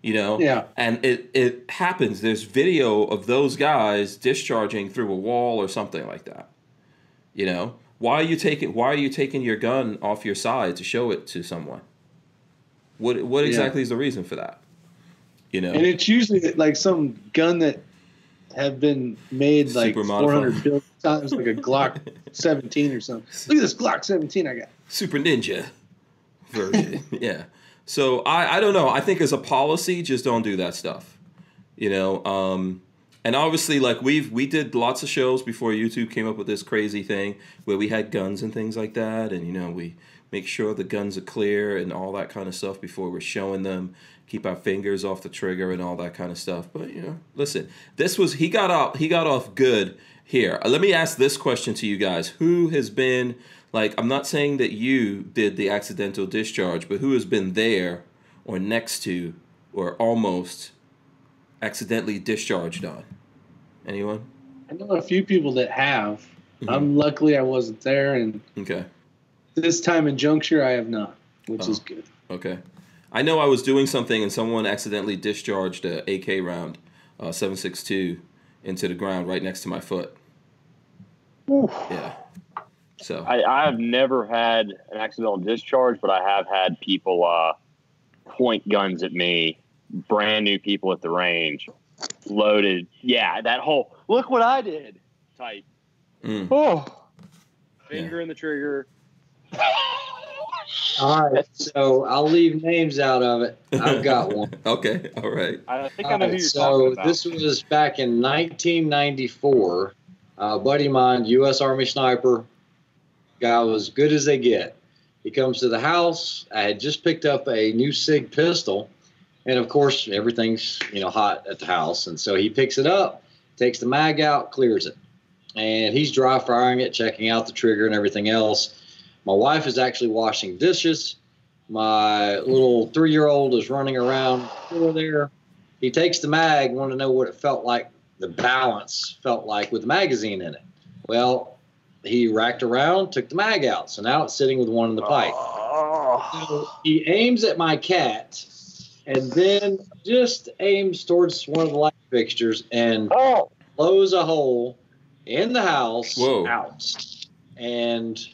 You know? Yeah. And it, it happens. There's video of those guys discharging through a wall or something like that. You know? Why are you taking, why are you taking your gun off your side to show it to someone? What what exactly yeah. is the reason for that? You know, and it's usually like some gun that have been made super like four hundred billion times, like a Glock seventeen or something. Look at this Glock seventeen I got. Super Ninja version. Yeah. So I I don't know. I think as a policy, just don't do that stuff. You know. Um, and obviously, like we've we did lots of shows before YouTube came up with this crazy thing where we had guns and things like that, and you know we. Make sure the guns are clear and all that kind of stuff before we're showing them. Keep our fingers off the trigger and all that kind of stuff. But, you know, listen, this was he got off, he got off good here. Let me ask this question to you guys. Who has been, like, I'm not saying that you did the accidental discharge, but who has been there or next to or almost accidentally discharged on? Anyone? I know a few people that have. Mm-hmm. I'm luckily I wasn't there. And okay. This time in Juncture, I have not, which oh, is good. Okay. I know I was doing something and someone accidentally discharged an A K round, uh, seven six two, into the ground right next to my foot. Oof. Yeah. So I, I have never had an accidental discharge, but I have had people uh, point guns at me, brand new people at the range, loaded. Yeah, that whole, look what I did type. Mm. Oh. Finger yeah. in the trigger. All right, so I'll leave names out of it. I've got one. Okay, all right. I think I know who you're talking about. So this was back in nineteen ninety-four. A buddy of mine, U S Army sniper, guy was good as they get. He comes to the house. I had just picked up a new Sig pistol, and of course everything's you know hot at the house, and so he picks it up, takes the mag out, clears it, and he's dry firing it, checking out the trigger and everything else. My wife is actually washing dishes. My little three-year-old is running around over there. He takes the mag, wanted to know what it felt like, the balance felt like with the magazine in it. Well, he racked around, took the mag out. So now it's sitting with one in the pipe. So he aims at my cat and then just aims towards one of the light fixtures and oh. blows a hole in the house Whoa. out. And...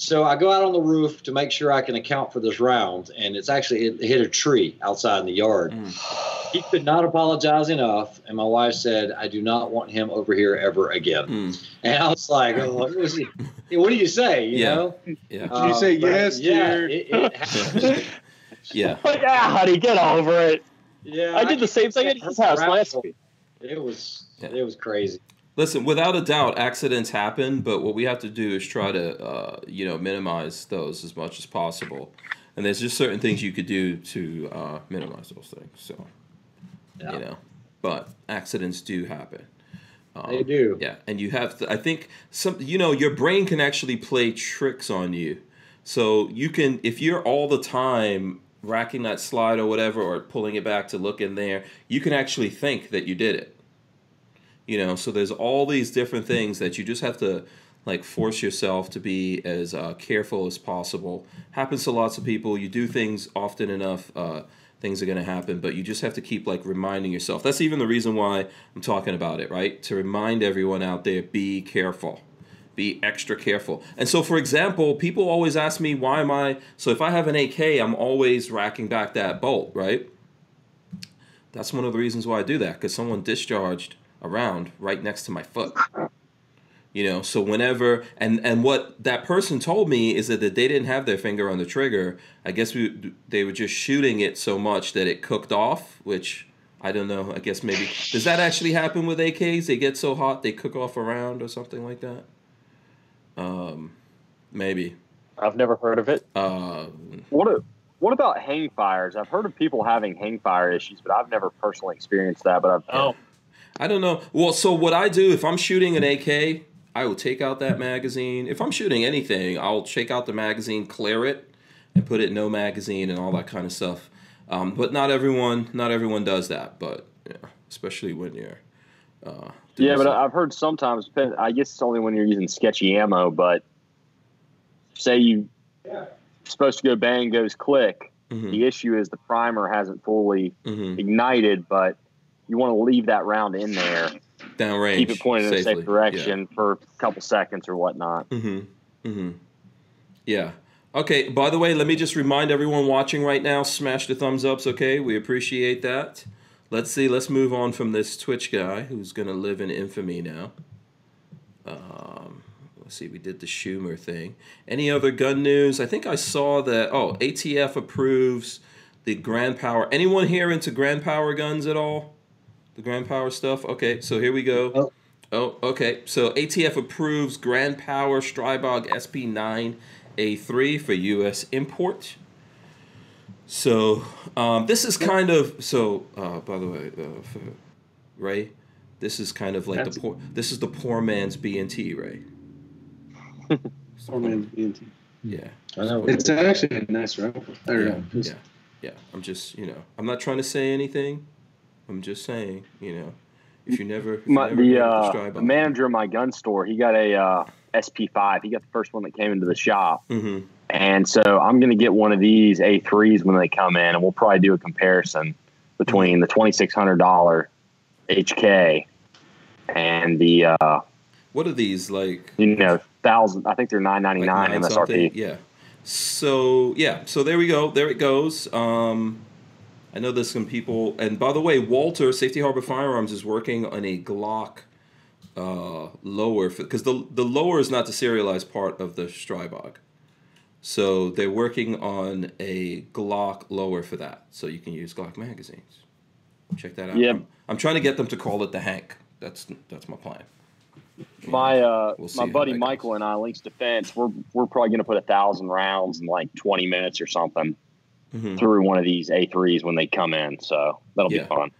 So I go out on the roof to make sure I can account for this round, and it's actually it hit a tree outside in the yard. Mm. He could not apologize enough, and my wife said, I do not want him over here ever again. Mm. And I was like, oh, what, was he, what do you say, you yeah. know? Yeah. Uh, you say yes, yeah, dear. It, it happened. yeah. yeah, honey, get over it. Yeah, I, I did the same thing at his house last week. It was, yeah. it was crazy. Listen, without a doubt, accidents happen, but what we have to do is try to, uh, you know, minimize those as much as possible. And there's just certain things you could do to uh, minimize those things. So, yeah. you know, but accidents do happen. Um, they do. Yeah, and you have to, I think, some, you know, your brain can actually play tricks on you. So you can, if you're all the time racking that slide or whatever, or pulling it back to look in there, you can actually think that you did it. You know, so there's all these different things that you just have to, like, force yourself to be as uh, careful as possible. Happens to lots of people. You do things often enough, uh, things are going to happen. But you just have to keep, like, reminding yourself. That's even the reason why I'm talking about it, right? To remind everyone out there, be careful. Be extra careful. And so, for example, people always ask me, why am I... So if I have an A K, I'm always racking back that bolt, right? That's one of the reasons why I do that, because someone discharged... around right next to my foot, you know. So whenever and and what that person told me is that, that they didn't have their finger on the trigger. I guess we they were just shooting it so much that it cooked off, which I don't know. I guess maybe. Does that actually happen with A Ks? They get so hot they cook off around or something like that? Um, maybe. I've never heard of it. Uh, what a, What about hang fires? I've heard of people having hang fire issues, but I've never personally experienced that. But I've oh. I don't know. Well, so what I do, if I'm shooting an A K, I will take out that magazine. If I'm shooting anything, I'll take out the magazine, clear it, and put it no magazine and all that kind of stuff. Um, but not everyone, not everyone does that. But yeah, especially when you're, uh, yeah. But something. I've heard sometimes. I guess it's only when you're using sketchy ammo. But say you yeah. supposed to go bang goes click. Mm-hmm. The issue is the primer hasn't fully mm-hmm. ignited, but you want to leave that round in there, downrange, keep it pointed safely. in the safe direction yeah. for a couple seconds or whatnot. Mm-hmm. Mm-hmm. Yeah. Okay, by the way, let me just remind everyone watching right now, smash the thumbs ups, okay? We appreciate that. Let's see, let's move on from this Twitch guy who's going to live in infamy now. Um, let's see, we did the Schumer thing. Any other gun news? I think I saw that, oh, A T F approves the Grand Power. Anyone here into Grand Power guns at all? The Grand Power stuff? Okay, so here we go. Oh, okay, so A T F approves Grand Power Strybog S P nine A three for U S import. So um, this is kind of so. Uh, by the way, uh, for Ray, this is kind of like That's the poor. This is the poor man's B and T, Ray. Poor man's B and T. Yeah, I know. It's actually a nice rifle. There yeah, we go. Yeah, yeah. I'm just you know, I'm not trying to say anything. I'm just saying you know, if you never if my, you never the, uh, the manager of my gun store, he got a. Uh, S P five. He got the first one that came into the shop. Mm-hmm. And so I'm going to get one of these A threes when they come in, and we'll probably do a comparison between the twenty-six hundred dollar H K and the uh what are these like you know thousand I think they're nine ninety-nine like M S R P. Something. Yeah. So yeah, so there we go. There it goes. Um I know there's some people, and by the way, Walter Safety Harbor Firearms is working on a Glock Uh, lower, because the the lower is not the serialized part of the Strybog, so they're working on a Glock lower for that, so you can use Glock magazines. Check that out. Yeah, I'm, I'm trying to get them to call it the Hank. That's that's my plan. My uh, we'll my buddy Michael goes. and I, Links Defense, we're we're probably gonna put a thousand rounds in like twenty minutes or something mm-hmm. through one of these A threes when they come in. So that'll yeah. be fun.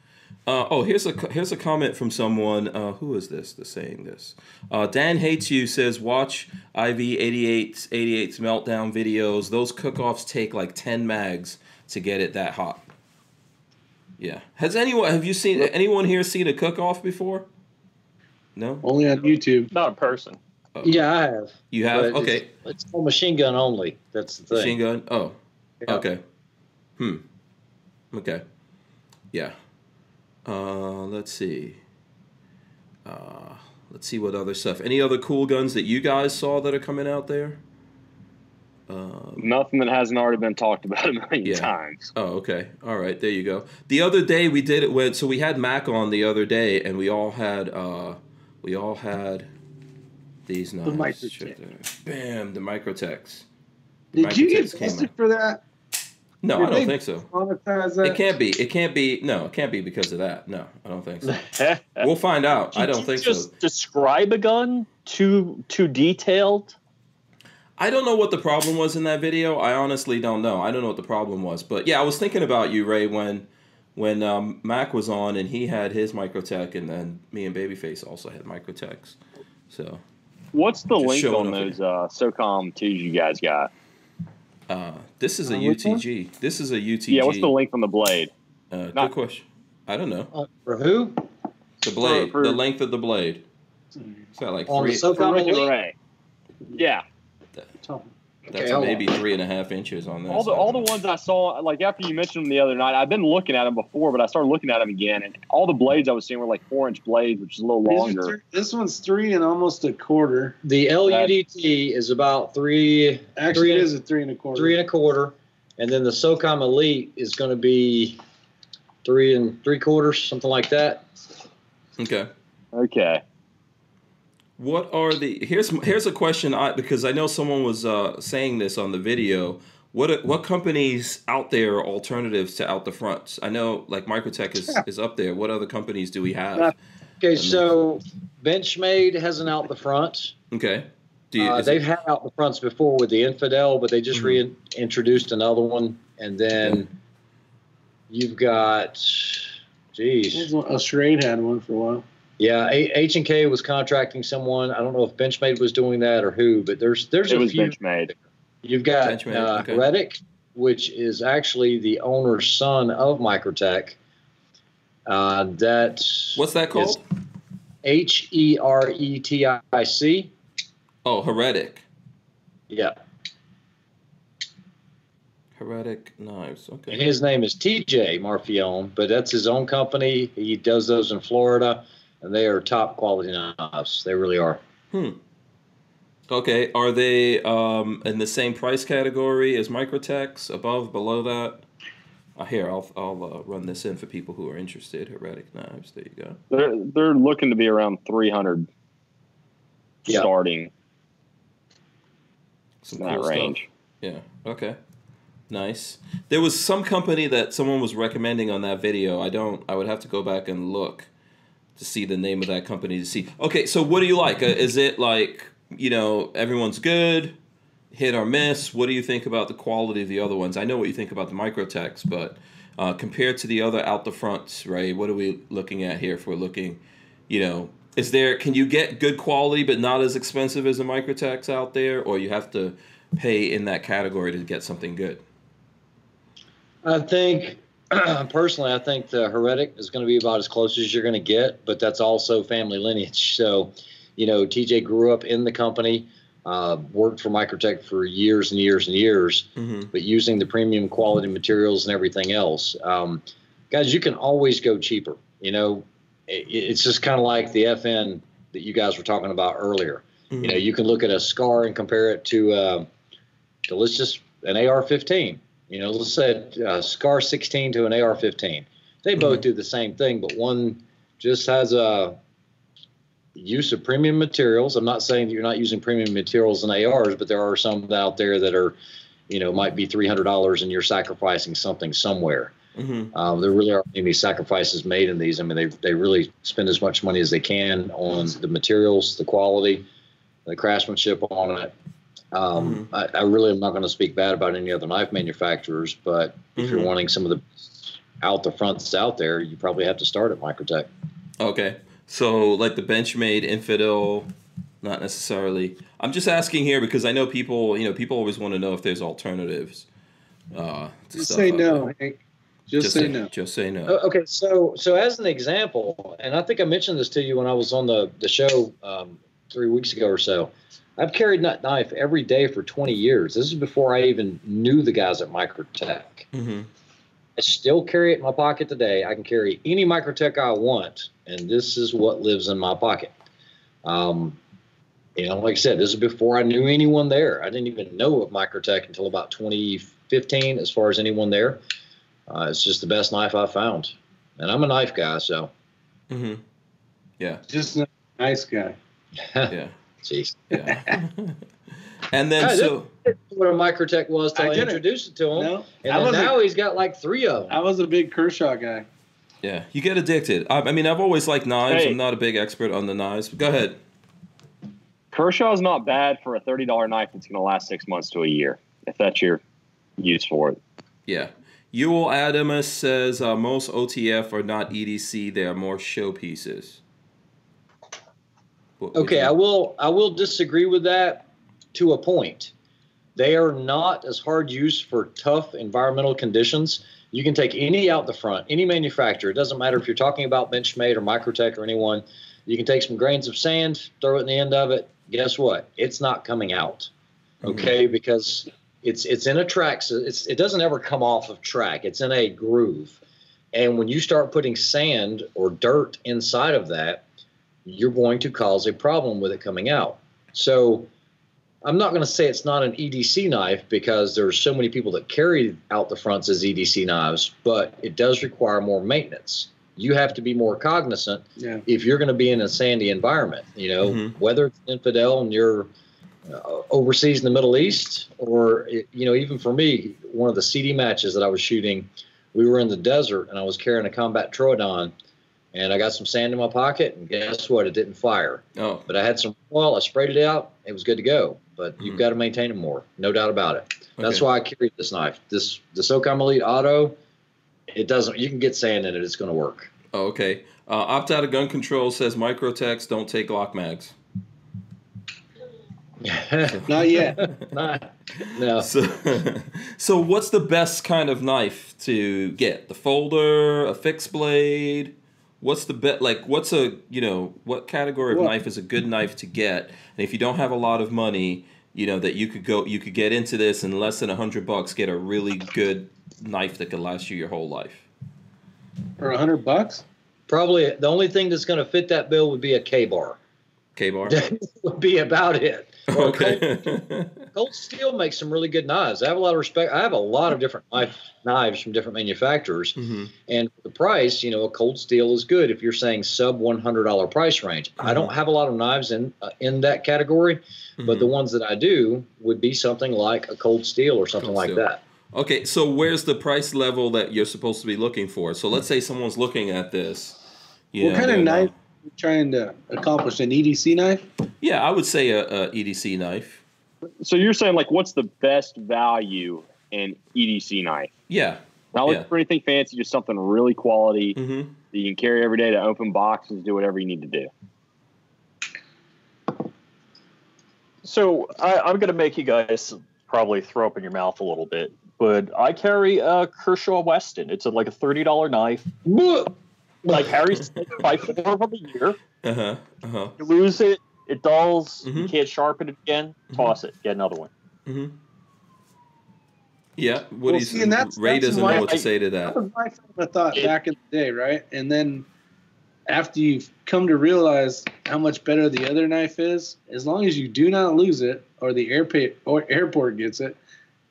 Uh, oh, here's a here's a comment from someone. Uh, who is this that's saying this? Uh, Dan Hates You says, watch I V eighty-eight's meltdown videos. Those cook-offs take like ten mags to get it that hot. Yeah. Has anyone, have you seen, anyone here seen a cook-off before? No? Only on YouTube. Not in person. Oh. Yeah, I have. You have? But okay. It's, it's machine gun only. That's the thing. Machine gun? Oh. Yeah. Okay. Hmm. Okay. Yeah. Uh, let's see. Uh, let's see what other stuff. Any other cool guns that you guys saw that are coming out there? Um, Nothing that hasn't already been talked about a million yeah. times. Oh, okay. All right, there you go. The other day we did it with, so we had Mac on the other day, and we all had uh, we all had these knives. The Microtech. Bam, the Microtechs. Did Microtechs you get tested for that? No, I don't think so. It can't be. It can't be. No, it can't be because of that. No, I don't think so. We'll find out. I don't think so. Just describe a gun too too detailed. I don't know what the problem was in that video. I honestly don't know. I don't know what the problem was. But yeah, I was thinking about you, Ray, when when um, Mac was on and he had his Microtech, and then me and Babyface also had Microtechs. So, what's the link on those uh, SOCOM twos you guys got? Uh, this is a U T G. This is a U T G. Yeah, what's the length on the blade? Uh, Not, good question. I don't know. Uh, for who? The blade. For, for, the length of the blade. It's got like three. So regular yeah. That, that's okay, maybe three and a half inches on this. All the all the ones I saw, like after you mentioned them the other night, I've been looking at them before, but I started looking at them again, and all the blades I was seeing were like four inch blades, which is a little longer. Three, this one's three and almost a quarter. The L U D T is about three. Actually, three it is a three and a quarter. Three and a quarter, and then the SOCOM Elite is going to be three and three quarters, something like that. Okay. Okay. What are the here's here's a question I because I know someone was uh, saying this on the video. What what companies out there are alternatives to out the fronts? I know like Microtech is, yeah. is up there. What other companies do we have? Uh, okay, so Benchmade has an out the front. Okay. Do you, uh, they've it... had out the fronts before with the Infidel, but they just mm-hmm. reintroduced another one. And then you've got, geez. Austrade had one for a while. Yeah, H and K was contracting someone. I don't know if Benchmade was doing that or who, but there's there's it a was few. Benchmade. You've got Benchmade, uh, okay. Reddick, which is actually the owner's son of Microtech. Uh, that what's that called? H E R E T I C. Oh, Heretic. Yeah. Heretic Knives. Okay. And his name is T J Marfion, but that's his own company. He does those in Florida, and they are top quality knives. They really are. Hmm. Okay. Are they um, in the same price category as Microtech's? Above, below that? Uh, here, I'll I'll uh, run this in for people who are interested. Heretic Knives. There you go. They're they're looking to be around three hundred, yeah. starting. Some cool that range. Stuff. Yeah. Okay. Nice. There was some company that someone was recommending on that video. I don't. I would have to go back and look to see the name of that company to see. Okay, so what do you like? Is it like, you know, everyone's good, hit or miss? What do you think about the quality of the other ones? I know what you think about the Microtechs, but uh, compared to the other out the fronts, right? What are we looking at here if we're looking, you know, is there, can you get good quality but not as expensive as the Microtechs out there, or you have to pay in that category to get something good? I think personally, I think the Heretic is going to be about as close as you're going to get, but that's also family lineage. So, you know, T J grew up in the company, uh, worked for Microtech for years and years and years, mm-hmm. but using the premium quality materials and everything else. Um, guys, you can always go cheaper. You know, it, it's just kind of like the F N that you guys were talking about earlier. Mm-hmm. You know, you can look at a SCAR and compare it to, uh, to let's just an A R fifteen. You know, let's say uh, SCAR sixteen to an A R fifteen. They both mm-hmm. do the same thing, but one just has a use of premium materials. I'm not saying that you're not using premium materials in A Rs, but there are some out there that are, you know, might be three hundred dollars and you're sacrificing something somewhere. Mm-hmm. um, there really aren't any sacrifices made in these. I mean, they, they really spend as much money as they can on the materials, the quality, the craftsmanship on it. Um, mm-hmm. I, I really am not going to speak bad about any other knife manufacturers, but mm-hmm. if you're wanting some of the out the fronts out there, you probably have to start at Microtech. Okay. So like the Benchmade, Infidel, not necessarily. I'm just asking here because I know people, you know, people always want to know if there's alternatives. Uh, to just say no, Hank. Just, just say, say no. Just say no. Okay. So, so as an example, and I think I mentioned this to you when I was on the, the show um, three weeks ago or so, I've carried that knife every day for twenty years. This is before I even knew the guys at Microtech. Mm-hmm. I still carry it in my pocket today. I can carry any Microtech I want, and this is what lives in my pocket. Um, you know, like I said, this is before I knew anyone there. I didn't even know of Microtech until about twenty fifteen as far as anyone there. Uh, it's just the best knife I've found. And I'm a knife guy, so. Mm-hmm. Yeah. Just a nice guy. Yeah. Jeez. Yeah. And then, I so what a Microtech was till I, I introduced it to him, no, and then now a, he's got like three of them. I was a big Kershaw guy. Yeah, you get addicted. I, I mean, I've always liked knives. Hey. I'm not a big expert on the knives. Go ahead. Kershaw's not bad for a thirty dollar knife that's going to last six months to a year, if that's your use for it. Yeah. Ewell Adamus says uh, most O T F are not E D C; they are more showpieces. Okay, I will I will disagree with that to a point. They are not as hard use for tough environmental conditions. You can take any out the front, any manufacturer. It doesn't matter if you're talking about Benchmade or Microtech or anyone. You can take some grains of sand, throw it in the end of it. Guess what? It's not coming out, okay? Mm-hmm. Because it's it's in a track. So it's, it doesn't ever come off of track. It's in a groove. And when you start putting sand or dirt inside of that, you're going to cause a problem with it coming out. So I'm not going to say it's not an E D C knife because there's so many people that carry out the fronts as E D C knives, but it does require more maintenance. You have to be more cognizant yeah. if you're going to be in a sandy environment, you know, mm-hmm. whether it's Infidel and you're uh, overseas in the Middle East, or, you know, even for me, one of the C D matches that I was shooting, we were in the desert and I was carrying a combat Troodon, and I got some sand in my pocket, and guess what? It didn't fire. Oh. But I had some oil, I sprayed it out, it was good to go. But mm-hmm. you've got to maintain them more, no doubt about it. Okay. That's why I carry this knife. This the SOCOM Elite Auto, it doesn't, you can get sand in it, it's going to work. Oh, okay. Uh, Opt Out of Gun Control says Microtechs don't take Glock mags. Not yet. Not, no. So, so what's the best kind of knife to get? The folder, a fixed blade? What's the bet? Like, what's a, you know, what category of well, knife is a good knife to get? And if you don't have a lot of money, you know, that you could go, you could get into this and less than a hundred bucks, get a really good knife that could last you your whole life. For a hundred bucks? Probably the only thing that's going to fit that bill would be a K bar. K bar would be about it. Okay. Cold, Cold Steel makes some really good knives. I have a lot of respect. I have a lot of different knife, knives from different manufacturers, mm-hmm. and the price, you know, a Cold Steel is good if you're saying sub one hundred dollars price range. Mm-hmm. I don't have a lot of knives in uh, in that category, mm-hmm. but the ones that I do would be something like a Cold Steel or something Cold like Steel. That. Okay, so where's the price level that you're supposed to be looking for? So let's say someone's looking at this. You what know, kind of knife? Trying to accomplish an E D C knife? Yeah, I would say a, a E D C knife. So you're saying, like, what's the best value in E D C knife? Yeah. Not looking yeah. for anything fancy, just something really quality mm-hmm. that you can carry every day to open boxes, do whatever you need to do. So I, I'm going to make you guys probably throw up in your mouth a little bit, but I carry a Kershaw Weston. It's a, like a thirty dollar knife. Like Harry's by four of a year. Uh-huh. Uh-huh. You lose it, it dulls, mm-hmm. you can't sharpen it again, toss mm-hmm. it, get another one. Mm-hmm. Yeah, what well, see, and that's, Ray that's doesn't know what I, to say to that. That was my kind of thought back in the day, right? And then after you've come to realize how much better the other knife is, as long as you do not lose it or the airport or airport gets it,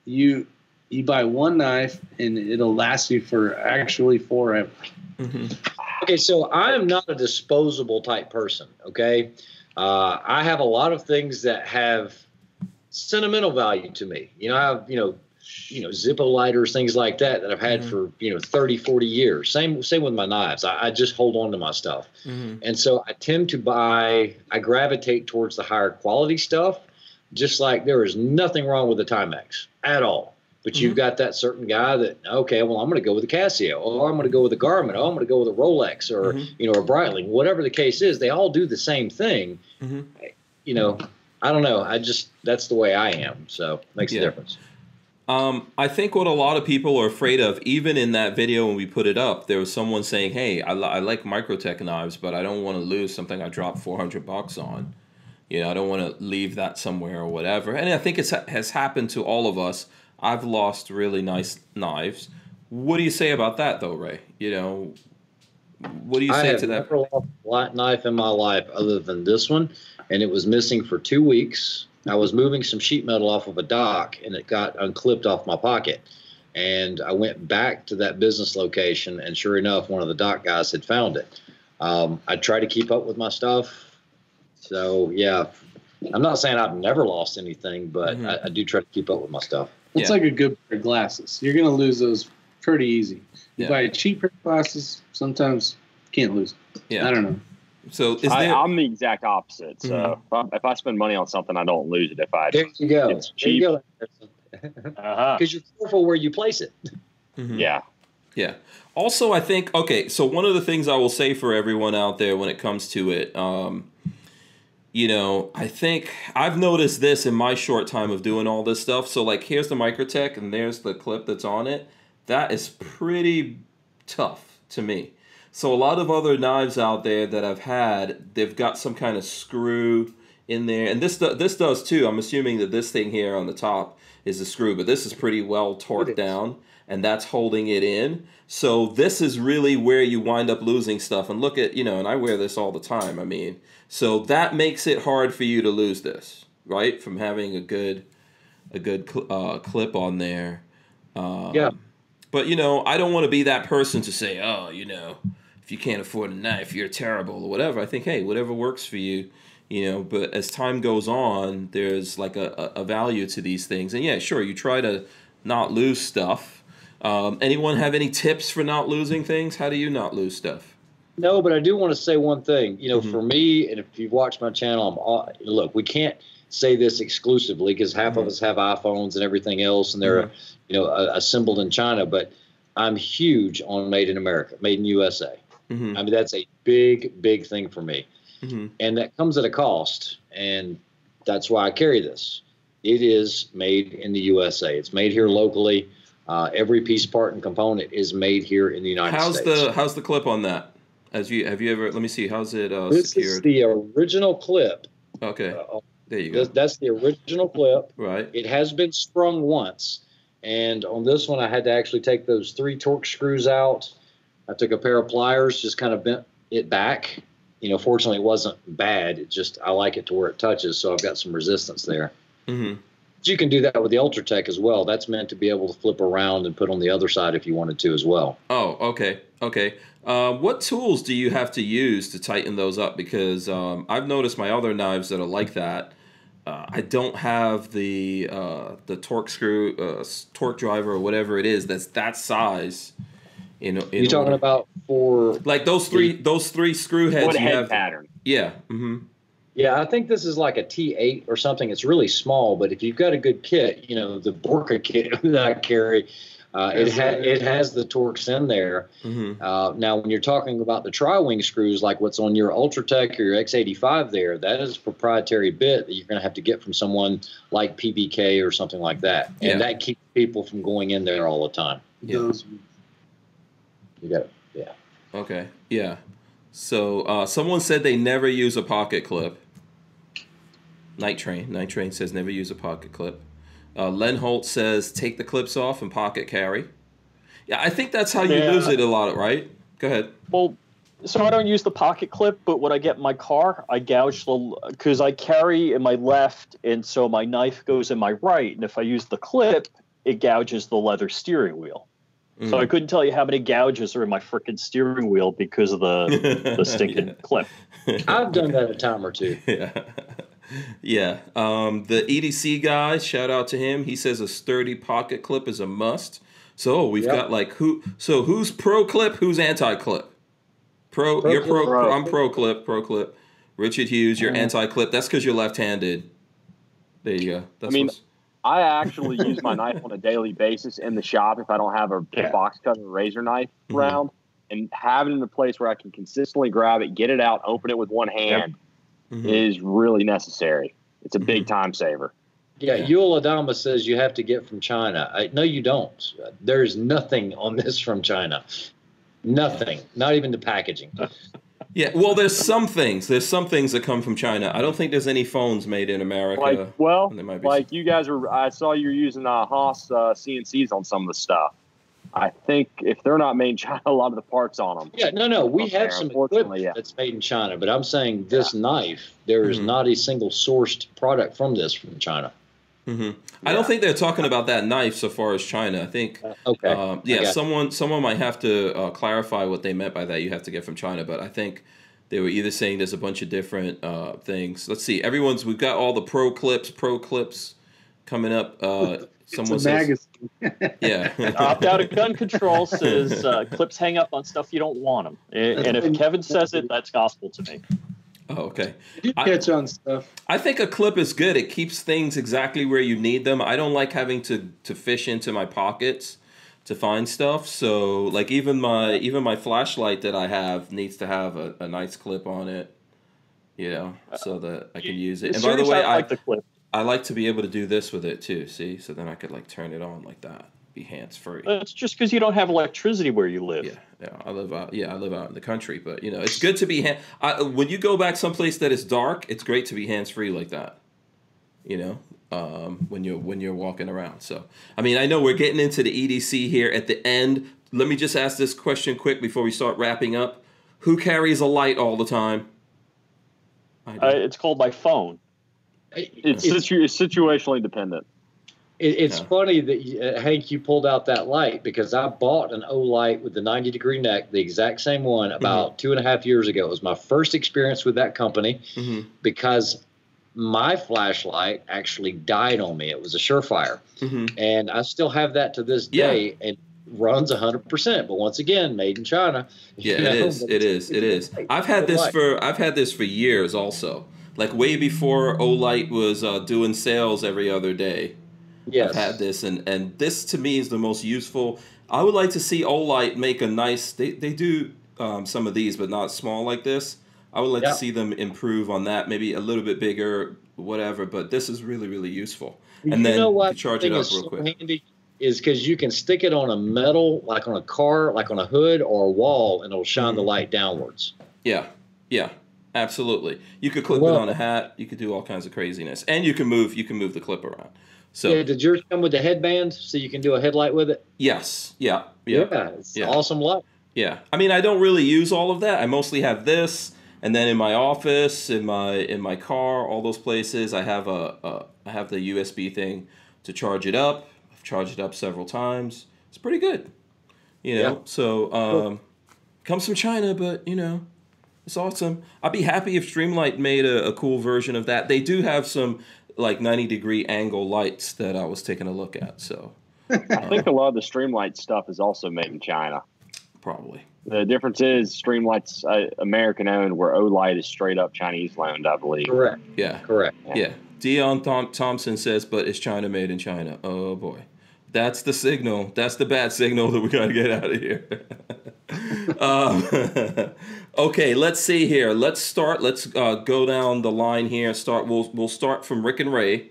you you buy one knife and it'll last you for actually forever. Mm-hmm. Okay, so I am not a disposable type person, okay? Uh, I have a lot of things that have sentimental value to me. You know, I have, you know, you know, Zippo lighters, things like that that I've had mm-hmm. for, you know, thirty, forty years. Same same with my knives. I, I just hold on to my stuff. Mm-hmm. And so I tend to buy, I gravitate towards the higher quality stuff, just like there is nothing wrong with the Timex at all. But mm-hmm. you've got that certain guy that, okay, well, I'm going to go with a Casio, or I'm going to go with a Garmin, or I'm going to go with a Rolex, or, mm-hmm. you know, a Breitling, whatever the case is, they all do the same thing. Mm-hmm. You know, I don't know. I just, that's the way I am. So it makes yeah. a difference. Um, I think what a lot of people are afraid of, even in that video when we put it up, there was someone saying, hey, I, li- I like Microtech knives, but I don't want to lose something I dropped four hundred bucks on. You know, I don't want to leave that somewhere or whatever. And I think it has happened to all of us. I've lost really nice knives. What do you say about that, though, Ray? You know, what do you say to that? I have never lost a light knife in my life other than this one, and it was missing for two weeks. I was moving some sheet metal off of a dock, and it got unclipped off my pocket. And I went back to that business location, and sure enough, one of the dock guys had found it. Um, I try to keep up with my stuff. So, yeah, I'm not saying I've never lost anything, but mm-hmm. I, I do try to keep up with my stuff. It's yeah. like a good pair of glasses. You're going to lose those pretty easy. You yeah. buy a cheap pair of glasses, sometimes can't lose them. Yeah. I don't know. So is I, there... I'm the exact opposite. So mm-hmm. if, I, if I spend money on something, I don't lose it. If I there you go. It's cheap. Because you uh-huh. you're careful where you place it. Mm-hmm. Yeah. Yeah. Also, I think, okay, so one of the things I will say for everyone out there when it comes to it, um, you know, I think I've noticed this in my short time of doing all this stuff. So, like, here's the Microtech and there's the clip that's on it. That is pretty tough to me. So, a lot of other knives out there that I've had, they've got some kind of screw in there. And this this does, too. I'm assuming that this thing here on the top is a screw. But this is pretty well torqued down. And that's holding it in. So this is really where you wind up losing stuff. And look at, you know, and I wear this all the time. I mean, so that makes it hard for you to lose this, right? From having a good, a good cl- uh, clip on there. Um, yeah. But, you know, I don't want to be that person to say, oh, you know, if you can't afford a knife, you're terrible or whatever. I think, hey, whatever works for you, you know, but as time goes on, there's like a, a value to these things. And yeah, sure, you try to not lose stuff. Um, anyone have any tips for not losing things? How do you not lose stuff? No, but I do want to say one thing. You know, mm-hmm. for me, and if you've watched my channel, I'm all, look, we can't say this exclusively because half mm-hmm. of us have iPhones and everything else, and they're, mm-hmm. you know, uh, assembled in China. But I'm huge on Made in America, Made in U S A. Mm-hmm. I mean, that's a big, big thing for me. Mm-hmm. And that comes at a cost, and that's why I carry this. It is made in the U S A. It's made here locally. Uh, every piece, part, and component is made here in the United how's States. How's the how's the clip on that? As you have you ever? Let me see. How's it uh, this secured? This is the original clip. Okay, uh, there you go. Th that's the original clip. Right. It has been sprung once, and on this one, I had to actually take those three torque screws out. I took a pair of pliers, just kind of bent it back. You know, fortunately, it wasn't bad. It just I like it to where it touches, so I've got some resistance there. Mm-hmm. But you can do that with the Ultratech as well. That's meant to be able to flip around and put on the other side if you wanted to as well. Oh, okay, okay. Uh, what tools do you have to use to tighten those up? Because um, I've noticed my other knives that are like that. Uh, I don't have the uh, the torque screw, uh, torque driver, or whatever it is that's that size. In, in You're talking order. about for like those three the, those three screw heads. What a head have, pattern? Yeah. Mm-hmm. Yeah, I think this is like a T eight or something. It's really small, but if you've got a good kit, you know, the Borka kit that I carry, uh, it, ha it has the torques in there. Mm-hmm. uh, now, when you're talking about the tri-wing screws, like what's on your Ultratech or your X eighty-five there, that is a proprietary bit that you're going to have to get from someone like P B K or something like that. And yeah. that keeps people from going in there all the time. Yeah. Those, you got it. Yeah. Okay. Yeah. So uh, someone said they never use a pocket clip. Night Train. Night Train says never use a pocket clip. Uh, Len Holt says take the clips off and pocket carry. Yeah, I think that's how you yeah. lose it a lot, right? Go ahead. Well, so I don't use the pocket clip, but when I get in my car, I gouge the – because I carry in my left, and so my knife goes in my right. And if I use the clip, it gouges the leather steering wheel. Mm. So I couldn't tell you how many gouges are in my frickin' steering wheel because of the, the stinking yeah. clip. I've done that a time or two. Yeah. Yeah, um, the E D C guy, shout out to him. He says a sturdy pocket clip is a must. So we've yep. got like who? So who's pro clip? Who's anti clip? Pro, pro you're pro, pro, pro. I'm pro clip. Pro clip. Richard Hughes, you're mm. anti clip. That's because you're left handed. There you go. That's I mean, what's... I actually use my knife on a daily basis in the shop if I don't have a yeah. box cutter or razor knife mm -hmm. around, and having it in a place where I can consistently grab it, get it out, open it with one hand. Yep. Mm-hmm. is really necessary. It's a big time saver. Yeah, yeah. Yul Adama says you have to get from China. I, no, you don't. There is nothing on this from China. Nothing. Not even the packaging. Yeah, well, there's some things. There's some things that come from China. I don't think there's any phones made in America. Like, well, there might be like some. You guys were, I saw you were using uh, Haas uh, C N Cs on some of the stuff. I think if they're not made in China, a lot of the parts on them. Yeah, no, no. We have some equipment yeah. that's made in China, but I'm saying this yeah. knife, there is mm-hmm. not a single sourced product from this from China. Mm-hmm. yeah. I don't think they're talking about that knife so far as China. I think, uh, okay. um, yeah, someone someone might have to uh, clarify what they meant by that. You have to get from China, but I think they were either saying there's a bunch of different uh, things. Let's see. Everyone's, we've got all the pro clips, pro clips coming up. Uh, Someone it's a says, magazine. Yeah. Opt out of gun control says uh, clips hang up on stuff you don't want them. And, and if Kevin says it, that's gospel to me. Oh, okay. You catch I, on stuff. I think a clip is good. It keeps things exactly where you need them. I don't like having to to fish into my pockets to find stuff. So, like even my even my flashlight that I have needs to have a, a nice clip on it. You know, so that I can use it. And by the way, I like the clip. I like to be able to do this with it too, see? So then I could like turn it on like that, be hands-free. That's just because you don't have electricity where you live. Yeah, yeah, I live out. Yeah, I live out in the country, but you know, it's good to be hand. I, when you go back someplace that is dark, it's great to be hands-free like that. You know, um, when you're when you're walking around. So I mean, I know we're getting into the E D C here at the end. Let me just ask this question quick before we start wrapping up: who carries a light all the time? I do. Uh, it's called my phone. It's, it's, situ it's situationally dependent. It, it's no. funny that, you, uh, Hank, you pulled out that light, because I bought an O light with the ninety degree neck, the exact same one, about mm-hmm. two and a half years ago. It was my first experience with that company mm-hmm. because my flashlight actually died on me. It was a Surefire. Mm-hmm. And I still have that to this yeah. day. And runs one hundred percent, but once again, made in China. Yeah, you know? it is. It is. It is. I've had this for I've had this for years also. Like way before Olight was uh, doing sales every other day. Yes. I've had this, and, and this to me is the most useful. I would like to see Olight make a nice, they, they do um, some of these, but not small like this. I would like yep. to see them improve on that, maybe a little bit bigger, whatever, but this is really, really useful. And you then know what? You charge it up real so quick. Handy. Is because you can stick it on a metal, like on a car, like on a hood or a wall, and it'll shine the light downwards. Yeah, yeah, absolutely. You could clip well, it on a hat. You could do all kinds of craziness, and you can move. You can move the clip around. So yeah, did yours come with the headband so you can do a headlight with it? Yes. Yeah. Yeah. yeah it's yeah. awesome light. Yeah. I mean, I don't really use all of that. I mostly have this, and then in my office, in my in my car, all those places, I have a, a I have the U S B thing to charge it up. Charge it up several times. It's pretty good, you know. Yeah. So um, cool. comes from China, but you know, it's awesome. I'd be happy if Streamlight made a, a cool version of that. They do have some like ninety degree angle lights that I was taking a look at. So um, I think a lot of the Streamlight stuff is also made in China. Probably. The difference is Streamlight's uh, American owned, where Olight is straight up Chinese owned, I believe. Correct. Yeah. Correct. Yeah. yeah. Dion Thom- Thompson says, "But it's China made in China." Oh boy. That's the signal. That's the bad signal that we got to get out of here. um, okay, let's see here. Let's start. Let's uh, go down the line here. Start. We'll we'll start from Rick and Ray,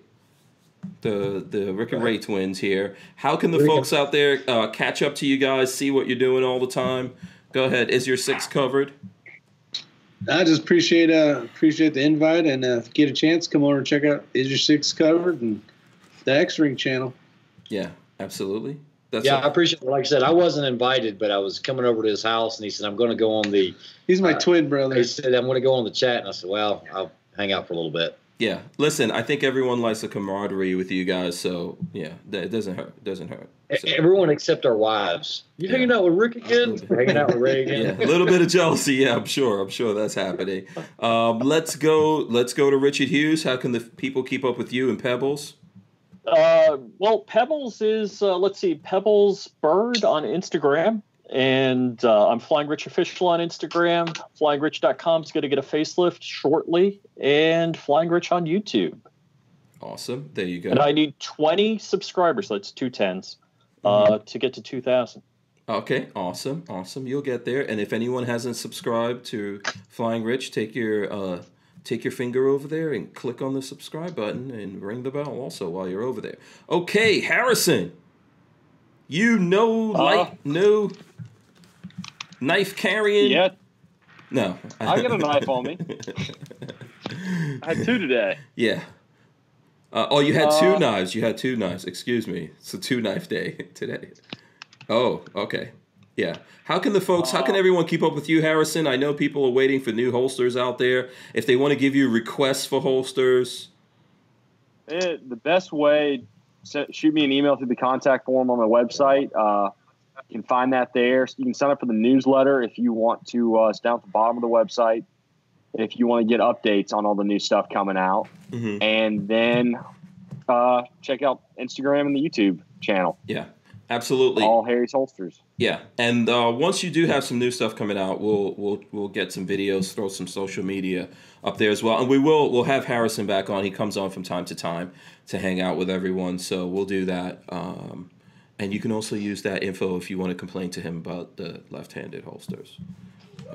the the Rick and Ray twins here. How can the Rick folks out there uh, catch up to you guys? See what you're doing all the time. Go ahead. Is your six covered? I just appreciate uh, appreciate the invite, and uh, if you get a chance, come over and check out Is Your Six Covered and the X Ring channel. Yeah. Absolutely. That's yeah, I appreciate it. Like I said, I wasn't invited, but I was coming over to his house, and he said, I'm going to go on the... He's my uh, twin brother. He said, I'm going to go on the chat, and I said, well, I'll hang out for a little bit. Yeah. Listen, I think everyone likes the camaraderie with you guys, so, yeah, it doesn't hurt. It doesn't hurt. So. Everyone except our wives. You yeah. hanging out with Rick again? Hanging out with Ray again? Yeah. A little bit of jealousy, yeah, I'm sure. I'm sure that's happening. Um, let's go Let's go to Richard Hughes. How can the people keep up with you and Pebbles? Uh, well, Pebbles is, uh, let's see, Pebbles Bird on Instagram, and uh, I'm Flying Rich Official on Instagram. Flying Rich dot com is going to get a facelift shortly, and Flying Rich on YouTube. Awesome. There you go. And I need twenty subscribers, so that's two tens, uh, mm-hmm. to get to two thousand. Okay, awesome, awesome. You'll get there, and if anyone hasn't subscribed to Flying Rich, take your... Uh, Take your finger over there and click on the subscribe button and ring the bell also while you're over there. Okay, Harrison, you know, like, uh, no knife carrying? Yeah. No. I got a knife on me. I had two today. Yeah. Uh, oh, you had uh, two knives. You had two knives. Excuse me. It's a two knife day today. Oh, okay. Yeah. How can the folks, how can everyone keep up with you, Harrison? I know people are waiting for new holsters out there. If they want to give you requests for holsters. It, the best way, shoot me an email through the contact form on my website. Uh, you can find that there. You can sign up for the newsletter if you want to. Uh, it's down at the bottom of the website. If you want to get updates on all the new stuff coming out. Mm-hmm. And then uh, check out Instagram and the YouTube channel. Yeah. Absolutely. All Harry's Holsters. Yeah, and uh, once you do have some new stuff coming out, we'll we'll we'll get some videos, throw some social media up there as well, and we will we'll have Harrison back on. He comes on from time to time to hang out with everyone, so we'll do that. Um, and you can also use that info if you want to complain to him about the left-handed holsters.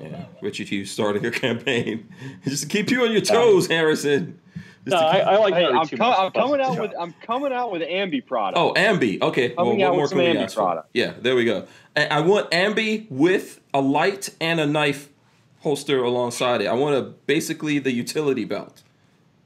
Yeah, Richard Hughes starting a campaign just to keep you on your toes, Harrison. No, I, I like hey, I'm, com- I'm coming out with I'm coming out with Ambi product. Oh, Ambi. Okay. Well, what more can we ask for? Yeah, there we go. And I want Ambi with a light and a knife holster alongside it. I want a basically the utility belt.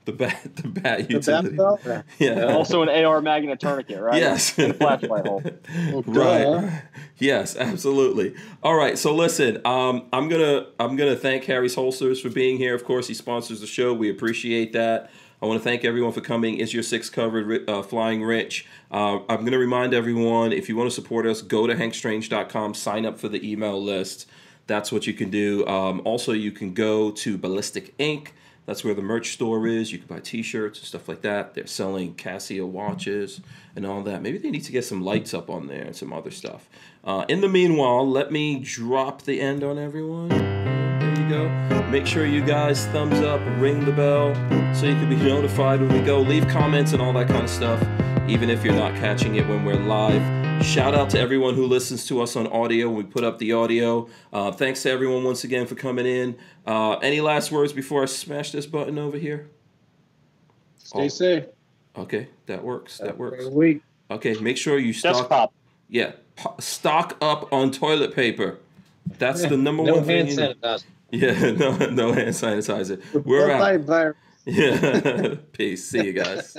The bat the bat utility. The bat belt? Yeah. And also an A R mag and a tourniquet, right? Yes. And a flashlight hole. Well, right. Yes, absolutely. All right. So listen, um, I'm gonna I'm gonna thank Harry's Holsters for being here. Of course, he sponsors the show. We appreciate that. I I want to thank everyone for coming. It's your sixth covered uh, Flying Rich. Uh, I'm going to remind everyone, if you want to support us, go to hank strange dot com, sign up for the email list. That's what you can do. Um, also, you can go to Ballistic Incorporated. That's where the merch store is. You can buy T-shirts and stuff like that. They're selling Casio watches and all that. Maybe they need to get some lights up on there and some other stuff. Uh, in the meanwhile, let me drop the end on everyone. There you go. Make sure you guys thumbs up, ring the bell, so you can be notified when we go. Leave comments and all that kind of stuff, even if you're not catching it when we're live. Shout out to everyone who listens to us on audio. We put up the audio. Uh, thanks to everyone once again for coming in. Uh, any last words before I smash this button over here? Stay oh. safe. Okay, that works. That works. Okay, make sure you stock. Just pop. Yeah, po stock up on toilet paper. That's the number no one thing. No hand sanitizer. Yeah, no, no hand sanitizer. We're out. Bye, bye. Yeah. Peace. See you guys.